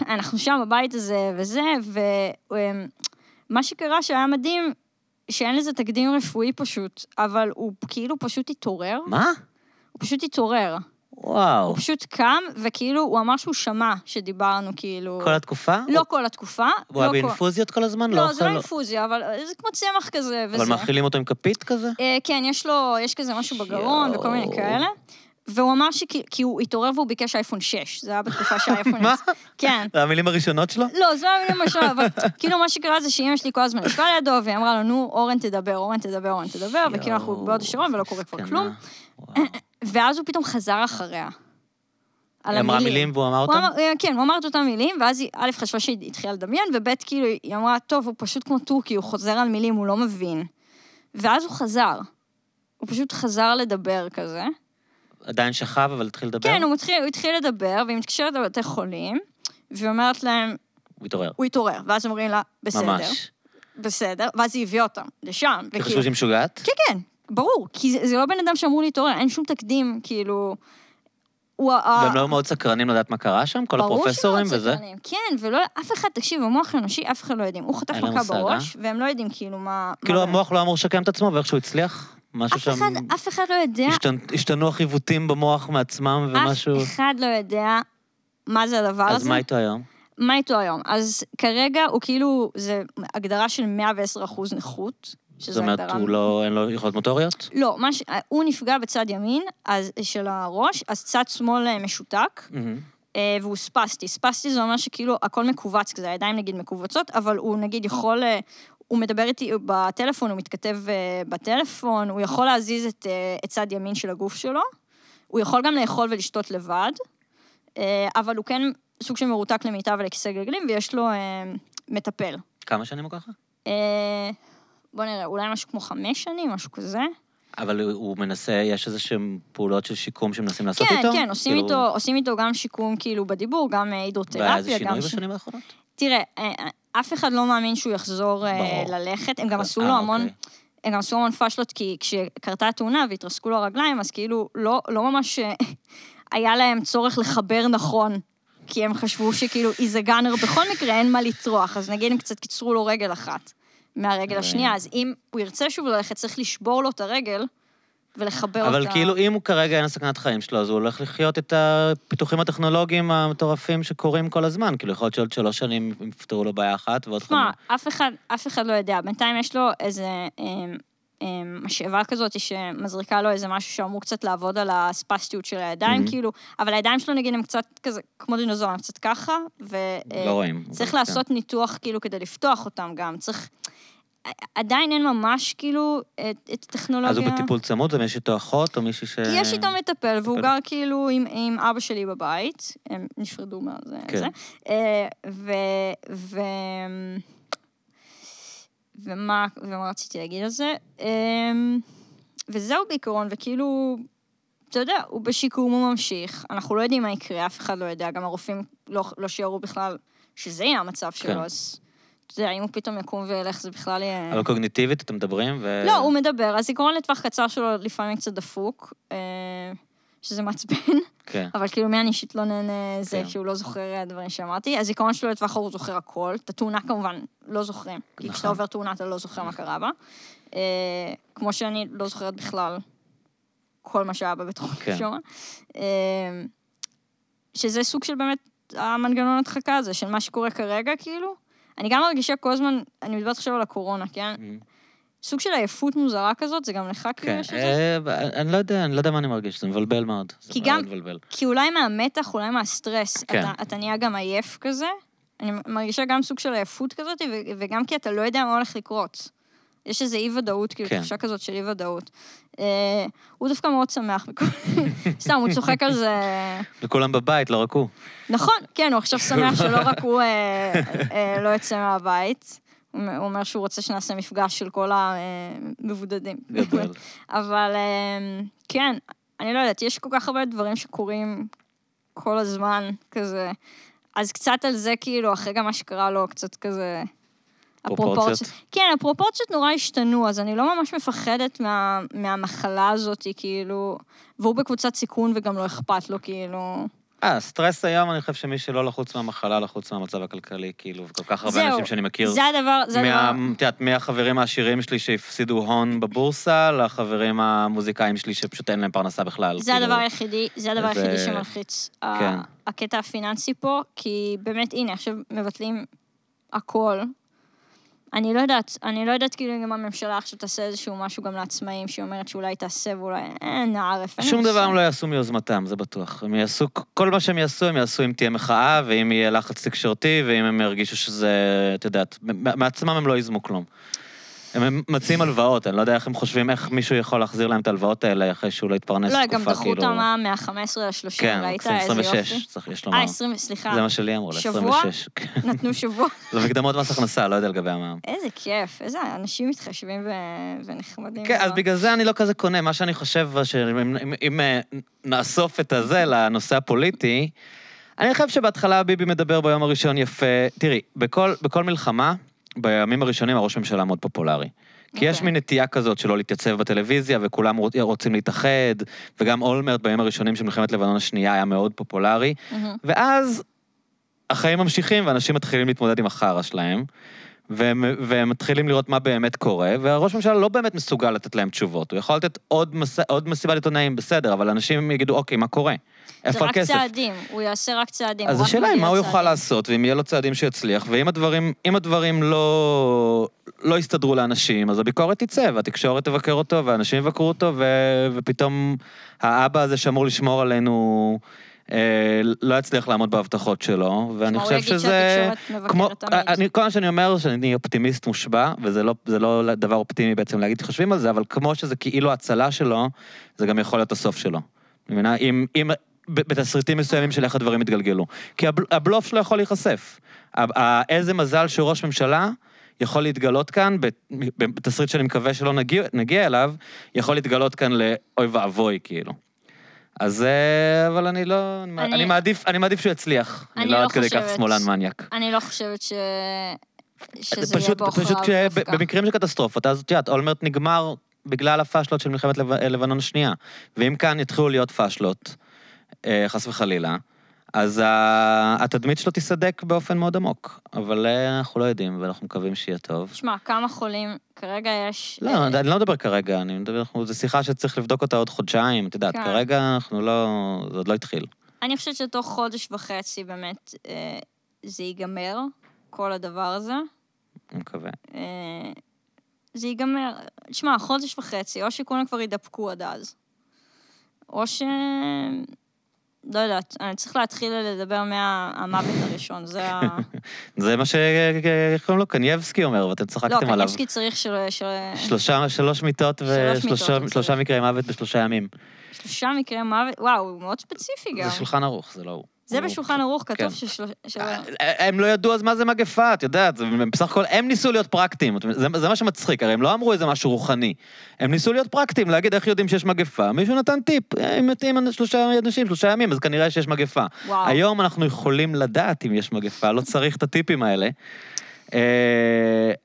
אנחנו שם בבית הזה וזה, ומה שקרה שהיה מדהים, שאין לזה תקדים רפואי פשוט, אבל הוא כאילו פשוט התעורר. מה? הוא פשוט התעורר. וואו. הוא פשוט קם, וכאילו הוא אמר שהוא שמע שדיברנו כאילו... כל התקופה? לא כל התקופה. הוא היה באינפוזיות כל הזמן? לא, זה לא אינפוזיה, אבל זה כמו צמח כזה וזה. אבל מאכילים אותו עם כפית כזה? כן, יש כזה משהו בגרון וכל מיני כאלה. והוא אמר כי הוא התעורר והוא ביקש אייפון 6, זה היה בתקופה שהאייפון... מה? כן. זה המילים הראשונות שלו? לא, זה המילים הראשונות, אבל כאילו מה שקרה זה שאמא שלי כל הזמן ישבה לידו, והיא אמרה לו, נו, אורן תדבר, וכאילו אנחנו בעוד השרון ולא קורה כבר כלום. ואז הוא פתאום חזר אחריה. היא אמרה מילים והוא אמר אותם? כן, הוא אמר את אותם מילים, ואז היא א' חשבה שהיא התחילה לדמיין, וב' כאילו היא אמרה, טוב, הוא פשוט כמו טורקי, הוא חוזר על מילים, הוא לא מבין. ואז הוא חזר. הוא פשוט חזר לדבר כזה. עדיין שכב, אבל התחיל לדבר? כן, הוא התחיל לדבר, והיא מתקשרת לבתי חולים, והיא אומרת להם, הוא התעורר. הוא התעורר, ואז אומרים לה, בסדר. ממש. בסדר, ואז היא הביא אותם לשם. אתה חושב שהיא משוגעת? כן, כן, ברור, כי זה לא בן אדם שאמור להתעורר, אין שום תקדים, כאילו... והם לא מאוד סקרנים לדעת מה קרה שם? כל הפרופסורים וזה? ברור שמאוד סקרנים, כן, ולא, אף אחד, תקשיב, המוח האנושי, אף אחד לא יודעים. הוא חטף מכה בראש, והם לא יודעים כאילו מה... כאילו המוח לא אמור שקיים את עצמו, ואיך שהוא הצליח? אף אחד לא יודע... השתנו החיוותים במוח מעצמם ומשהו... אף אחד לא יודע מה זה הדבר הזה. אז מה איתו היום? מה איתו היום? אז כרגע הוא כאילו, זה הגדרה של 110% נכות, זאת אומרת, הוא לא, אין לו יכולת מוטוריות? לא, הוא נפגע בצד ימין של הראש, אז צד שמאל משותק, והוא ספסטי. ספסטי זה אומר שכאילו הכל מקובץ, כזה, הידיים נגיד מקובצות, אבל הוא נגיד יכול, הוא מדבר איתי בטלפון, הוא מתכתב בטלפון, הוא יכול להזיז את צד ימין של הגוף שלו, הוא יכול גם לאכול ולשתות לבד, אבל הוא כן סוג שמרותק למיטה ולכיסא גלגלים, ויש לו מטפל. כמה שנים הוא ככה? בוא נראה, אולי משהו כמו 5 שנים, משהו כזה. אבל הוא מנסה, יש איזשהם פעולות של שיקום שמנסים לעשות איתו? כן, כן, עושים איתו גם שיקום כאילו בדיבור, גם הידרותרפיה. והיה איזה שינוי בשנים האחרונות? תראה, אף אחד לא מאמין שהוא יחזור ללכת, הם גם עשו לו המון... הם גם עשו המון פשלות, כי כשקרתה התאונה והתרסקו לו הרגליים, אז כאילו לא ממש היה להם צורך לחבר נכון, כי הם חשבו שכאילו איזה גאנר בכל מקרה אין מה לטרוח, אז נגיד הם קצת קיצרו לו רגל אחת. מהרגל השנייה, אז אם הוא ירצה שוב ללכת, צריך לשבור לו את הרגל ולחבר אותה. אבל כאילו, אם הוא כרגע אין הסכנת חיים שלו, אז הוא הולך לחיות את הפיתוחים הטכנולוגיים המטורפים שקורים כל הזמן, כאילו יכול להיות שעוד 3 שנים יפתרו לו בעיה אחת ועוד חמור. אף אחד לא יודע, בינתיים יש לו איזה משאבה כזאת שמזריקה לו איזה משהו שאמור קצת לעבוד על הספסטיות של הידיים, כאילו, אבל הידיים שלו נגיד הם קצת כזה, כמו דינוזור, הם קצת ככה, וצריך לעשות ניתוח כאילו כדי לפתוח אותם גם, צריך... עדיין אין ממש כאילו את הטכנולוגיה... אז הוא בטיפול צמוד, יש איתו אחות או מישהו ש... כי יש איתו מטפל, והוא גר כאילו עם אבא שלי בבית, הם נפרדו מה זה, ומה רציתי להגיד על זה, וזהו בעיקרון, וכאילו, אתה יודע, הוא בשיקום, הוא ממשיך, אנחנו לא יודעים מה יקרה, אף אחד לא יודע, גם הרופאים לא שיערו בכלל שזה יהיה המצב שלו, אז... אתה יודע, אם הוא פתאום יקום ואלך, זה בכלל יהיה... אבל קוגניטיבית, אתם מדברים ו... לא, הוא מדבר. הזיכרון לטווח קצר שלו לפעמים קצת דפוק, שזה מעצבן, אבל כאילו מי אני אישית לא נהנה זה, כי הוא לא זוכר הדברים שאמרתי. הזיכרון שלו לטווח הוא זוכר הכל. את התאונה כמובן לא זוכרים, כי כשאתה עובר תאונה אתה לא זוכר מה קרה בה. כמו שאני לא זוכרת בכלל כל מה שהיה בבית חולים שמה. שזה סוג של באמת המנגנון הדחקה הזה, של מה שקורה כרגע, כאילו. אני גם מרגישה כל הזמן, אני מדברת עכשיו על הקורונה, כן? סוג של עייפות מוזרה כזאת, זה גם לך כאילו יש את זה? אני לא יודע, מה אני מרגיש, זה מבלבל מאוד. כי אולי מהמתח, אולי מהסטרס, אתה נהיה גם עייף כזה, אני מרגישה גם סוג של עייפות כזאת, וגם כי אתה לא יודע מה הולך לקרות. יש איזו אי-וודאות, כאילו תחושה כזאת של אי-וודאות. הוא דווקא מאוד שמח. סתם, הוא צוחק על זה... וכולם בבית, לא רק הוא. נכון, כן, הוא עכשיו שמח שלא רק הוא לא יצא מהבית. הוא אומר שהוא רוצה שנעשה מפגש של כל המבודדים. אבל כן, אני לא יודעת, יש כל כך הרבה דברים שקורים כל הזמן, כזה. אז קצת על זה, כאילו, אחרי גם מה שקרה לו, קצת כזה... הפרופורציות. כן, הפרופורציות נורא השתנו, אז אני לא ממש מפחדת מהמחלה הזאת, כאילו, והוא בקבוצת סיכון וגם לא אכפת לו, כאילו... סטרס היום, אני חושב שמי שלא לחוץ מהמחלה, לחוץ מהמצב הכלכלי, כאילו, וכל כך הרבה אנשים שאני מכיר. זה הדבר, מהחברים העשירים שלי שהפסידו הון בבורסה, לחברים המוזיקאים שלי שפשוט אין להם פרנסה בכלל. זה הדבר היחידי, שמלחיץ הקטע הפיננסי פה, כי באמת, הנה, עכשיו מבטלים הכל. אני לא יודעת, כאילו גם הממשלה עכשיו תעשה איזשהו משהו גם לעצמאים, שהיא אומרת שאולי תעשה ואולי נערף. שום דבר הם לא יעשו מיוזמתם, זה בטוח. כל מה שהם יעשו, הם יעשו אם תהיה מחאה, ואם יהיה לחץ תקשורתי, ואם הם ירגישו שזה, אתה יודעת, מעצמם הם לא יזמו כלום. הם מציעים הלוואות, אני לא יודע איך הם חושבים, איך מישהו יכול להחזיר להם את הלוואות האלה, אחרי שהוא לא יתפרנס תקופה, כאילו... לא, גם דחו אותם מה-15 ל-30, ראית איזה יופי? כן, 26, סליחה. זה מה שלי אמרו, 26. נתנו שבוע. זה מקדמות מס הכנסה, לא יודע לגבי המע"מ. איזה כיף, איזה אנשים מתחשבים ונחמדים. כן, אז בגלל זה אני לא כזה קונה, מה שאני חושב, שאם נאסוף את הזה לנושא הפוליטי, אני חושב שבהתחלה ביבי מדבר ביום הראשון יפה. תראי, בכל מלחמה, בימים הראשונים הראש ממשלה מאוד פופולרי. כי יש מין נטייה כזאת שלא להתייצב בטלוויזיה, וכולם רוצים להתאחד, וגם אולמרט בימים הראשונים של מלחמת לבנון השנייה היה מאוד פופולרי, ואז החיים ממשיכים, ואנשים מתחילים להתמודד עם החרא שלהם, והם מתחילים לראות מה באמת קורה, והראש ממשלה לא באמת מסוגל לתת להם תשובות, הוא יכול לתת עוד מסיבת עיתונאים, בסדר, אבל אנשים יגידו, אוקיי, מה קורה? איפה הכסף? זה רק צעדים, הוא יעשה רק צעדים. אז השאלה היא מה הוא יוכל לעשות, ואם יהיה לו צעדים שיצליח, ואם הדברים לא יסתדרו לאנשים, אז הביקורת תצא, והתקשורת תבקר אותו, ואנשים יבקרו אותו, ופתאום האבא הזה שאמור לשמור עלינו... לא יצליח לעמוד בהבטחות שלו, ואני חושב שזה... כל מה שאני אומר, שאני אופטימיסט מושבע, וזה לא דבר אופטימי בעצם להגיד, חושבים על זה, אבל כמו שזה כאילו הצלה שלו, זה גם יכול להיות הסוף שלו. אם בתסריטים מסוימים של איך הדברים יתגלגלו. כי הבלוף שלו יכול להיחשף. איזה מזל שהוא ראש ממשלה, יכול להתגלות כאן, בתסריט שאני מקווה שלא נגיע אליו, יכול להתגלות כאן לאוי ואבוי, כאילו. אז אבל אני לא, אני מעדיף שהוא יצליח, אני לא עד כדי כך שמאלן מניאק. אני לא חושבת שזה יהיה בוחרה. פשוט במקרים של קטסטרופות, אז תיאת, אולמרט נגמר בגלל הפשלות של מלחמת לבנון השנייה, ואם כאן יתחילו להיות פשלות, חס וחלילה, אז התדמית שלו תיסדק באופן מאוד עמוק, אבל אנחנו לא יודעים, ואנחנו מקווים שיהיה טוב. תשמע, כמה חולים כרגע יש... לא, אני לא מדבר כרגע, אני מדבר, זו שיחה שצריך לבדוק אותה עוד חודשיים, את יודעת, כרגע אנחנו לא... זה עוד לא התחיל. אני חושבת שתוך חודש וחצי באמת זה ייגמר, כל הדבר הזה. אני מקווה. זה ייגמר, תשמע, חודש וחצי, או שכולם כבר ידפקו עד אז, או ש... לא יודעת, אני צריך להתחיל לדבר מהמוות הראשון, זה ה... זה מה שקוראים לו, קנייבסקי אומר, ואתם צחקתם עליו. לא, קנייבסקי צריך שלוש מיטות ושלושה מקרי מוות בשלושה ימים. 3 מקרי מוות, וואו, הוא מאוד ספציפי גם. זה שולחן ערוך, זה לא הוא. זה בשולחן ערוך כתוב הם לא ידעו אז מה זה מגפה, את יודעת, בסך הכל הם ניסו להיות פרקטיים, זה מה שמצחיק, הרי הם לא אמרו איזה משהו רוחני, הם ניסו להיות פרקטיים, להגיד איך יודעים שיש מגפה, מישהו נתן טיפ, אם מתאים 3 אנשים, 3 ימים, אז כנראה שיש מגפה. היום אנחנו יכולים לדעת אם יש מגפה, לא צריך את הטיפים האלה,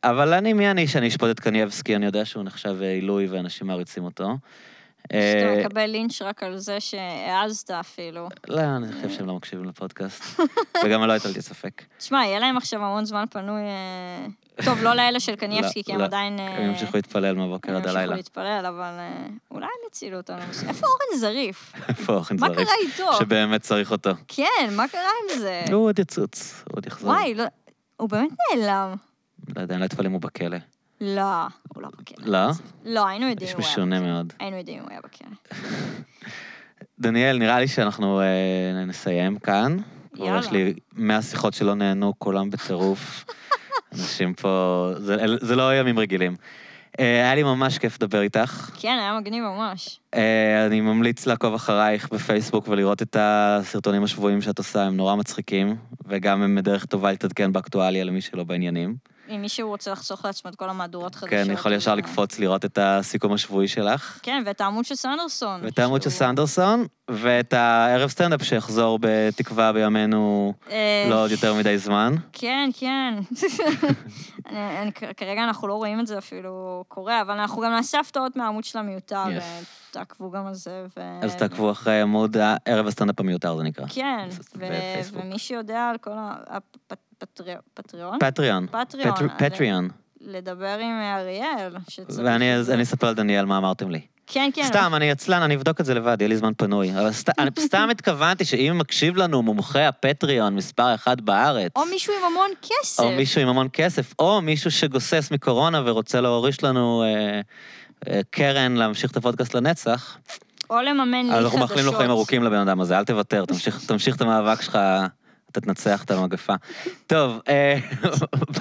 אבל מי אני שאני אשפוט את קנייבסקי, אני יודע שהוא נחשב עילוי ואנשים מעריצים אותו, שאתה מקבל לינץ' רק על זה שהעזת אפילו. לא, אני חושב שהם לא מקשיבים לפודקאסט, וגם לא הייתה לי ספק. תשמע, יהיה להם עכשיו המון זמן פנוי, טוב, לא לילה של קנייבסקי, כי הם עדיין... הם ימשיכו להתפלל מהבוקר עד הלילה. הם ימשיכו להתפלל, אבל אולי הם יצילו אותנו. איפה אורן זריף? מה קרה איתו? שבאמת צריך אותו. כן, מה קרה עם זה? הוא עוד יצוץ, הוא עוד יחזור. וואי, הוא באמת נעלם. לא יודע, אני לא אתפלל אם הוא בכלא. לא, הוא לא בכלא. לא? לא, היינו יודעים הוא היה בכלא. יש משונה מאוד. היינו יודעים הוא היה בכלא. דניאל, נראה לי שאנחנו נסיים כאן. יאללה. יש לי 100 שיחות שלא נהנו, כולם בטירוף. אנשים פה... זה לא ימים רגילים. היה לי ממש כיף לדבר איתך. כן, היה מגניב ממש. אני ממליץ לעקוב אחרייך בפייסבוק ולראות את הסרטונים השבועיים שאת עושה, הם נורא מצחיקים, וגם הם דרך טובה להתעדכן באקטואליה למי שלא בעניינים. אם מישהו רוצה לחסוך לעצמו את כל המהדורות חדשות. כן, יכול ישר לקפוץ לראות את הסיכום השבועי שלך. כן, ואת העמוד של סנדרסון. ואת העמוד של סנדרסון, ואת הערב סטנדאפ שיחזור בתקווה בימינו לא עוד יותר מדי זמן. כן, כן. כרגע אנחנו לא רואים את זה אפילו קורה, אבל אנחנו גם נעשה הפתעות מהעמוד של המיותר, ותעקבו גם על זה. אז תעקבו אחרי עמוד הערב הסטנדאפ המיותר, זה נקרא. כן, ומי שיודע על כל פטריון. לדבר עם אריאל. ואני אספר על דניאל מה אמרתם לי. כן, כן. סתם, אני אצלן, אני אבדוק את זה לבד, יהיה לי זמן פנוי. אבל סתם התכוונתי שאם מקשיב לנו מומחה הפטריון מספר 1 בארץ... או מישהו עם המון כסף. או מישהו עם המון כסף, או מישהו שגוסס מקורונה ורוצה להוריש לנו קרן להמשיך את הפודקאסט לנצח. או לממן לי חדשות. אנחנו מאחלים לו חיים ארוכים לבן אדם הזה, אל תוותר, תמשיך את המאבק שלך... אתה תנצח את המגפה. טוב,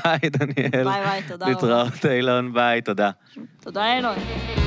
ביי דניאל. ביי, תודה רבה. להתראות אילון, ביי, תודה. תודה אילון.